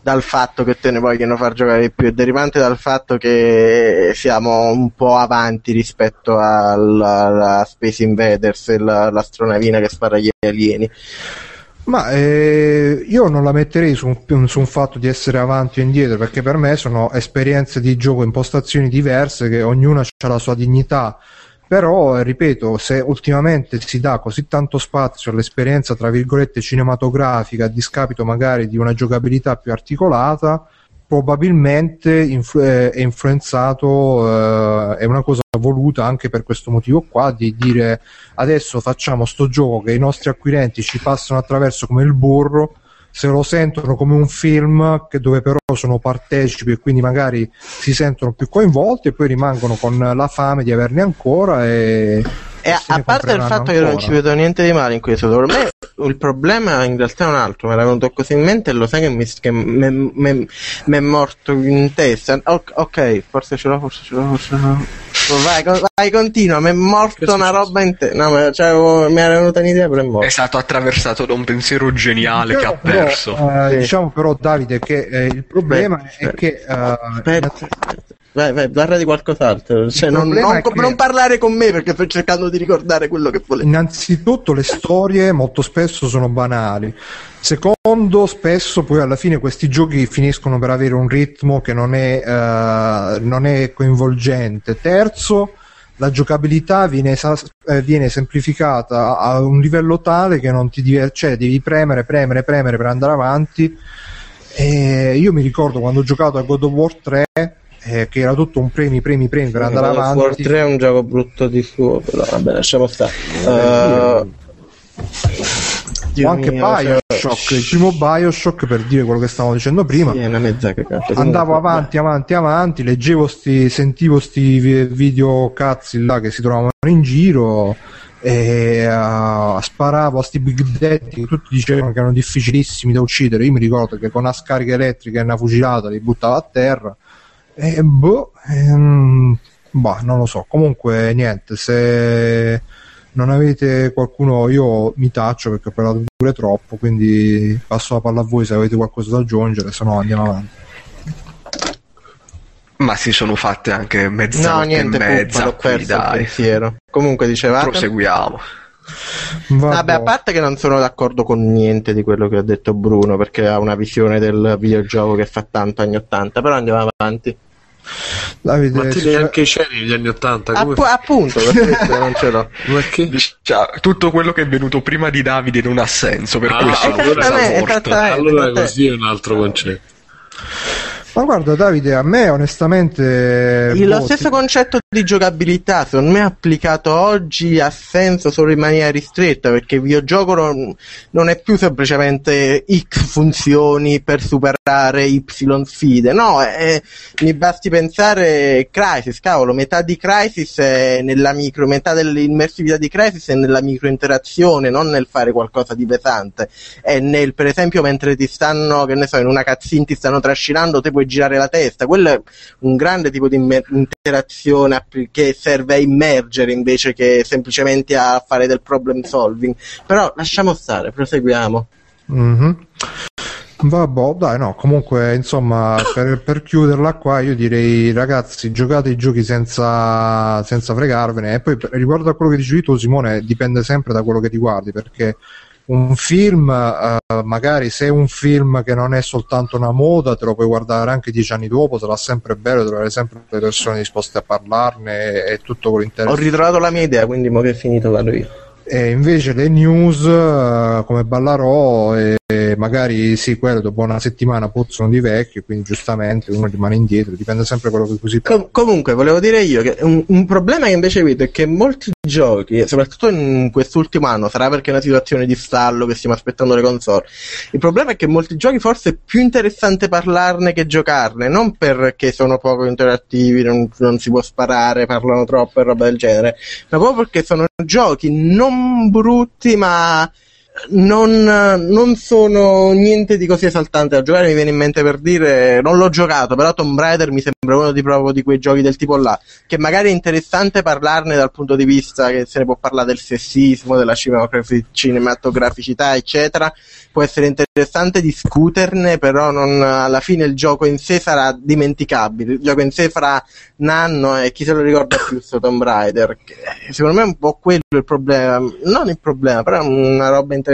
dal fatto che te ne vogliono far giocare di più, è derivante dal fatto che siamo un po' avanti rispetto alla Space Invaders e l'astronavina che spara agli alieni. Ma io non la metterei su un fatto di essere avanti o indietro, perché per me sono esperienze di gioco, impostazioni diverse, che ognuna ha la sua dignità. Però, ripeto, se ultimamente si dà così tanto spazio all'esperienza tra virgolette cinematografica a discapito magari di una giocabilità più articolata, probabilmente è influenzato, è una cosa voluta anche per questo motivo qua, di dire adesso facciamo sto gioco che i nostri acquirenti ci passano attraverso come il burro, se lo sentono come un film che dove però sono partecipi e quindi magari si sentono più coinvolti e poi rimangono con la fame di averne ancora e a parte il fatto ancora. Che non ci vedo niente di male in questo, per me il problema in realtà è un altro, me l'ha venuto così in mente e lo sai che mi è morto in testa. Ok, forse ce l'ho. Vai, continua, mi è morto una roba in testa. No, cioè, mi era venuta un'idea, però è morto. È stato attraversato da un pensiero geniale che ha perso. Diciamo però, Davide, che il problema è che... Vai, parla di qualcos'altro, cioè, non parlare con me perché sto cercando di ricordare quello che volevo. Innanzitutto le storie molto spesso sono banali, secondo spesso poi alla fine questi giochi finiscono per avere un ritmo che non è coinvolgente, terzo la giocabilità viene semplificata a un livello tale che non ti divertisce, cioè devi premere per andare avanti. E io mi ricordo quando ho giocato a God of War 3 che era tutto un premi per andare avanti. War 3 è un gioco brutto di suo, però vabbè, lasciamo stare. O anche Bioshock, il primo Bioshock, per dire quello che stavo dicendo prima, sì, andavo avanti, leggevo sentivo sti video cazzi là che si trovavano in giro e sparavo a sti big daddy, tutti dicevano che erano difficilissimi da uccidere. Io mi ricordo che con una scarica elettrica e una fucilata li buttavo a terra. Non lo so. Comunque niente, se non avete qualcuno, io mi taccio perché ho parlato pure troppo, quindi passo la palla a voi se avete qualcosa da aggiungere, se no andiamo avanti. Ma si sono fatte anche mezz'ora e mezza, l'ho perso il pensiero. Comunque dicevate, proseguiamo. Vabbè, a parte che non sono d'accordo con niente di quello che ha detto Bruno, perché ha una visione del videogioco che fa tanto anni 80, però andiamo avanti. Davide, ma tu neanche c'eri negli anni 80? Appunto, perché non ce l'ho. Ma che? Tutto quello che è venuto prima di Davide non ha senso, per questo allora così è un altro concetto. Ma guarda Davide, a me onestamente lo stesso concetto di giocabilità secondo me applicato oggi ha senso solo in maniera ristretta, perché il videogioco non è più semplicemente X funzioni per superare Y sfide, no, mi basti pensare Crysis, cavolo, metà di Crysis è nella micro, metà dell'immersività di Crysis è nella microinterazione, non nel fare qualcosa di pesante, è nel, per esempio, mentre ti stanno, che ne so, in una cutscene ti stanno trascinando, te puoi girare la testa, quello è un grande tipo di interazione che serve a immergere invece che semplicemente a fare del problem solving. Però lasciamo stare, proseguiamo. Mm-hmm. Vabbè, dai, no, comunque insomma per chiuderla qua io direi, ragazzi, giocate i giochi senza fregarvene. E poi riguardo a quello che dicevi tu, Simone, dipende sempre da quello che ti guardi, perché un film, magari se è un film che non è soltanto una moda, te lo puoi guardare anche 10 anni dopo, sarà sempre bello, trovare sempre le persone disposte a parlarne e tutto con l'interesse. Ho ritrovato la mia idea, quindi mo che è finito vado io. E invece le news, come Ballarò, magari sì, quello dopo una settimana puzzano di vecchio, quindi giustamente uno rimane indietro, dipende sempre da quello che così. Comunque volevo dire io che un problema che invece vedo è che molti giochi, soprattutto in quest'ultimo anno, sarà perché è una situazione di stallo che stiamo aspettando le console, il problema è che molti giochi forse è più interessante parlarne che giocarne, non perché sono poco interattivi, non si può sparare, parlano troppo e roba del genere, ma proprio perché sono giochi non brutti ma non sono niente di così esaltante da giocare. Mi viene in mente, per dire, non l'ho giocato, però Tomb Raider mi sembra uno proprio di quei giochi del tipo là, che magari è interessante parlarne dal punto di vista che se ne può parlare del sessismo, della cinematograficità eccetera, può essere interessante discuterne, però non, alla fine il gioco in sé sarà dimenticabile, il gioco in sé farà un anno e chi se lo ricorda più sto Tomb Raider. Secondo me è un po' quello il problema, non il problema, però è una roba interessante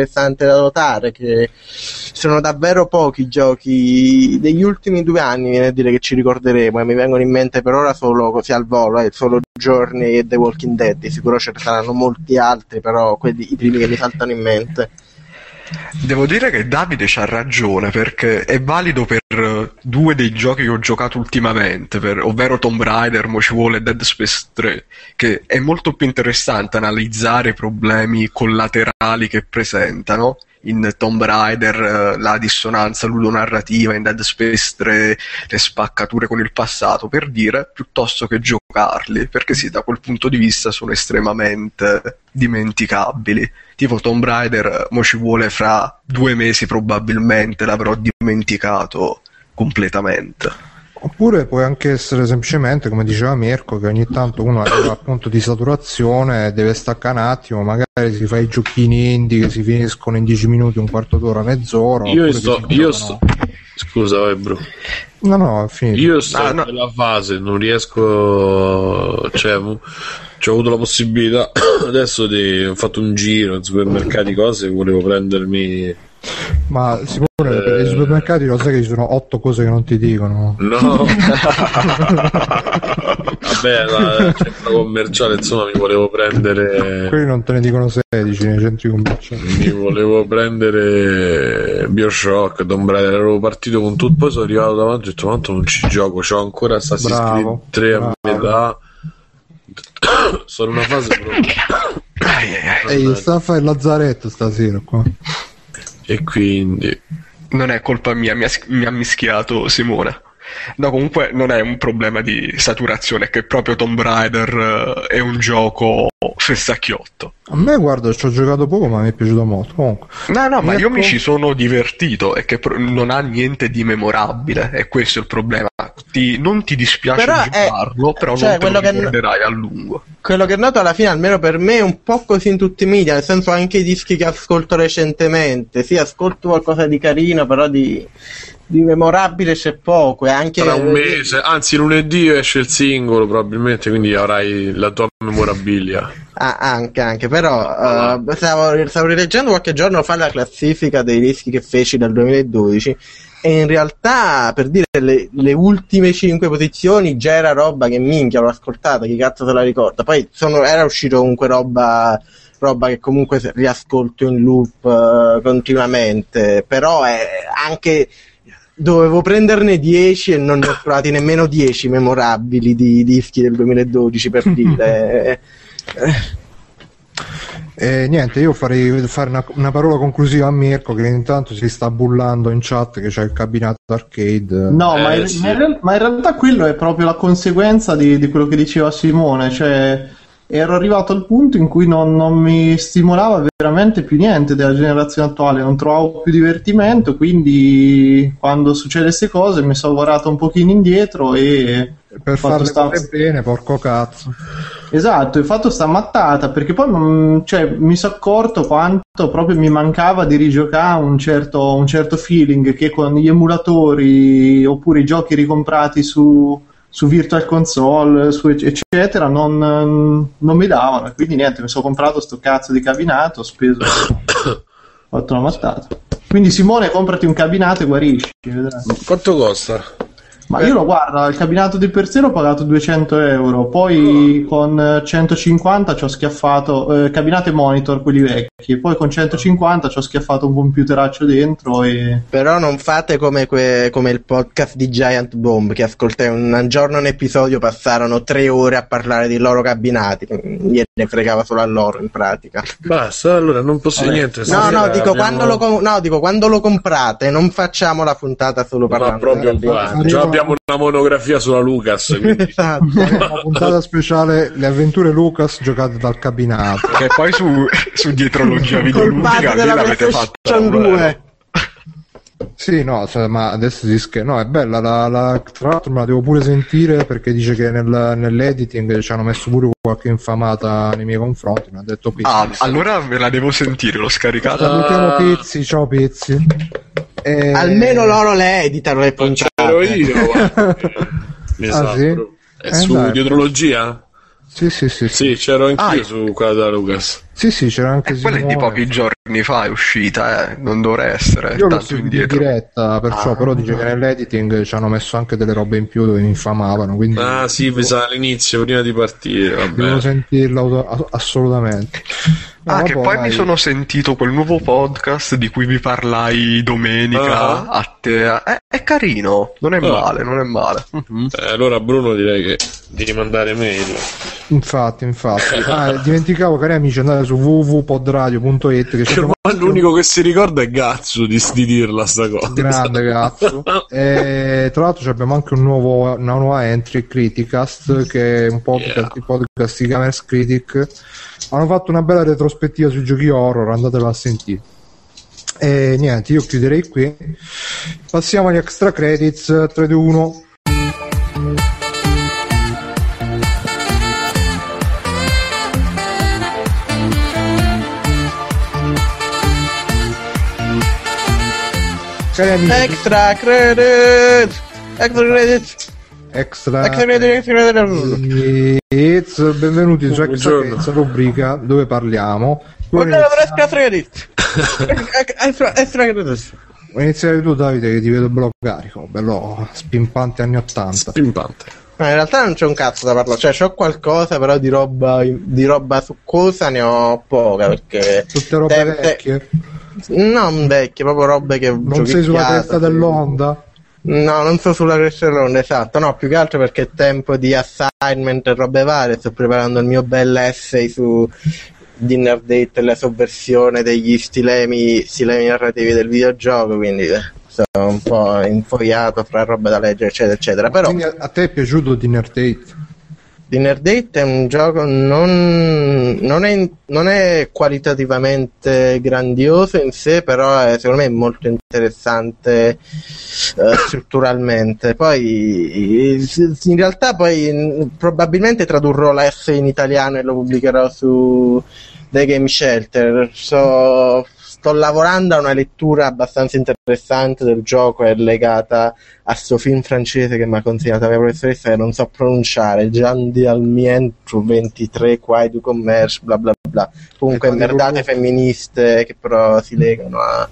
da notare, che sono davvero pochi giochi degli ultimi 2 anni, viene a dire, che ci ricorderemo, e mi vengono in mente per ora solo così al volo, solo Journey e The Walking Dead, di sicuro ce ne saranno molti altri, però quelli i primi che mi saltano in mente. Devo dire che Davide c'ha ragione, perché è valido per 2 dei giochi che ho giocato ultimamente, ovvero Tomb Raider, mo ci vuole Dead Space 3, che è molto più interessante analizzare i problemi collaterali che presentano in Tomb Raider la dissonanza ludonarrativa, in Dead Space 3 le spaccature con il passato, per dire, piuttosto che giocarli, perché sì, da quel punto di vista sono estremamente dimenticabili. Tipo Tomb Raider, mo ci vuole fra 2 mesi probabilmente, l'avrò dimenticato completamente. Oppure può anche essere semplicemente, come diceva Mirko, che ogni tanto uno arriva al punto di saturazione, deve staccare un attimo, magari si fa i giochini indie che si finiscono in 10 minuti, un quarto d'ora, mezz'ora. Scusa, Bruno. No, è finito. Io sto nella fase, non riesco, cioè, ho avuto la possibilità adesso di, ho fatto un giro in supermercati, cose, volevo prendermi. Ma Simone, per i supermercati lo sai che ci sono 8 cose che non ti dicono? No. Vabbè, la centro commerciale, insomma, mi volevo prendere. Qui non te ne dicono 16 nei centri commerciali. Mi volevo prendere BioShock, Tomb Raider, ero partito con tutto, poi sono arrivato davanti e ho detto tanto non ci gioco, c'ho ancora Assassin's Creed 3 a metà. Sono una fase sta a fare il lazzaretto stasera qua. E quindi non è colpa mia, mi ha mischiato Simone. No, comunque non è un problema di saturazione, è che proprio Tomb Raider è un gioco fessacchiotto. A me, guarda, ci ho giocato poco ma mi è piaciuto molto. Comunque no, ma io mi ci sono divertito, è che non ha niente di memorabile, è questo il problema. Non ti dispiace giocarlo, però cioè, non te lo ricorderai a lungo. Quello che è nato alla fine, almeno per me, è un po' così in tutti i media, nel senso anche i dischi che ascolto recentemente, sì, ascolto qualcosa di carino, però di memorabile c'è poco. E anche tra un mese, anzi lunedì esce il singolo probabilmente, quindi avrai la tua memorabilia. Anche però stavo rileggendo qualche giorno fa la classifica dei dischi che feci dal 2012, e in realtà, per dire, le ultime 5 posizioni già era roba che minchia, l'ho ascoltata, chi cazzo se la ricorda. Poi era uscito comunque roba che comunque riascolto in loop continuamente, però anche dovevo prenderne 10 e non ne ho trovati nemmeno 10 memorabili di dischi del 2012, per dire. Niente, io farei fare una parola conclusiva a Mirko, che intanto si sta bullando in chat che c'è il cabinato arcade. No, ma in realtà quello è proprio la conseguenza di quello che diceva Simone, cioè ero arrivato al punto in cui non mi stimolava veramente più niente della generazione attuale, non trovavo più divertimento, quindi quando succede queste cose mi sono varato un pochino indietro e per farle bene, porco cazzo. Esatto, il fatto sta mattata, perché poi mi sono accorto quanto proprio mi mancava di rigiocare un certo feeling che con gli emulatori oppure i giochi ricomprati su Virtual Console, eccetera, non mi davano. Quindi niente, mi sono comprato sto cazzo di cabinato, ho speso, ho fatto una mattata. Quindi Simone, comprati un cabinato e guarisci, vedrai. Quanto costa? Ma io lo guardo, il cabinato di per sé l'ho pagato 200 euro, poi con 150 ci ho schiaffato cabinato e monitor, quelli vecchi, poi con 150 ci ho schiaffato un computeraccio dentro e... Però non fate come il podcast di Giant Bomb, che ascoltai un giorno un episodio, passarono 3 ore a parlare dei loro cabinati, gliene fregava solo a loro in pratica. Basta, allora non posso niente. Quando lo comprate non facciamo la puntata solo parlando. Ma proprio già abbiamo una monografia sulla Lucas, quindi. Esatto, una puntata speciale, le avventure Lucas giocate dal cabinato, che poi su dietrologia videoludica l'avete fatta 2. Sì, no, cioè, ma adesso no, è bella tra l'altro me la devo pure sentire, perché dice che nell'editing ci hanno messo pure qualche infamata nei miei confronti, mi ha detto Pizzi. Allora me la devo sentire, l'ho scaricata. Salutiamo Pizzi, ciao Pizzi. Almeno loro le editano le puntate. C'ero io. Sì? È su dietrologia? Sì, c'ero anch'io su quella da Lucas. Sì, c'era anche quella è di pochi giorni fa, è uscita, non dovrei essere io tanto indietro. In diretta, perciò, però dice che nell'editing ci hanno messo anche delle robe in più dove mi infamavano, quindi... Ah sì, pensavo all'inizio, prima di partire, vabbè. Devo sentirlo assolutamente. Che poi mi sono sentito quel nuovo podcast di cui vi parlai domenica a te. È carino, non è male. Allora Bruno, direi che di rimandare mail. Infatti. Dimenticavo, cari amici, andate su www.podradio.it, che c'è l'unico che si ricorda è Gazzu di dirla sta cosa. Grande Gazzu. E, tra l'altro abbiamo anche una nuova entry, Criticast, che è un podcast, il podcast di Gamers Critic. Hanno fatto una bella retrospettiva sui giochi horror, andatela a sentire. E niente, io chiuderei qui. Passiamo agli extra credits. 3-2-1. Extra credit. Benvenuti su Extra Credits, rubrica dove parliamo. Buongiorno per Extra Credit. Extra Credit. Vuoi iniziare tu, Davide, che ti vedo bello carico, bello spimpante anni 80. Spimpante. Ma in realtà non c'è un cazzo da parlare, cioè c'ho qualcosa, però di roba succosa ne ho poca, perché tutte robe vecchie. Non vecchie, proprio robe che non sei sulla cresta dell'onda? No, non so sulla cresta dell'onda, esatto. No, più che altro perché è tempo di assignment e robe varie. Sto preparando il mio bel essay su Dinner Date e la sovversione degli stilemi narrativi del videogioco, quindi sono un po' infogliato fra robe da leggere, eccetera eccetera. Però, quindi a te è piaciuto Dinner Date? Dinner Date è un gioco non è qualitativamente grandioso in sé, però è, secondo me, è molto interessante strutturalmente. Poi in realtà poi probabilmente tradurrò l'essay in italiano e lo pubblicherò su The Game Shelter. Sto lavorando a una lettura abbastanza interessante del gioco, è legata a sto film francese che mi ha consegnato la mia professoressa, che non so pronunciare, Jean d'Almien 23 Quai du Commerce, bla bla bla, comunque merdate femministe che però si legano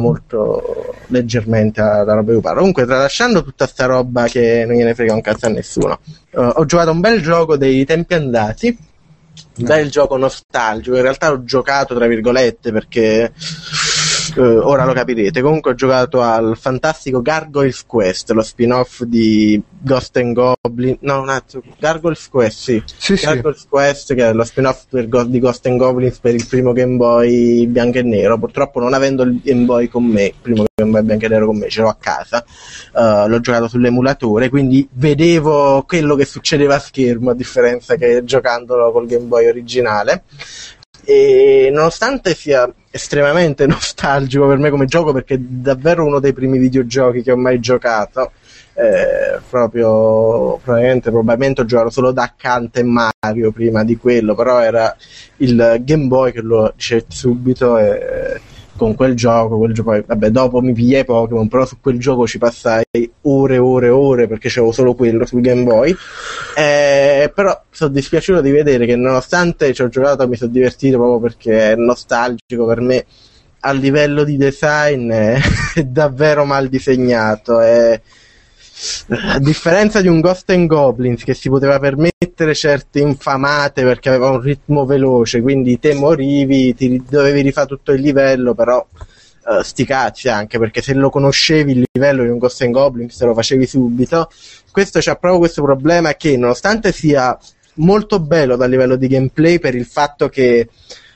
molto leggermente alla roba che parlo. Comunque, tralasciando tutta sta roba che non gliene frega un cazzo a nessuno, ho giocato un bel gioco dei tempi andati. Bel gioco nostalgico, in realtà ho giocato tra virgolette perché ora lo capirete. Comunque ho giocato al fantastico Gargoyle's Quest, lo spin-off di Ghosts'n Goblins. No, un attimo, Gargoyle's Quest, sì. Gargoyle's Quest, che è lo spin-off di Ghosts'n Goblins per il primo Game Boy bianco e nero. Purtroppo, non avendo il Game Boy con me, il primo Game Boy bianco e nero con me ce l'ho a casa, l'ho giocato sull'emulatore, quindi vedevo quello che succedeva a schermo, a differenza che giocandolo col Game Boy originale. E nonostante sia estremamente nostalgico per me come gioco, perché è davvero uno dei primi videogiochi che ho mai giocato, probabilmente ho giocato solo da Kant e Mario prima di quello, però era il Game Boy che lo dice subito, con quel gioco poi, vabbè, dopo mi pigliai Pokémon, però su quel gioco ci passai ore perché c'avevo solo quello sul Game Boy, però sono dispiaciuto di vedere che nonostante ci ho giocato mi sono divertito, proprio perché è nostalgico per me. A livello di design è davvero mal disegnato, a differenza di un Ghosts'n Goblins che si poteva permettere certe infamate perché aveva un ritmo veloce, quindi te morivi, ti dovevi rifare tutto il livello, però sti cazzi, anche perché se lo conoscevi il livello di un Ghosts'n Goblins te lo facevi subito. Questo c'ha proprio questo problema, che nonostante sia molto bello dal livello di gameplay, per il fatto che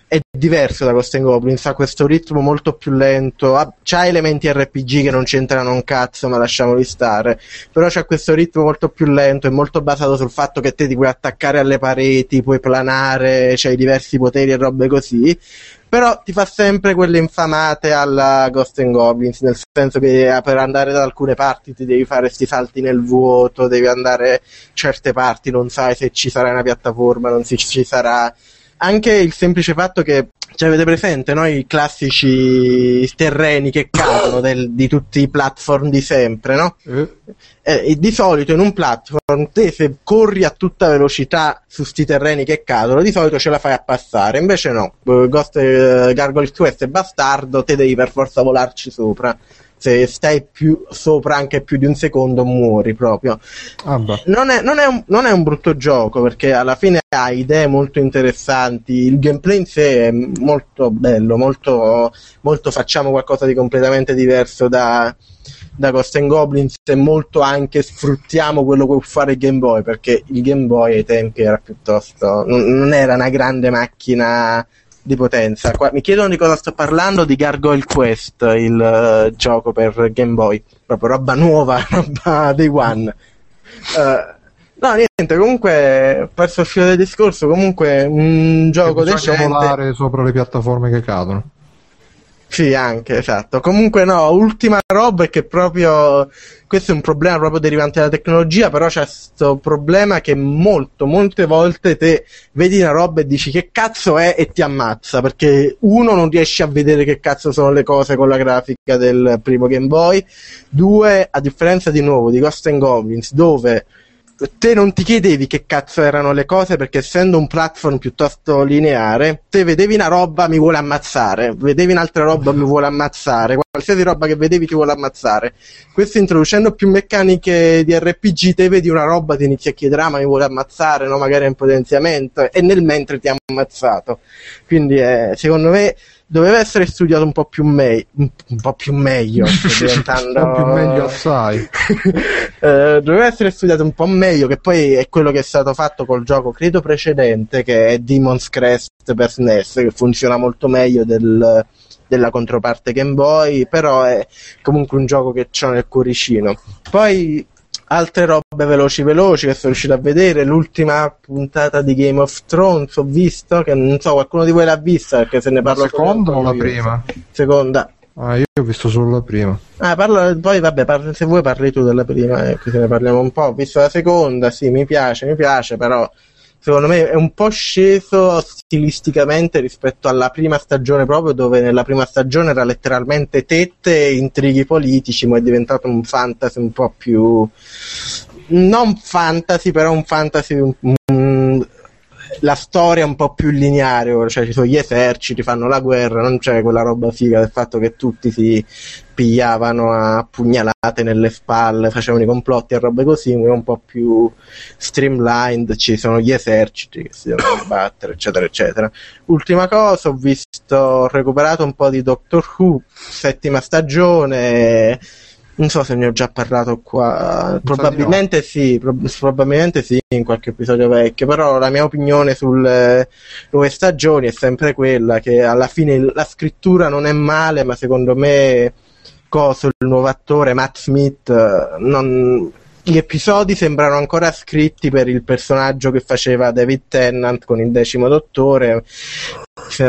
è diverso da Ghosts'n Goblins, ha questo ritmo molto più lento, c'ha elementi RPG che non c'entrano un cazzo, ma lasciamoli stare, però c'ha questo ritmo molto più lento e molto basato sul fatto che te ti puoi attaccare alle pareti, puoi planare, c'hai diversi poteri e robe così, però ti fa sempre quelle infamate alla Ghosts'n Goblins, nel senso che per andare da alcune parti ti devi fare sti salti nel vuoto, devi andare certe parti, non sai se ci sarà una piattaforma, non se ci sarà. Anche il semplice fatto che, cioè, avete presente, no? I classici terreni che cadono di tutti i platform di sempre, no? Di solito in un platform te, se corri a tutta velocità su sti terreni che cadono, di solito ce la fai a passare, invece no, Gargoyle's Quest è bastardo, te devi per forza volarci sopra. Se stai più sopra anche più di un secondo muori proprio. Non è un brutto gioco, perché alla fine ha idee molto interessanti, il gameplay in sé è molto bello, molto, molto facciamo qualcosa di completamente diverso da da Ghosts'n Goblins è molto anche sfruttiamo quello che può fare il Game Boy, perché il Game Boy ai tempi era piuttosto, non era una grande macchina di potenza. Mi chiedono di cosa sto parlando, di Gargoyle Quest, il gioco per Game Boy, proprio roba nuova, roba dei One. No, niente, comunque ho perso il filo del discorso. Comunque un gioco decente, volare sopra le piattaforme che cadono. Sì, anche, esatto. Comunque no, ultima roba è che proprio questo è un problema proprio derivante dalla tecnologia, però c'è questo problema che molte volte te vedi una roba e dici che cazzo è, e ti ammazza, perché uno, non riesci a vedere che cazzo sono le cose con la grafica del primo Game Boy. Due, a differenza di nuovo di Ghosts'n Goblins, dove te non ti chiedevi che cazzo erano le cose, perché essendo un platform piuttosto lineare, te vedevi una roba, mi vuole ammazzare, vedevi un'altra roba, mi vuole ammazzare, qualsiasi roba che vedevi ti vuole ammazzare. Questo, introducendo più meccaniche di RPG, te vedi una roba, ti inizi a chiedere ma mi vuole ammazzare, no, magari è un potenziamento, e nel mentre ti ha ammazzato. Quindi secondo me doveva essere studiato un po' più meglio, diventando un po' più meglio assai. Doveva essere studiato un po' meglio, che poi è quello che è stato fatto col gioco credo precedente, che è Demon's Crest per SNES, che funziona molto meglio della controparte Game Boy, però è comunque un gioco che c'ho nel cuoricino. Poi altre robe veloci che sono riuscito a vedere, l'ultima puntata di Game of Thrones ho visto, che non so, qualcuno di voi l'ha vista, perché se ne parlo. La seconda o la prima? Seconda. Ah, io ho visto solo la prima. Ah, poi se vuoi parli tu della prima, che se ne parliamo un po'. Ho visto la seconda, sì, mi piace, però secondo me è un po' sceso stilisticamente rispetto alla prima stagione, proprio dove nella prima stagione era letteralmente tette e intrighi politici, ma è diventato un fantasy un po' più, non fantasy, però un fantasy, la storia è un po' più lineare, cioè ci sono gli eserciti, fanno la guerra, non c'è quella roba figa del fatto che tutti si pigliavano a pugnalate nelle spalle, facevano i complotti e robe così. È un po' più streamlined, ci sono gli eserciti che si devono battere, eccetera eccetera. Ultima cosa, ho recuperato un po' di Doctor Who, settima stagione. Non so se ne ho già parlato qua, probabilmente sì, in qualche episodio vecchio, però la mia opinione sulle nuove stagioni è sempre quella che alla fine la scrittura non è male, ma secondo me il nuovo attore Matt Smith, gli episodi sembrano ancora scritti per il personaggio che faceva David Tennant con il Decimo Dottore.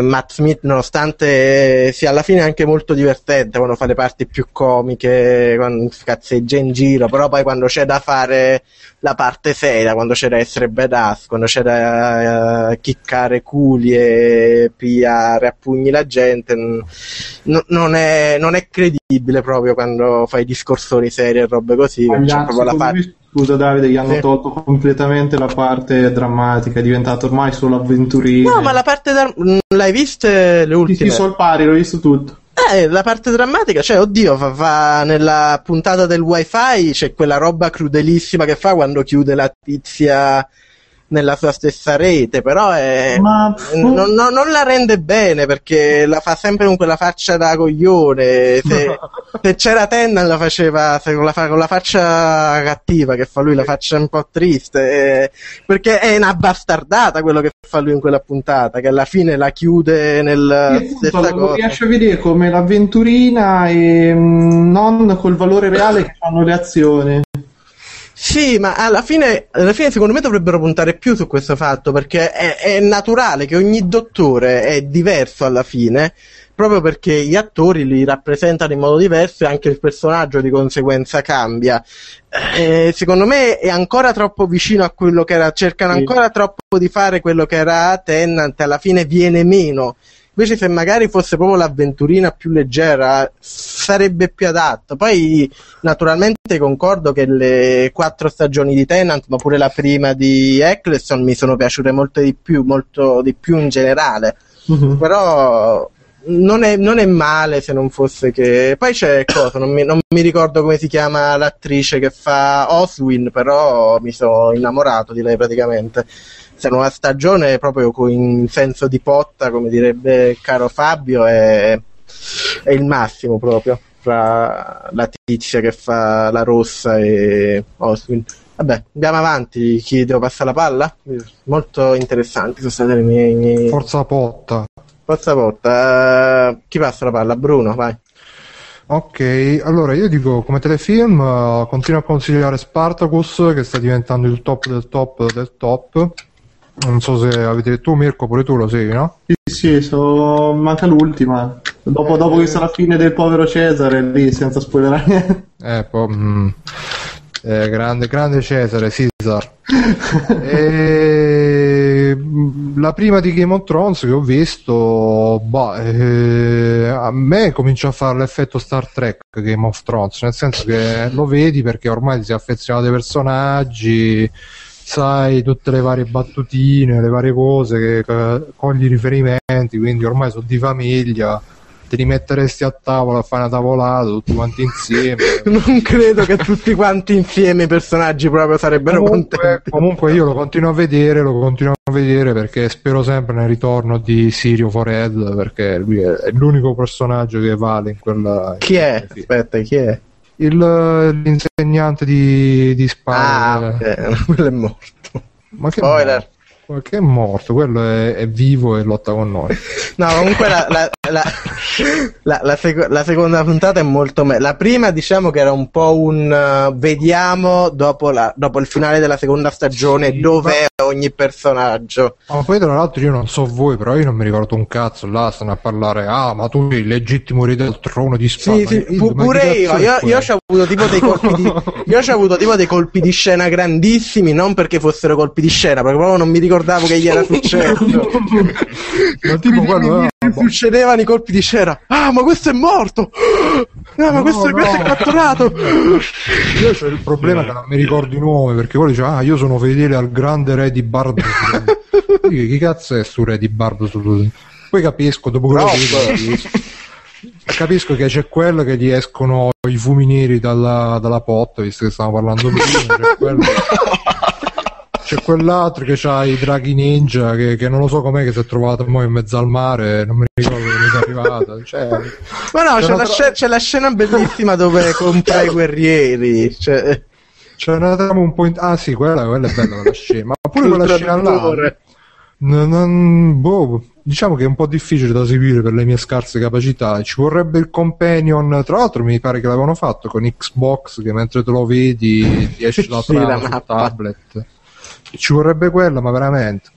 Matt Smith, nonostante sia alla fine anche molto divertente quando fa le parti più comiche, quando cazzeggia in giro, però poi quando c'è da fare la parte seria, quando c'è da essere badass, quando c'è da chiccare culi e pigliare a pugni la gente, non è credibile proprio quando fai discorsoni seri e robe così. Scusa Davide, gli hanno tolto completamente la parte drammatica, è diventato ormai solo avventurino. No, ma la parte l'hai viste le ultime? Sì, sono al pari, l'ho visto tutto. La parte drammatica, cioè, oddio, fa nella puntata del wifi c'è quella roba crudelissima che fa quando chiude la tizia nella sua stessa rete, però non la rende bene, perché la fa sempre con quella faccia da coglione. Se c'era Tennant la faceva con la faccia cattiva che fa lui, la faccia un po' triste, perché è una bastardata quello che fa lui in quella puntata, che alla fine la chiude nel stessa cosa. Riesce a vedere come l'avventurina e non col valore reale che fanno le azioni. Sì, ma alla fine secondo me dovrebbero puntare più su questo fatto, perché è naturale che ogni dottore è diverso alla fine, proprio perché gli attori li rappresentano in modo diverso e anche il personaggio di conseguenza cambia. Secondo me è ancora troppo vicino a quello che era, cercano ancora troppo di fare quello che era Tennant, alla fine viene meno. Invece se magari fosse proprio l'avventurina più leggera sarebbe più adatto. Poi naturalmente concordo che le 4 stagioni di Tennant, ma pure la prima di Eccleston, mi sono piaciute molto di più in generale. Mm-hmm. Però non è male, se non fosse che poi c'è non mi ricordo come si chiama l'attrice che fa Oswin, però mi sono innamorato di lei praticamente. Una stagione proprio in senso di potta, come direbbe caro Fabio, è il massimo proprio. fra la tizia che fa la rossa e Oswin. Vabbè, andiamo avanti, chi devo passare la palla? Molto interessanti sono state le mie... Forza Porta. Chi passa la palla? Bruno, vai. Ok, allora io dico come telefilm continuo a consigliare Spartacus, che sta diventando il top del top del top. Non so se avete detto, Mirko, pure tu lo segui, no? Sì, manca l'ultima. Dopo che sarà la fine del povero Cesare, lì, senza spoilerare niente. Grande Cesare, Caesar. La prima di Game of Thrones che ho visto, a me comincia a fare l'effetto Star Trek Game of Thrones, nel senso che lo vedi perché ormai si è affezionato ai personaggi, sai tutte le varie battutine, le varie cose, che cogli i riferimenti, quindi ormai sono di famiglia. Te li metteresti a tavola a fare una tavolata tutti quanti insieme. Non credo che tutti quanti insieme i personaggi proprio sarebbero contenti. Comunque io lo continuo a vedere perché spero sempre nel ritorno di Sirio Forel, perché lui è l'unico personaggio che vale in quella... Chi è? Aspetta, chi è? L'insegnante di Spagna. Quello è morto. Ma che spoiler! Che è morto, quello è vivo e lotta con noi. No, comunque la seconda puntata è molto la prima, diciamo che era un po' un vediamo dopo il finale della seconda stagione, sì, dov'è ogni personaggio. Ma poi tra l'altro io non so voi, però io non mi ricordo un cazzo, là stanno a parlare ma tu sei il legittimo re del trono di Spagna. Sì, pure io ci ho avuto tipo dei colpi di scena grandissimi, non perché fossero colpi di scena, perché proprio non mi ricordavo che gli era successo. Ma tipo quello succedevano i colpi di scena. Ah, ma questo è morto! Ah, ma questo è catturato! Io c'ho il problema che non mi ricordo i nomi, perché quello dice io sono fedele al grande re di Bardo. Chi cazzo è sto re di Bardo? Poi capisco, dopo quello capisco che c'è quello che gli escono i fumi neri dalla porta, visto che stavamo parlando prima, c'è quello... C'è quell'altro che c'ha i draghi ninja che non lo so com'è, che si è trovato poi in mezzo al mare, non mi ricordo dove è arrivata. Ma no, c'è la scena bellissima dove compra i guerrieri. C'è una trama un po' ah sì, quella è bella quella scena. Ma pure quella scena là. Diciamo che è un po' difficile da seguire per le mie scarse capacità. Ci vorrebbe il companion. Tra l'altro mi pare che l'avevano fatto con Xbox, che mentre te lo vedi ti esce la trama sul tablet. Ci vorrebbe quella, ma veramente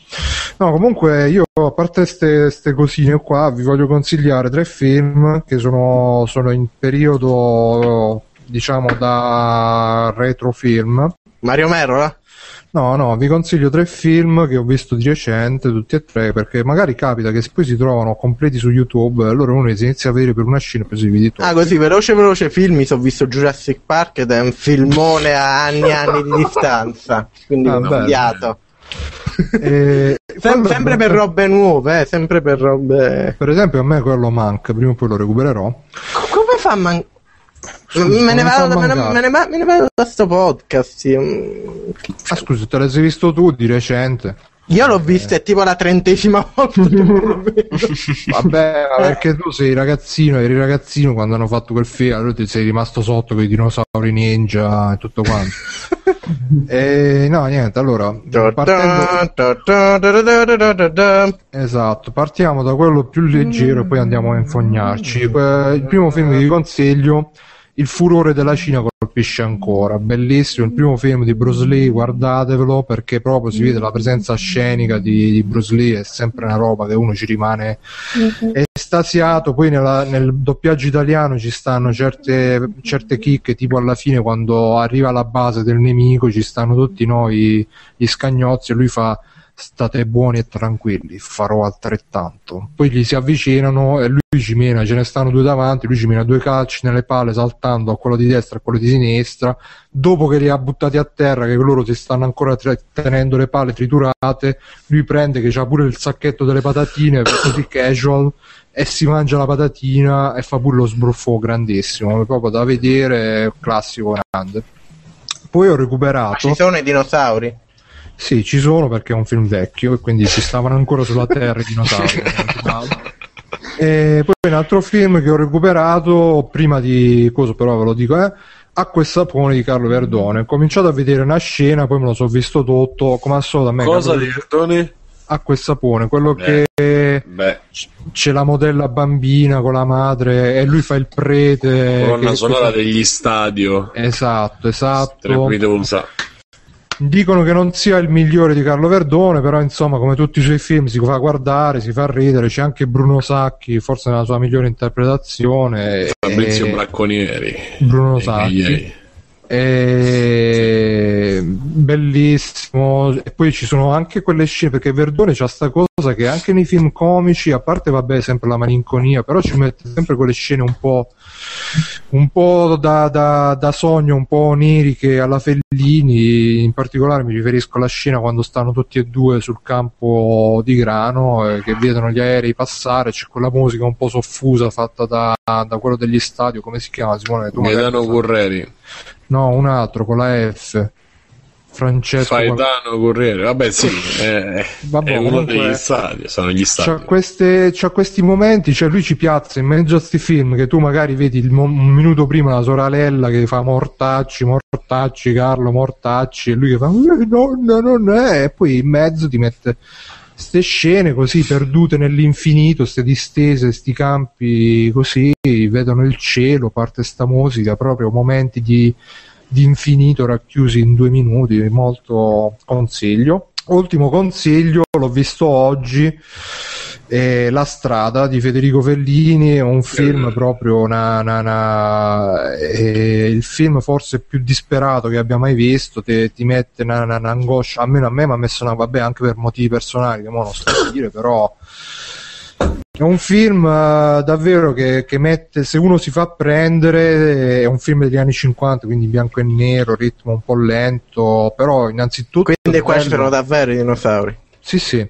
no. Comunque io, a parte queste cosine qua, vi voglio consigliare 3 film che sono in periodo, diciamo, da retrofilm. Mario Merola? No, vi consiglio 3 film che ho visto di recente, tutti e 3, perché magari capita che poi si trovano completi su YouTube, allora uno si inizia a vedere per una scena e poi si vede tutto. Ah, così, veloce film, mi sono visto Jurassic Park ed è un filmone a anni e anni di distanza, quindi ho cambiato. Sempre per robe nuove, sempre per robe... Per esempio a me quello manca, prima o poi lo recupererò. Come fa a mancare? Me ne vado da sto podcast. Sì. Ah, scusa, te l'hai visto tu di recente? Io l'ho vista, è tipo la 30ª volta. Vabbè, perché tu sei ragazzino, eri ragazzino quando hanno fatto quel film, allora ti sei rimasto sotto con i dinosauri ninja e tutto quanto. No, niente, allora partiamo da quello più leggero e poi andiamo a infognarci. Il primo film che vi consiglio, Il furore della Cina colpisce ancora, bellissimo, il primo film di Bruce Lee, guardatevelo perché proprio si vede la presenza scenica di Bruce Lee, è sempre una roba che uno ci rimane estasiato. Poi nel doppiaggio italiano ci stanno certe chicche, tipo alla fine quando arriva alla base del nemico ci stanno tutti noi gli scagnozzi e lui fa state buoni e tranquilli, farò altrettanto. Poi gli si avvicinano e lui ci mena, ce ne stanno 2 davanti, lui ci mena 2 calci nelle palle saltando a quello di destra e a quello di sinistra, dopo che li ha buttati a terra, che loro si stanno ancora tenendo le palle triturate, lui prende che c'ha pure il sacchetto delle patatine così casual e si mangia la patatina e fa pure lo sbruffo grandissimo, proprio da vedere, classico grande. Poi ho recuperato... Ma ci sono i dinosauri? Sì, ci sono perché è un film vecchio e quindi si stavano ancora sulla terra i dinosauri. E poi un altro film che ho recuperato prima di coso, però ve lo dico, Acqua e Sapone di Carlo Verdone. Ho cominciato a vedere una scena, poi me lo so visto tutto, come al solito a me. Cosa di Verdone? Acqua e Sapone, quello che c'è la modella bambina con la madre e lui fa il prete. Colonna sonora degli Stadio. Esatto. Dicono che non sia il migliore di Carlo Verdone, però insomma, come tutti i suoi film, si fa guardare, si fa ridere. C'è anche Bruno Sacchi, forse nella sua migliore interpretazione, Fabrizio Bracconieri, Bruno Sacchi, bellissimo. E poi ci sono anche quelle scene, perché Verdone c'ha sta cosa che anche nei film comici, a parte vabbè sempre la malinconia, però ci mette sempre quelle scene un po' da sogno, un po' oniriche, alla Fellini. In particolare mi riferisco alla scena quando stanno tutti e due sul campo di grano, che vedono gli aerei passare, c'è quella musica un po' soffusa fatta da quello degli Stadio, come si chiama, Simone? Gaetano Correri. No, un altro, con la F. Francesco Gaetano Corriere, vabbè sì, è uno degli Stadi, sono gli Stadi. C'ha questi momenti, cioè lui ci piazza in mezzo a questi film che tu magari vedi un minuto prima la sorella che fa mortacci Carlo, mortacci, e lui che fa non è, e poi in mezzo ti mette ste scene così perdute nell'infinito, ste distese, sti campi così, vedono il cielo, parte sta musica, proprio momenti di infinito racchiusi in 2 minuti. Molto consiglio. Ultimo consiglio, l'ho visto oggi, è La strada di Federico Fellini, è un film proprio il film forse più disperato che abbia mai visto, ti mette un'angoscia, almeno a me mi ha messo vabbè anche per motivi personali che mo non sto a dire, però è un film davvero che mette, se uno si fa prendere, è un film degli anni 50, quindi bianco e nero, ritmo un po' lento, però innanzitutto... Quindi qua c'erano davvero i dinosauri. Sì,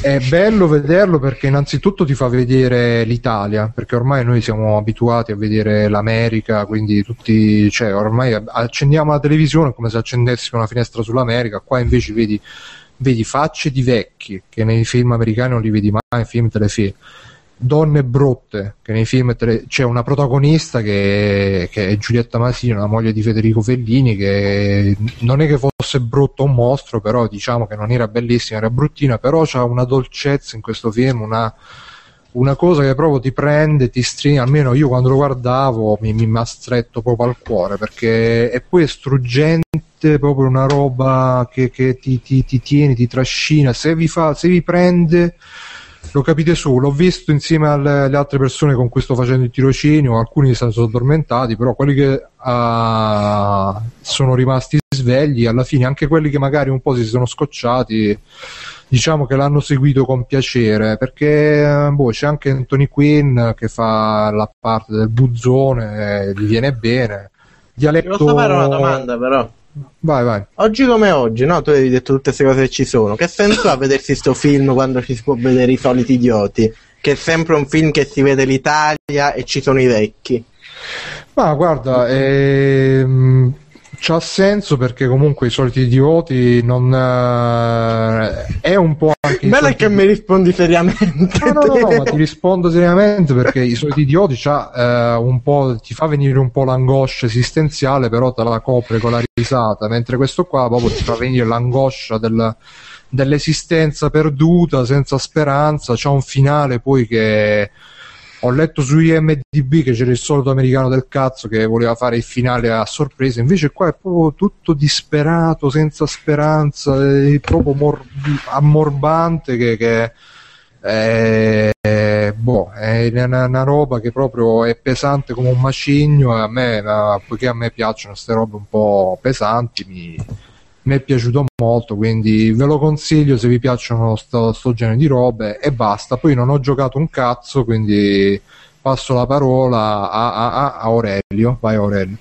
è bello vederlo perché innanzitutto ti fa vedere l'Italia, perché ormai noi siamo abituati a vedere l'America, quindi tutti, cioè ormai accendiamo la televisione come se accendessimo una finestra sull'America, qua invece vedi facce di vecchi che nei film americani non li vedi mai, film telefilm, donne brutte che nei film c'è una protagonista che è Giulietta Masino, la moglie di Federico Fellini, che non è che fosse brutto un mostro, però diciamo che non era bellissima, era bruttina, però c'ha una dolcezza in questo film, una cosa che proprio ti prende, ti stringe, almeno io quando lo guardavo mi ha stretto proprio al cuore, perché e poi è struggente, proprio una roba che ti tiene, ti trascina, se vi prende lo capite su. L'ho visto insieme alle altre persone con cui sto facendo il tirocinio, alcuni si sono addormentati, però quelli che sono rimasti svegli alla fine, anche quelli che magari un po' si sono scocciati, diciamo che l'hanno seguito con piacere, perché c'è anche Anthony Quinn che fa la parte del buzzone, gli viene bene. Dialetto... Posso fare una domanda però? Vai. Oggi come oggi, no? Tu avevi detto tutte queste cose che ci sono. Che senso ha vedersi sto film quando ci si può vedere i soliti idioti? Che è sempre un film che si vede l'Italia e ci sono i vecchi. Ma guarda, c'ha senso perché comunque i soliti idioti non è un po' anche bello che mi rispondi seriamente. No, ma ti rispondo seriamente perché i soliti idioti c'ha un po', ti fa venire un po' l'angoscia esistenziale, però te la copre con la risata, mentre questo qua proprio ti fa venire l'angoscia dell'esistenza perduta, senza speranza. C'ha un finale poi che ho letto su IMDb che c'era il solito americano del cazzo che voleva fare il finale a sorpresa, invece qua è proprio tutto disperato, senza speranza, è proprio ammorbante che è una roba che proprio è pesante come un macigno, e a me, poiché a me piacciono queste robe un po' pesanti, mi è piaciuto molto, quindi ve lo consiglio se vi piacciono sto genere di robe, e basta. Poi non ho giocato un cazzo, quindi passo la parola a Aurelio. Vai Aurelio.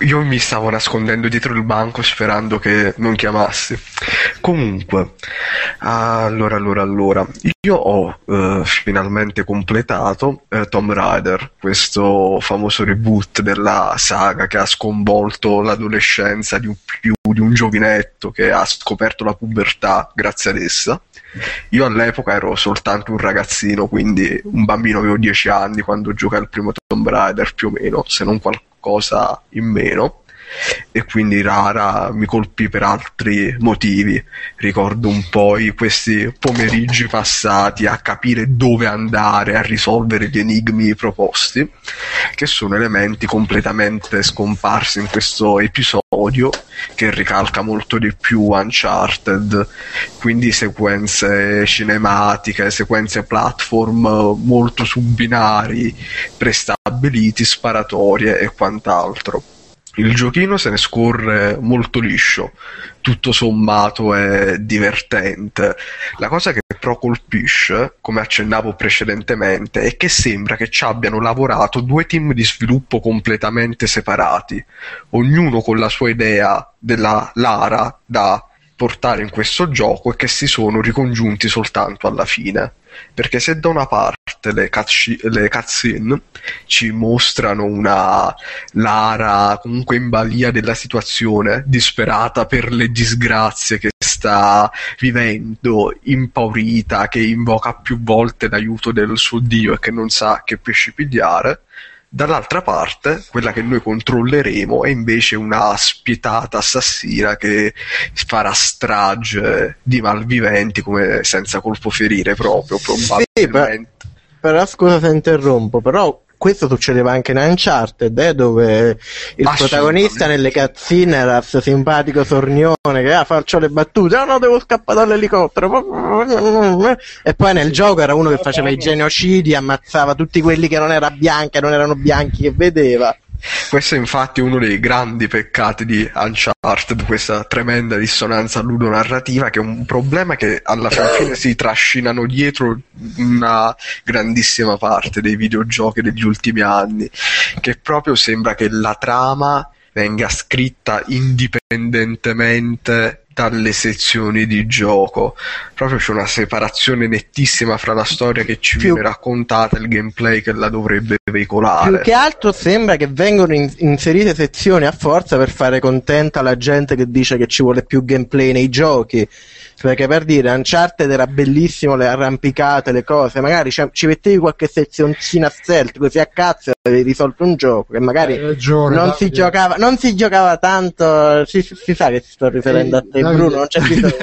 Io mi stavo nascondendo dietro il banco sperando che non chiamassi. Comunque, allora io ho finalmente completato Tomb Raider, questo famoso reboot della saga che ha sconvolto l'adolescenza di più di un giovinetto che ha scoperto la pubertà grazie ad essa. Io all'epoca ero soltanto un ragazzino, quindi un bambino, avevo 10 anni quando giocai al primo Tomb Raider, più o meno, se non qualcosa in meno, e quindi Rara mi colpì per altri motivi. Ricordo un po' questi pomeriggi passati a capire dove andare, a risolvere gli enigmi proposti, che sono elementi completamente scomparsi in questo episodio, che ricalca molto di più Uncharted, quindi sequenze cinematiche, sequenze platform molto su binari prestabiliti, sparatorie e quant'altro. Il giochino se ne scorre molto liscio, tutto sommato è divertente. La cosa che però colpisce, come accennavo precedentemente, è che sembra che ci abbiano lavorato due team di sviluppo completamente separati, ognuno con la sua idea della Lara da portare in questo gioco, e che si sono ricongiunti soltanto alla fine. Perché se da una parte le cutscene ci mostrano una Lara comunque in balia della situazione, disperata per le disgrazie che sta vivendo, impaurita, che invoca più volte l'aiuto del suo dio e che non sa che pesci pigliare, dall'altra parte, quella che noi controlleremo è invece una spietata assassina che farà strage di malviventi come senza colpo ferire proprio, probabilmente. Sì, però scusa se interrompo, però questo succedeva anche in Uncharted, dove il protagonista nelle cazzine era questo simpatico sornione che faccio le battute, oh no, devo scappare dall'elicottero, e poi nel gioco era uno che faceva i genocidi, ammazzava tutti quelli che non erano bianchi che vedeva. Questo è infatti uno dei grandi peccati di Uncharted, questa tremenda dissonanza ludonarrativa, che è un problema che alla fine si trascinano dietro una grandissima parte dei videogiochi degli ultimi anni, che proprio sembra che la trama venga scritta indipendentemente dalle sezioni di gioco. Proprio c'è una separazione nettissima fra la storia che ci viene raccontata e il gameplay che la dovrebbe veicolare. Più che altro sembra che vengano inserite sezioni a forza per fare contenta la gente che dice che ci vuole più gameplay nei giochi, perché per dire Uncharted era bellissimo, le arrampicate, le cose, magari ci mettevi qualche sezioncina stealth così a cazzo e avevi risolto un gioco che magari non si giocava tanto. Si sa che ti sto riferendo a te, Bruno, non c'è bisogno.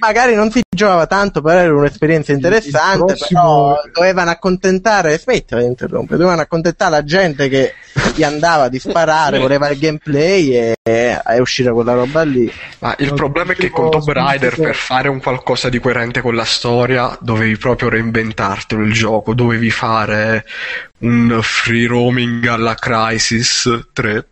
Magari non si giocava tanto, però era un'esperienza interessante. Però dovevano accontentare, smettila di interrompere, dovevano accontentare la gente che gli andava di sparare, voleva il gameplay e uscire quella roba lì. Ma il problema è che con Tomb Raider, per fare un qualcosa di coerente con la storia, dovevi proprio reinventartelo il gioco, dovevi fare un free roaming alla Crysis 3,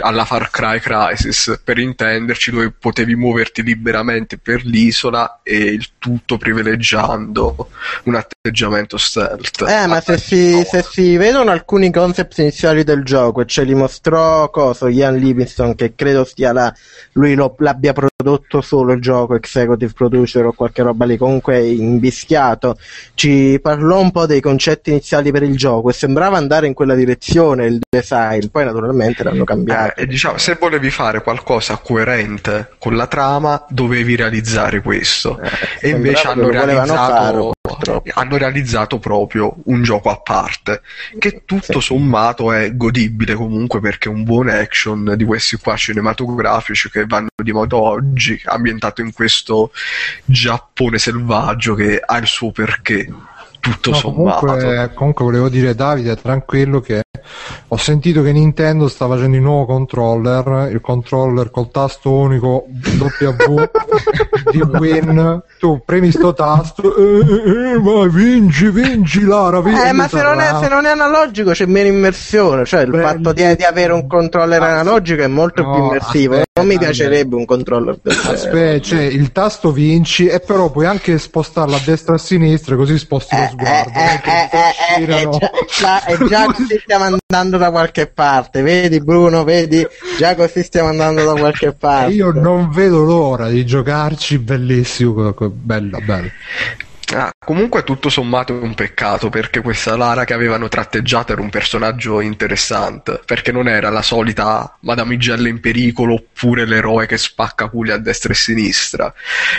alla Far Cry Crysis, per intenderci, dove potevi muoverti liberamente per l'isola e il tutto privilegiando un atteggiamento stealth. Ma se si vedono alcuni concept iniziali del gioco, e ce li mostrò Ian Livingston, che credo sia l'abbia prodotto solo il gioco, executive producer o qualche roba lì, comunque invischiato, ci parlò un po' dei concetti iniziali per il gioco, sembrava andare in quella direzione il design, poi naturalmente l'hanno cambiato. E diciamo, se volevi fare qualcosa coerente con la trama dovevi realizzare questo, e invece hanno realizzato proprio un gioco a parte, che tutto sommato è godibile comunque, perché un buon action di questi qua cinematografici che vanno di moda oggi, ambientato in questo Giappone selvaggio, che ha il suo perché. Comunque volevo dire, Davide, tranquillo, che ho sentito che Nintendo sta facendo il nuovo controller, col tasto unico W di win. Tu premi sto tasto, ma vinci Lara, vinci. Ma se non è analogico c'è meno immersione, cioè il fatto di avere un controller analogico è molto più immersivo. Non mi piacerebbe un controller del genere. Cioè, il tasto vinci, e però puoi anche spostarlo a destra e a sinistra, così sposti lo sguardo. Già così stiamo andando da qualche parte, vedi Bruno, già così stiamo andando da qualche parte. Io non vedo l'ora di giocarci, bellissimo, bello. Comunque tutto sommato è un peccato, perché questa Lara che avevano tratteggiato era un personaggio interessante, perché non era la solita Madamigella in pericolo oppure l'eroe che spacca culi a destra e a sinistra,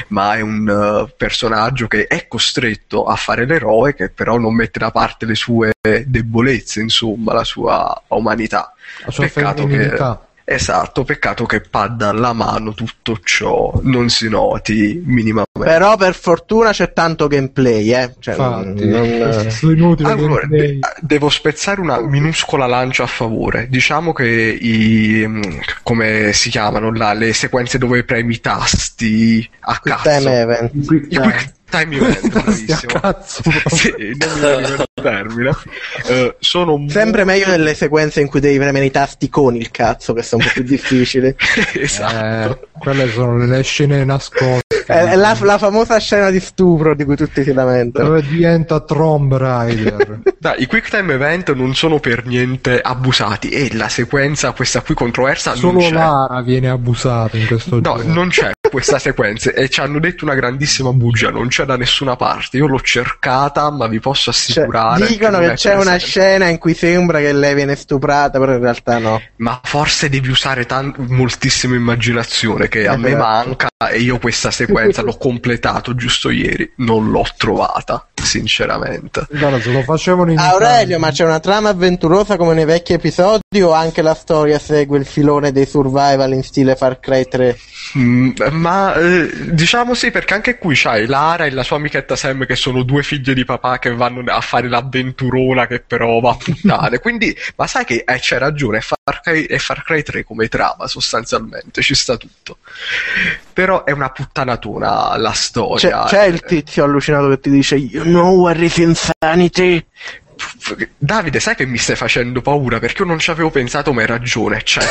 ma è un personaggio che è costretto a fare l'eroe, che però non mette da parte le sue debolezze, insomma la sua umanità, la sua femminilità. Esatto, peccato che padda alla mano tutto ciò non si noti minimamente. Però per fortuna c'è tanto gameplay, cioè, infatti, allora, gameplay. Devo spezzare una minuscola lancia a favore. Diciamo che come si chiamano là, le sequenze dove premi i tasti a quick cazzo, time event. Time event, bravissimo. Cazzo. Sì, non mi termine. Sono sempre meglio nelle sequenze in cui devi premere i tasti con il cazzo, che sono un po' più difficili. Esatto. Quelle sono le scene nascoste. La famosa scena di stupro di cui tutti si lamentano, dove diventa Tomb Raider. Dai, i quick time event non sono per niente abusati, e la sequenza questa qui controversa solo non c'è. Lara viene abusata in questo gioco. No, non c'è questa sequenza, e ci hanno detto una grandissima bugia, non c'è da nessuna parte. Io l'ho cercata, ma vi posso assicurare, cioè, dicono che c'è una scena in cui sembra che lei viene stuprata, però in realtà no. Ma forse devi usare moltissima immaginazione, che a me manca, e io questa sequenza l'ho completato giusto ieri, non l'ho trovata sinceramente. Guarda, se lo facevano in Aurelio, ma c'è una trama avventurosa come nei vecchi episodi, o anche la storia segue il filone dei survival in stile Far Cry 3? Diciamo sì, perché anche qui c'hai Lara e la sua amichetta Sam, che sono due figlie di papà che vanno a fare l'avventurona che però va a puttane. Quindi, ma sai che c'hai ragione, è Far Cry 3 come trama sostanzialmente, ci sta tutto. Però è una puttanatona la storia. C'è il tizio allucinato che ti dice "You know what is insanity?" Davide, sai che mi stai facendo paura, perché io non ci avevo pensato, ma hai ragione, cioè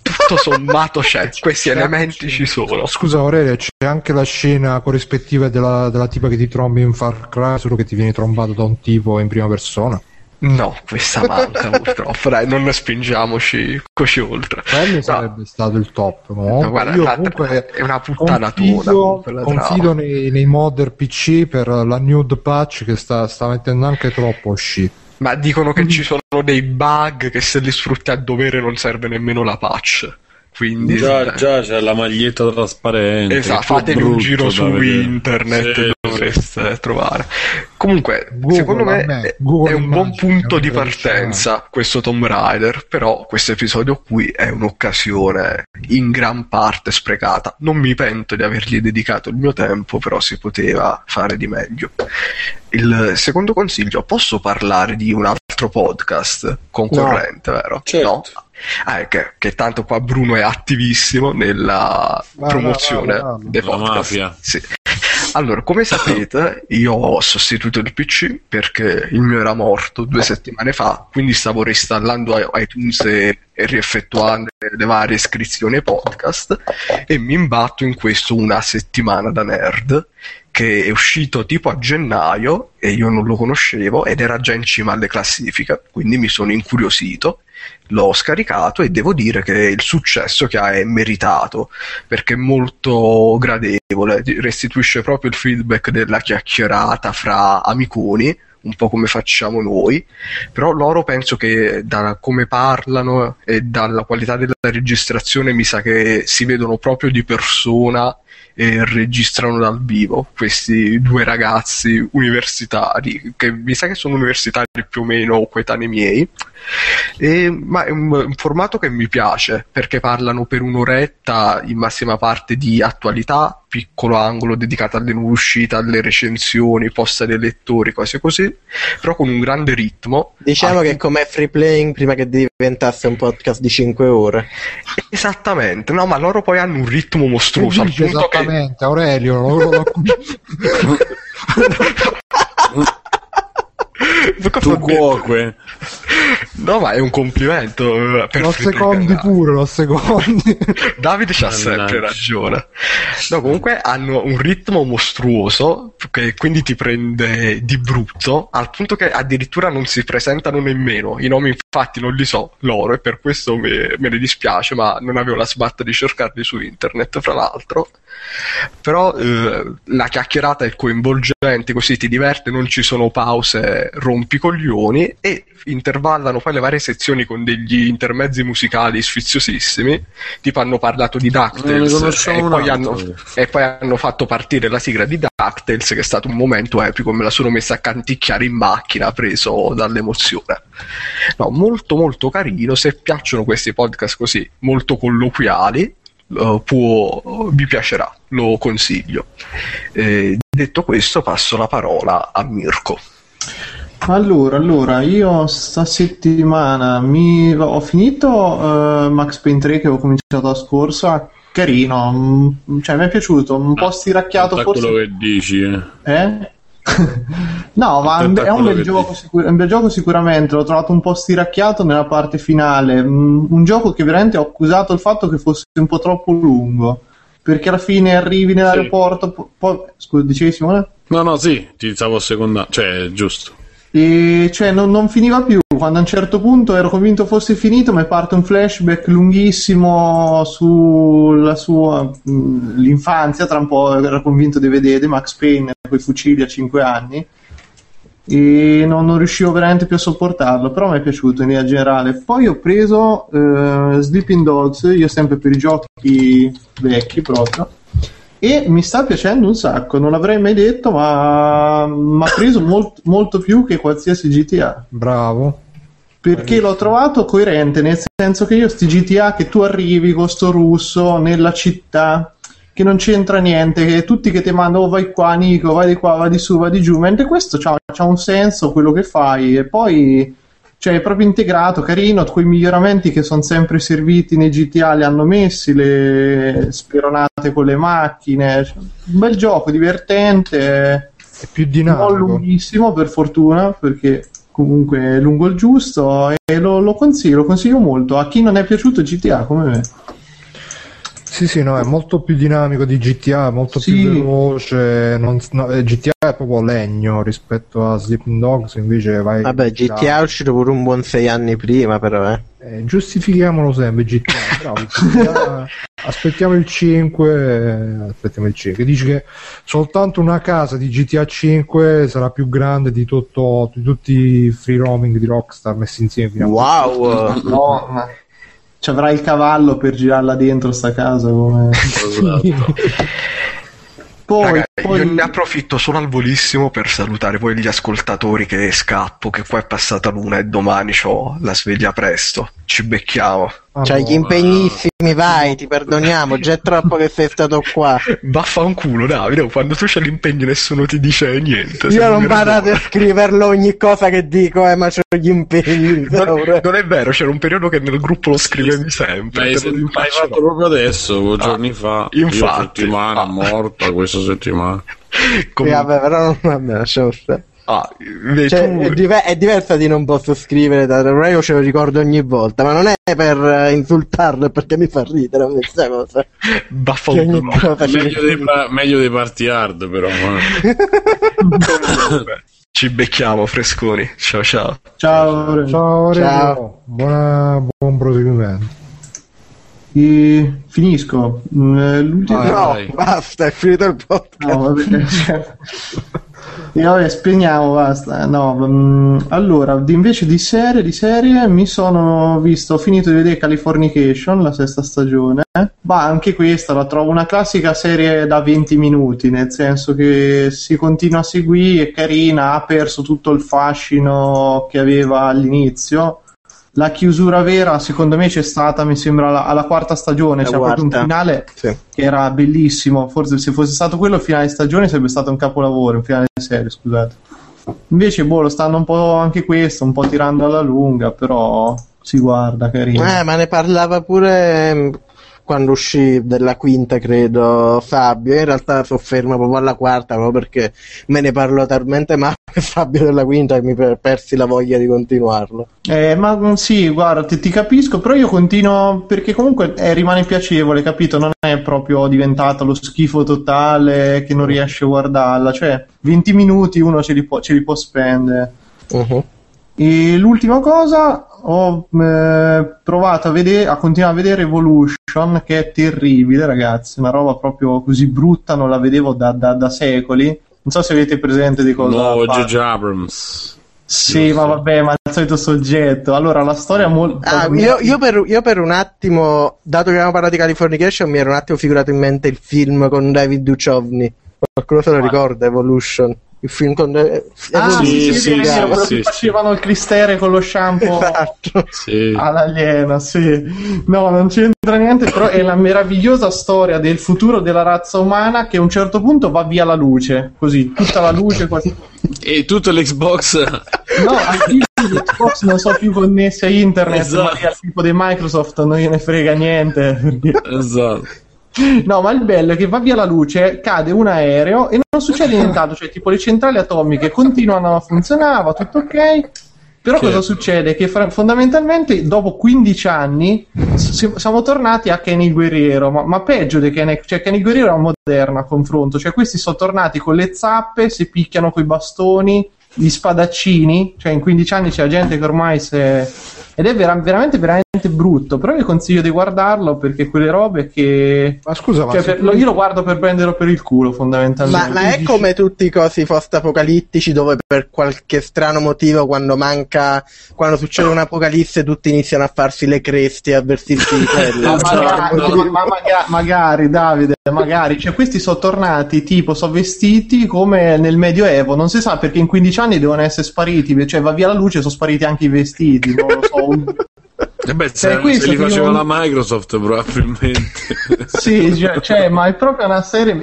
tutto sommato c'è, questi elementi ci sono. Scusa Aurelia, c'è anche la scena corrispettiva della tipa che ti trombi in Far Cry, solo che ti viene trombato da un tipo in prima persona. No, questa manca purtroppo. Dai, non spingiamoci oltre. Quello sarebbe stato il top, no? No, guarda, io comunque è una puttana. Confido nei modder PC per la nude patch, che sta mettendo anche troppo shit. Ma dicono che ci sono dei bug che se li sfrutti a dovere non serve nemmeno la patch. Quindi, già c'è la maglietta trasparente. Esatto, fatevi un giro su internet, sì, dovreste trovare. Comunque, Google, secondo me Google è un buon punto di partenza questo Tomb Raider, però questo episodio qui è un'occasione in gran parte sprecata. Non mi pento di avergli dedicato il mio tempo, però si poteva fare di meglio. Il secondo consiglio, posso parlare di un altro podcast concorrente, no, vero? Certo. No? Che tanto qua Bruno è attivissimo nella promozione dei podcast. La mafia. Sì. Allora, come sapete, io ho sostituito il PC perché il mio era morto 2 settimane fa, quindi stavo reinstallando iTunes e rieffettuando le varie iscrizioni ai podcast, e mi imbatto in questo Una settimana da nerd, che è uscito tipo a gennaio e io non lo conoscevo ed era già in cima alle classifiche, quindi mi sono incuriosito, l'ho scaricato e devo dire che il successo che ha è meritato, perché è molto gradevole, restituisce proprio il feedback della chiacchierata fra amiconi, un po' come facciamo noi, però loro penso che da come parlano e dalla qualità della registrazione mi sa che si vedono proprio di persona e registrano dal vivo, questi due ragazzi universitari, che mi sa che sono universitari più o meno coetanei miei, ma è un formato che mi piace, perché parlano per un'oretta in massima parte di attualità, piccolo angolo dedicato alle nuove uscite, alle recensioni, posta dei lettori, cose così, però con un grande ritmo. Diciamo che com'è Free Playing prima che diventasse un podcast di 5 ore. Esattamente, no, ma loro poi hanno un ritmo mostruoso, al punto che Aurelio tu cuoque. No, ma è un complimento, per lo secondi pure, lo secondi. Davide c'ha sempre ragione. No, comunque hanno un ritmo mostruoso che quindi ti prende di brutto, al punto che addirittura non si presentano nemmeno i nomi, infatti non li so loro, e per questo me ne dispiace, ma non avevo la sbatta di cercarli su internet, fra l'altro. però la chiacchierata è coinvolgente, così ti diverte, non ci sono pause rompicoglioni, e intervallano poi le varie sezioni con degli intermezzi musicali sfiziosissimi, tipo hanno parlato di DuckTales e poi hanno fatto partire la sigla di DuckTales, che è stato un momento epico, me la sono messa a canticchiare in macchina preso dall'emozione. No, molto molto carino. Se piacciono questi podcast così molto colloquiali, vi piacerà, lo consiglio. Detto questo, passo la parola a Mirko. Allora, io sta settimana ho finito Max Payne 3, che ho cominciato la scorsa. Carino, cioè mi è piaciuto, un po' stiracchiato forse. Quello che dici, eh? No, ma è un bel gioco, sicuramente. L'ho trovato un po' stiracchiato nella parte finale, un gioco che veramente ho accusato il fatto che fosse un po' troppo lungo, perché alla fine arrivi nell'aeroporto, poi... Scusa, dicevi Simone? No, sì, ti stavo secondando, cioè, giusto. E cioè non finiva più, quando a un certo punto ero convinto fosse finito, ma parte un flashback lunghissimo sulla sua l'infanzia, tra un po' ero convinto di vedere Max Payne con i fucili a 5 anni e non riuscivo veramente più a sopportarlo, però mi è piaciuto in linea generale. Poi ho preso Sleeping Dogs, io sempre per i giochi vecchi proprio, e mi sta piacendo un sacco, non l'avrei mai detto, ma mi ha preso molto più che qualsiasi GTA. Bravo, perché l'ho trovato coerente, nel senso che io sti GTA che tu arrivi con sto russo nella città che non c'entra niente, che tutti che ti mandano vai qua Nico, vai di qua, vai di su, vai di giù, mentre questo c'ha un senso quello che fai, e poi cioè è proprio integrato, carino, quei miglioramenti che sono sempre serviti nei GTA li hanno messi, le speronate con le macchine, cioè, un bel gioco, divertente, è più dinamico, non lunghissimo per fortuna, perché comunque è lungo il giusto, e lo consiglio molto a chi non è piaciuto GTA come me. Sì, no, è molto più dinamico di GTA, molto più veloce. GTA è proprio legno rispetto a Sleeping Dogs, invece vai. Vabbè, GTA è uscito pure un buon 6 anni prima, però giustifichiamolo sempre GTA, bravo, GTA. Aspettiamo il 5. Dici che soltanto una casa di GTA 5 sarà più grande di tutti i free roaming di Rockstar messi insieme. Wow! No, ma c'avrai il cavallo per girarla dentro sta casa come... Poi io ne approfitto solo al volissimo per salutare poi gli ascoltatori, che scappo, che qua è passata l'una e domani c'ho la sveglia presto, ci becchiamo. C'hai gli impegnissimi, vai, ti perdoniamo, già è troppo che sei stato qua. Vaffanculo Davide, quando tu c'hai l'impegno nessuno ti dice niente. Io non badate a scriverlo ogni cosa che dico, ma c'ho gli impegni. Non è vero, c'era un periodo che nel gruppo lo scrivevi sempre. L'hai fatto proprio adesso, giorni fa. Infatti. Io settimana morta questa settimana. Vabbè, però non me la sciolta. Cioè, è diversa di non posso scrivere, ormai io ce lo ricordo ogni volta, ma non è per insultarlo, perché mi fa ridere questa cosa. Meglio dei party hard, però. Ci becchiamo, fresconi. Ciao. Ciao. Buon proseguimento. Finisco. Basta, è finito il podcast. No, vabbè, spegniamo, basta. No, allora, invece di serie ho finito di vedere Californication, la 6ª stagione, ma anche questa la trovo una classica serie da 20 minuti, nel senso che si continua a seguire, è carina, ha perso tutto il fascino che aveva all'inizio. La chiusura vera, secondo me, c'è stata, mi sembra, alla 4ª stagione. C'era proprio un finale che era bellissimo. Forse se fosse stato quello il finale stagione sarebbe stato un capolavoro, un finale di serie, scusate. Invece, lo stanno un po' anche questo, un po' tirando alla lunga, però si guarda, carino. Ma ne parlava pure quando uscì della 5ª, credo, Fabio. In realtà soffermo proprio alla 4ª, proprio perché me ne parlò talmente male, Fabio, della 5ª, che mi persi la voglia di continuarlo. Ma sì, guarda, ti capisco, però io continuo perché comunque rimane piacevole, capito? Non è proprio diventato lo schifo totale che non riesce a guardarla, cioè 20 minuti uno ce li può spendere. E l'ultima cosa, ho provato a continuare a vedere Evolution, che è terribile, ragazzi, una roba proprio così brutta non la vedevo da secoli. Non so se avete presente di cosa J.J. Abrams. Sì, ma vabbè, ma il solito soggetto. Allora, la storia molto... io per un attimo, dato che abbiamo parlato di Californication, mi ero un attimo figurato in mente il film con David Duchovny. Qualcuno se lo ricorda, Evolution? Il film con sì, facevano il cristere con lo shampoo, esatto, sì, all'aliena, sì. No, non c'entra niente, però è la meravigliosa storia del futuro della razza umana che a un certo punto va via la luce, così, tutta la luce quasi... e tutto l'Xbox, no, anche l'Xbox non so più connessi a internet, esatto, ma al tipo di Microsoft non gliene frega niente, perché... esatto. No, ma il bello è che va via la luce, cade un aereo e non succede nient'altro, cioè tipo le centrali atomiche continuano a funzionare, va tutto ok, però cosa succede? Che fondamentalmente dopo 15 anni siamo tornati a Kenny il Guerriero, ma peggio di Kenny, cioè Kenny il Guerriero è una moderna a confronto, cioè questi sono tornati con le zappe, si picchiano coi bastoni, gli spadaccini, cioè in 15 anni c'è gente che ormai ed è veramente brutto, però vi consiglio di guardarlo perché quelle robe che... Ma scusa, cioè, io lo guardo per prenderlo per il culo fondamentalmente. Ma è come tutti i cosi post-apocalittici dove per qualche strano motivo quando succede un'apocalisse tutti iniziano a farsi le creste e a vestirsi di pelle. Magari, Davide, magari, cioè questi sono tornati tipo vestiti come nel Medioevo, non si sa perché in 15 anni devono essere spariti, cioè va via la luce, sono spariti anche i vestiti, non lo so. E beh, se li faceva la Microsoft probabilmente. Sì, cioè, ma è proprio una serie,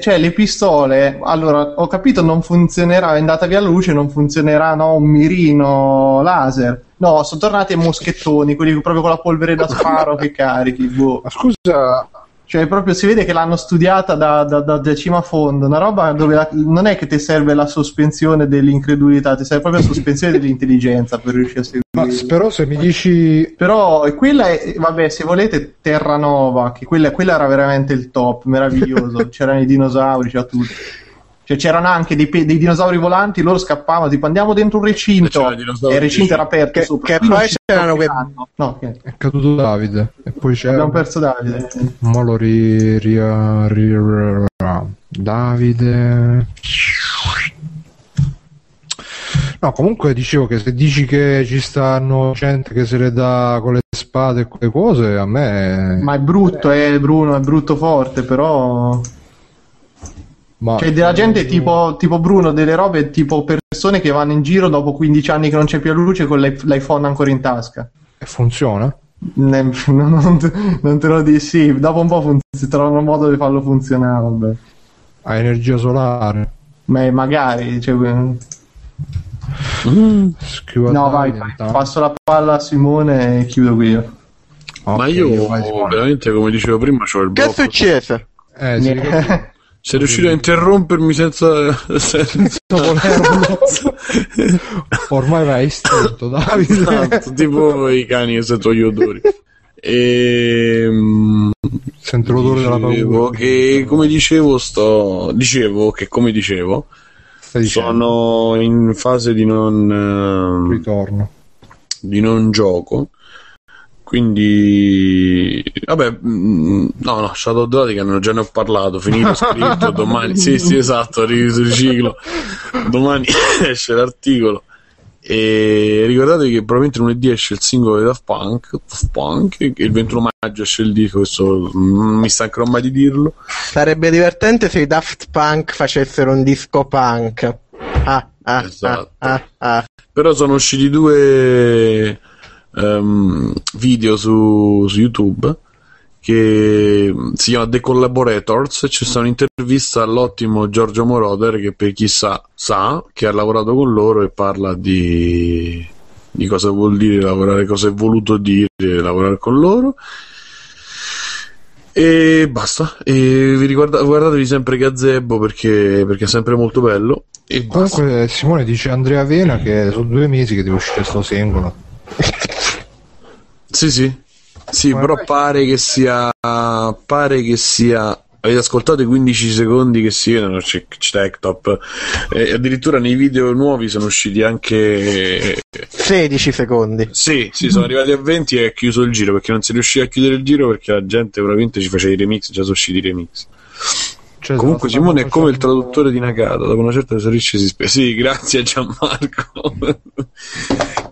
cioè le pistole, allora ho capito, non funzionerà, è andata via la luce, non funzionerà, no, un mirino laser. No, sono tornati ai moschettoni, quelli proprio con la polvere da sparo che carichi, boh. Ma scusa, cioè proprio si vede che l'hanno studiata da cima a fondo, una roba dove non è che ti serve la sospensione dell'incredulità, ti serve proprio la sospensione dell'intelligenza per riuscire a seguire. Ma però se mi dici... Però quella è, vabbè, se volete Terranova, che quella era veramente il top, meraviglioso, c'erano i dinosauri, c'era tutto. Cioè c'erano anche dei dinosauri volanti, loro scappavano, tipo andiamo dentro un recinto, e il recinto era aperto sopra. Che poi c'erano è caduto Davide, e poi abbiamo perso Davide. Ma lo Davide... No, comunque dicevo che se dici che ci stanno gente che se le dà con le spade e quelle cose, a me... Ma è brutto, Bruno, è brutto forte, però... Ma cioè della gente tipo Bruno, delle robe tipo persone che vanno in giro dopo 15 anni che non c'è più la luce con l'iPhone ancora in tasca. E funziona? Non te lo dici, sì, dopo un po' si trovano un modo di farlo funzionare, vabbè. A energia solare. Beh, magari, cioè... No, vai, passo la palla a Simone e chiudo qui io. Okay, ma io veramente, come dicevo prima, c'ho il blocco. Che è successo? Sì. Sei riuscito a interrompermi senza volerlo. Ormai vai istinto, Davide. Esatto, tipo i cani che sentono gli odori. Sento l'odore della paura. Che come dicevo sono in fase di non ritorno, di non gioco. Quindi, vabbè, no, Shadow Drodigan già ne ho parlato, finito, scritto, domani, sì, esatto, riciclo, domani esce l'articolo, e ricordate che probabilmente lunedì esce il singolo di Daft Punk, e il 21 maggio esce il disco, questo mi stancherò mai di dirlo. Sarebbe divertente se i Daft Punk facessero un disco punk. Però sono usciti due... video su YouTube che si chiama The Collaborators. C'è stata un'intervista all'ottimo Giorgio Moroder, che per chi sa che ha lavorato con loro, e parla di cosa vuol dire lavorare, cosa è voluto dire lavorare con loro, e basta. E vi guardatevi sempre Gazebo perché è sempre molto bello. E comunque basta. Simone dice Andrea Vena che sono 2 mesi che deve uscire sto singolo. Sì, però pare che sia Avete ascoltato i 15 secondi che si vedono, Top. Addirittura nei video nuovi sono usciti anche 16 secondi. Sì, sono arrivati a 20 e è chiuso il giro, perché non si riusciva a chiudere il giro perché la gente veramente ci faceva i remix, già sono usciti i remix. Cioè, comunque Simone è come il traduttore di Nakata, dopo una certa sorrisce si spesa. Sì, grazie Gianmarco.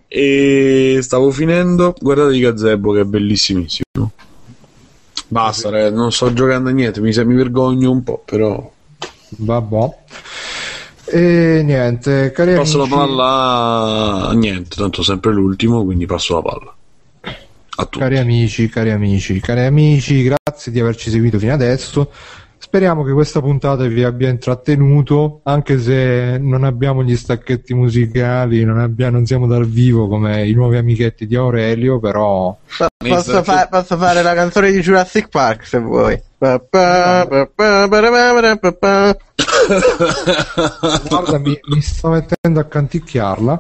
E stavo finendo, guardate il gazebo che è bellissimissimo. Basta, non sto giocando a niente, mi vergogno un po', però vabbè. E niente, cari passo amici, la palla a niente, tanto sempre l'ultimo, quindi passo la palla a tutti. Cari amici, grazie di averci seguito fino adesso. Speriamo che questa puntata vi abbia intrattenuto, anche se non abbiamo gli stacchetti musicali, non siamo dal vivo come i nuovi amichetti di Aurelio, però... Posso fare la canzone di Jurassic Park, se vuoi. Guarda, mi sto mettendo a canticchiarla.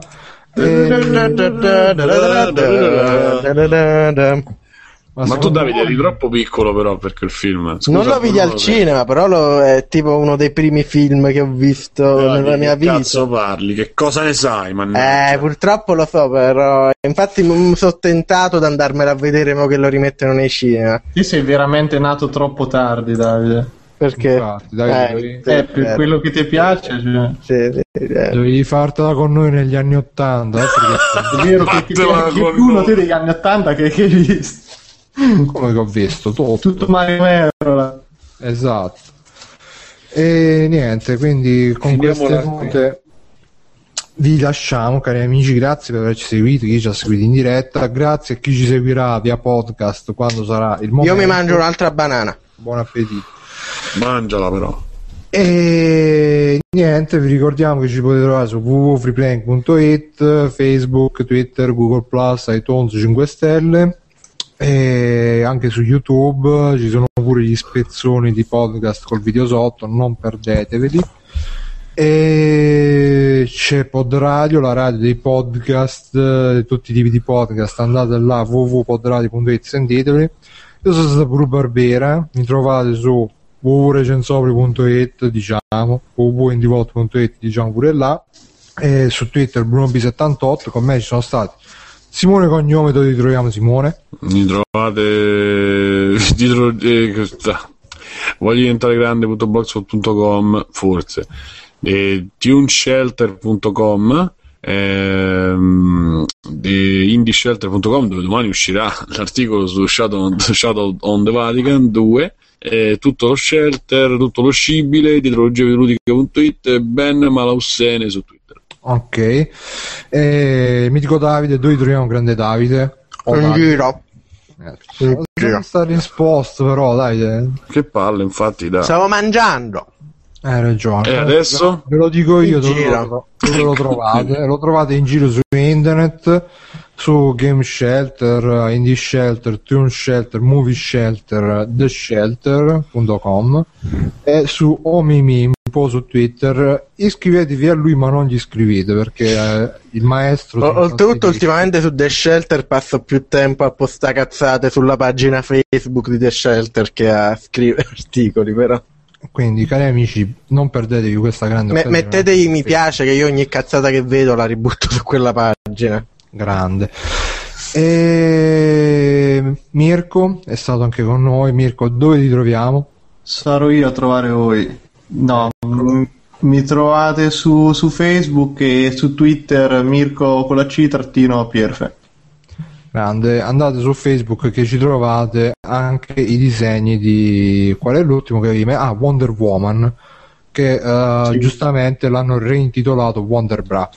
Ma tu Davide eri troppo piccolo però, perché il film... Scusa, non lo vidi al cinema, però è tipo uno dei primi film che ho visto nella mia vita. Che cazzo parli? Che cosa ne sai? Mannaggia. Purtroppo lo so, però... Infatti mi sono tentato ad andarmela a vedere mo che lo rimettono nei cinema. Ti sei veramente nato troppo tardi, Davide. Perché? Infatti, Davide, per quello che ti piace, cioè. Sì. Dovevi fartela con noi negli anni '80. È vero che ti piace uno te degli anni '80 che hai visto. Come che ho visto tutto Mario Merola, esatto. E niente, quindi con queste note vi lasciamo, cari amici. Grazie per averci seguito, chi ci ha seguito in diretta, grazie a chi ci seguirà via podcast quando sarà il momento. Io mi mangio un'altra banana, buon appetito, mangiala però. E niente, vi ricordiamo che ci potete trovare su www.freeplaying.it, Facebook, Twitter, Google+, iTunes 5 stelle. E anche su YouTube ci sono pure gli spezzoni di podcast col video sotto, non perdeteveli. E c'è Pod Radio, la radio dei podcast, tutti i tipi di podcast, andate là www.podradio.it, sentiteli. Io sono stato Bruno Barbera, mi trovate su www.recensopri.it, diciamo, www.indivolt.it, diciamo pure là, e su Twitter BrunoB78. Con me ci sono stati Simone Cognome, dove ti troviamo Simone? Mi trovate voglio diventare grande.blogspot.com, forse, tuneshelter.com, indieshelter.com, dove domani uscirà l'articolo su Shadow on the Vatican 2, tutto lo shelter, tutto lo scibile, dietrologiavideoludica.it e Ben Malaussene su Twitter. Ok, mitico Davide, dove troviamo grande Davide? In giro. Sta risposto però, Davide. Che palle, infatti, dai. Stavo mangiando. Hai ragione. E adesso? Ve lo dico io, dove lo trovate? Lo trovate in giro su internet, su Game Shelter, Indie Shelter, Tune Shelter, Movie Shelter, theshelter.com e su Omimim. Po' su Twitter, iscrivetevi a lui ma non gli iscrivete perché il maestro. Oltretutto ultimamente su The Shelter passo più tempo a postare cazzate sulla pagina Facebook di The Shelter che a scrivere articoli, però. Quindi cari amici, non perdetevi questa grande mettetevi mi piace, che io ogni cazzata che vedo la ributto su quella pagina. Grande. E Mirko è stato anche con noi. Mirko, dove ti troviamo? Sarò io a trovare voi. No, mi trovate su Facebook e su Twitter Mirko con la C_Pierfe. Grande, andate su Facebook che ci trovate anche i disegni di... Qual è l'ultimo che avevi? Wonder Woman, che sì, giustamente l'hanno reintitolato Wonder Bra.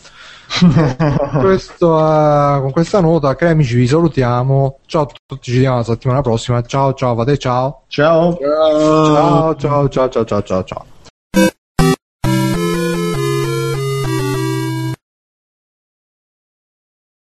Con questa nota, cari amici, vi salutiamo. Ciao a tutti, ci vediamo la settimana prossima. Ciao, ciao, fate ciao. Ciao. Ciao, ciao, ciao, ciao, ciao, ciao.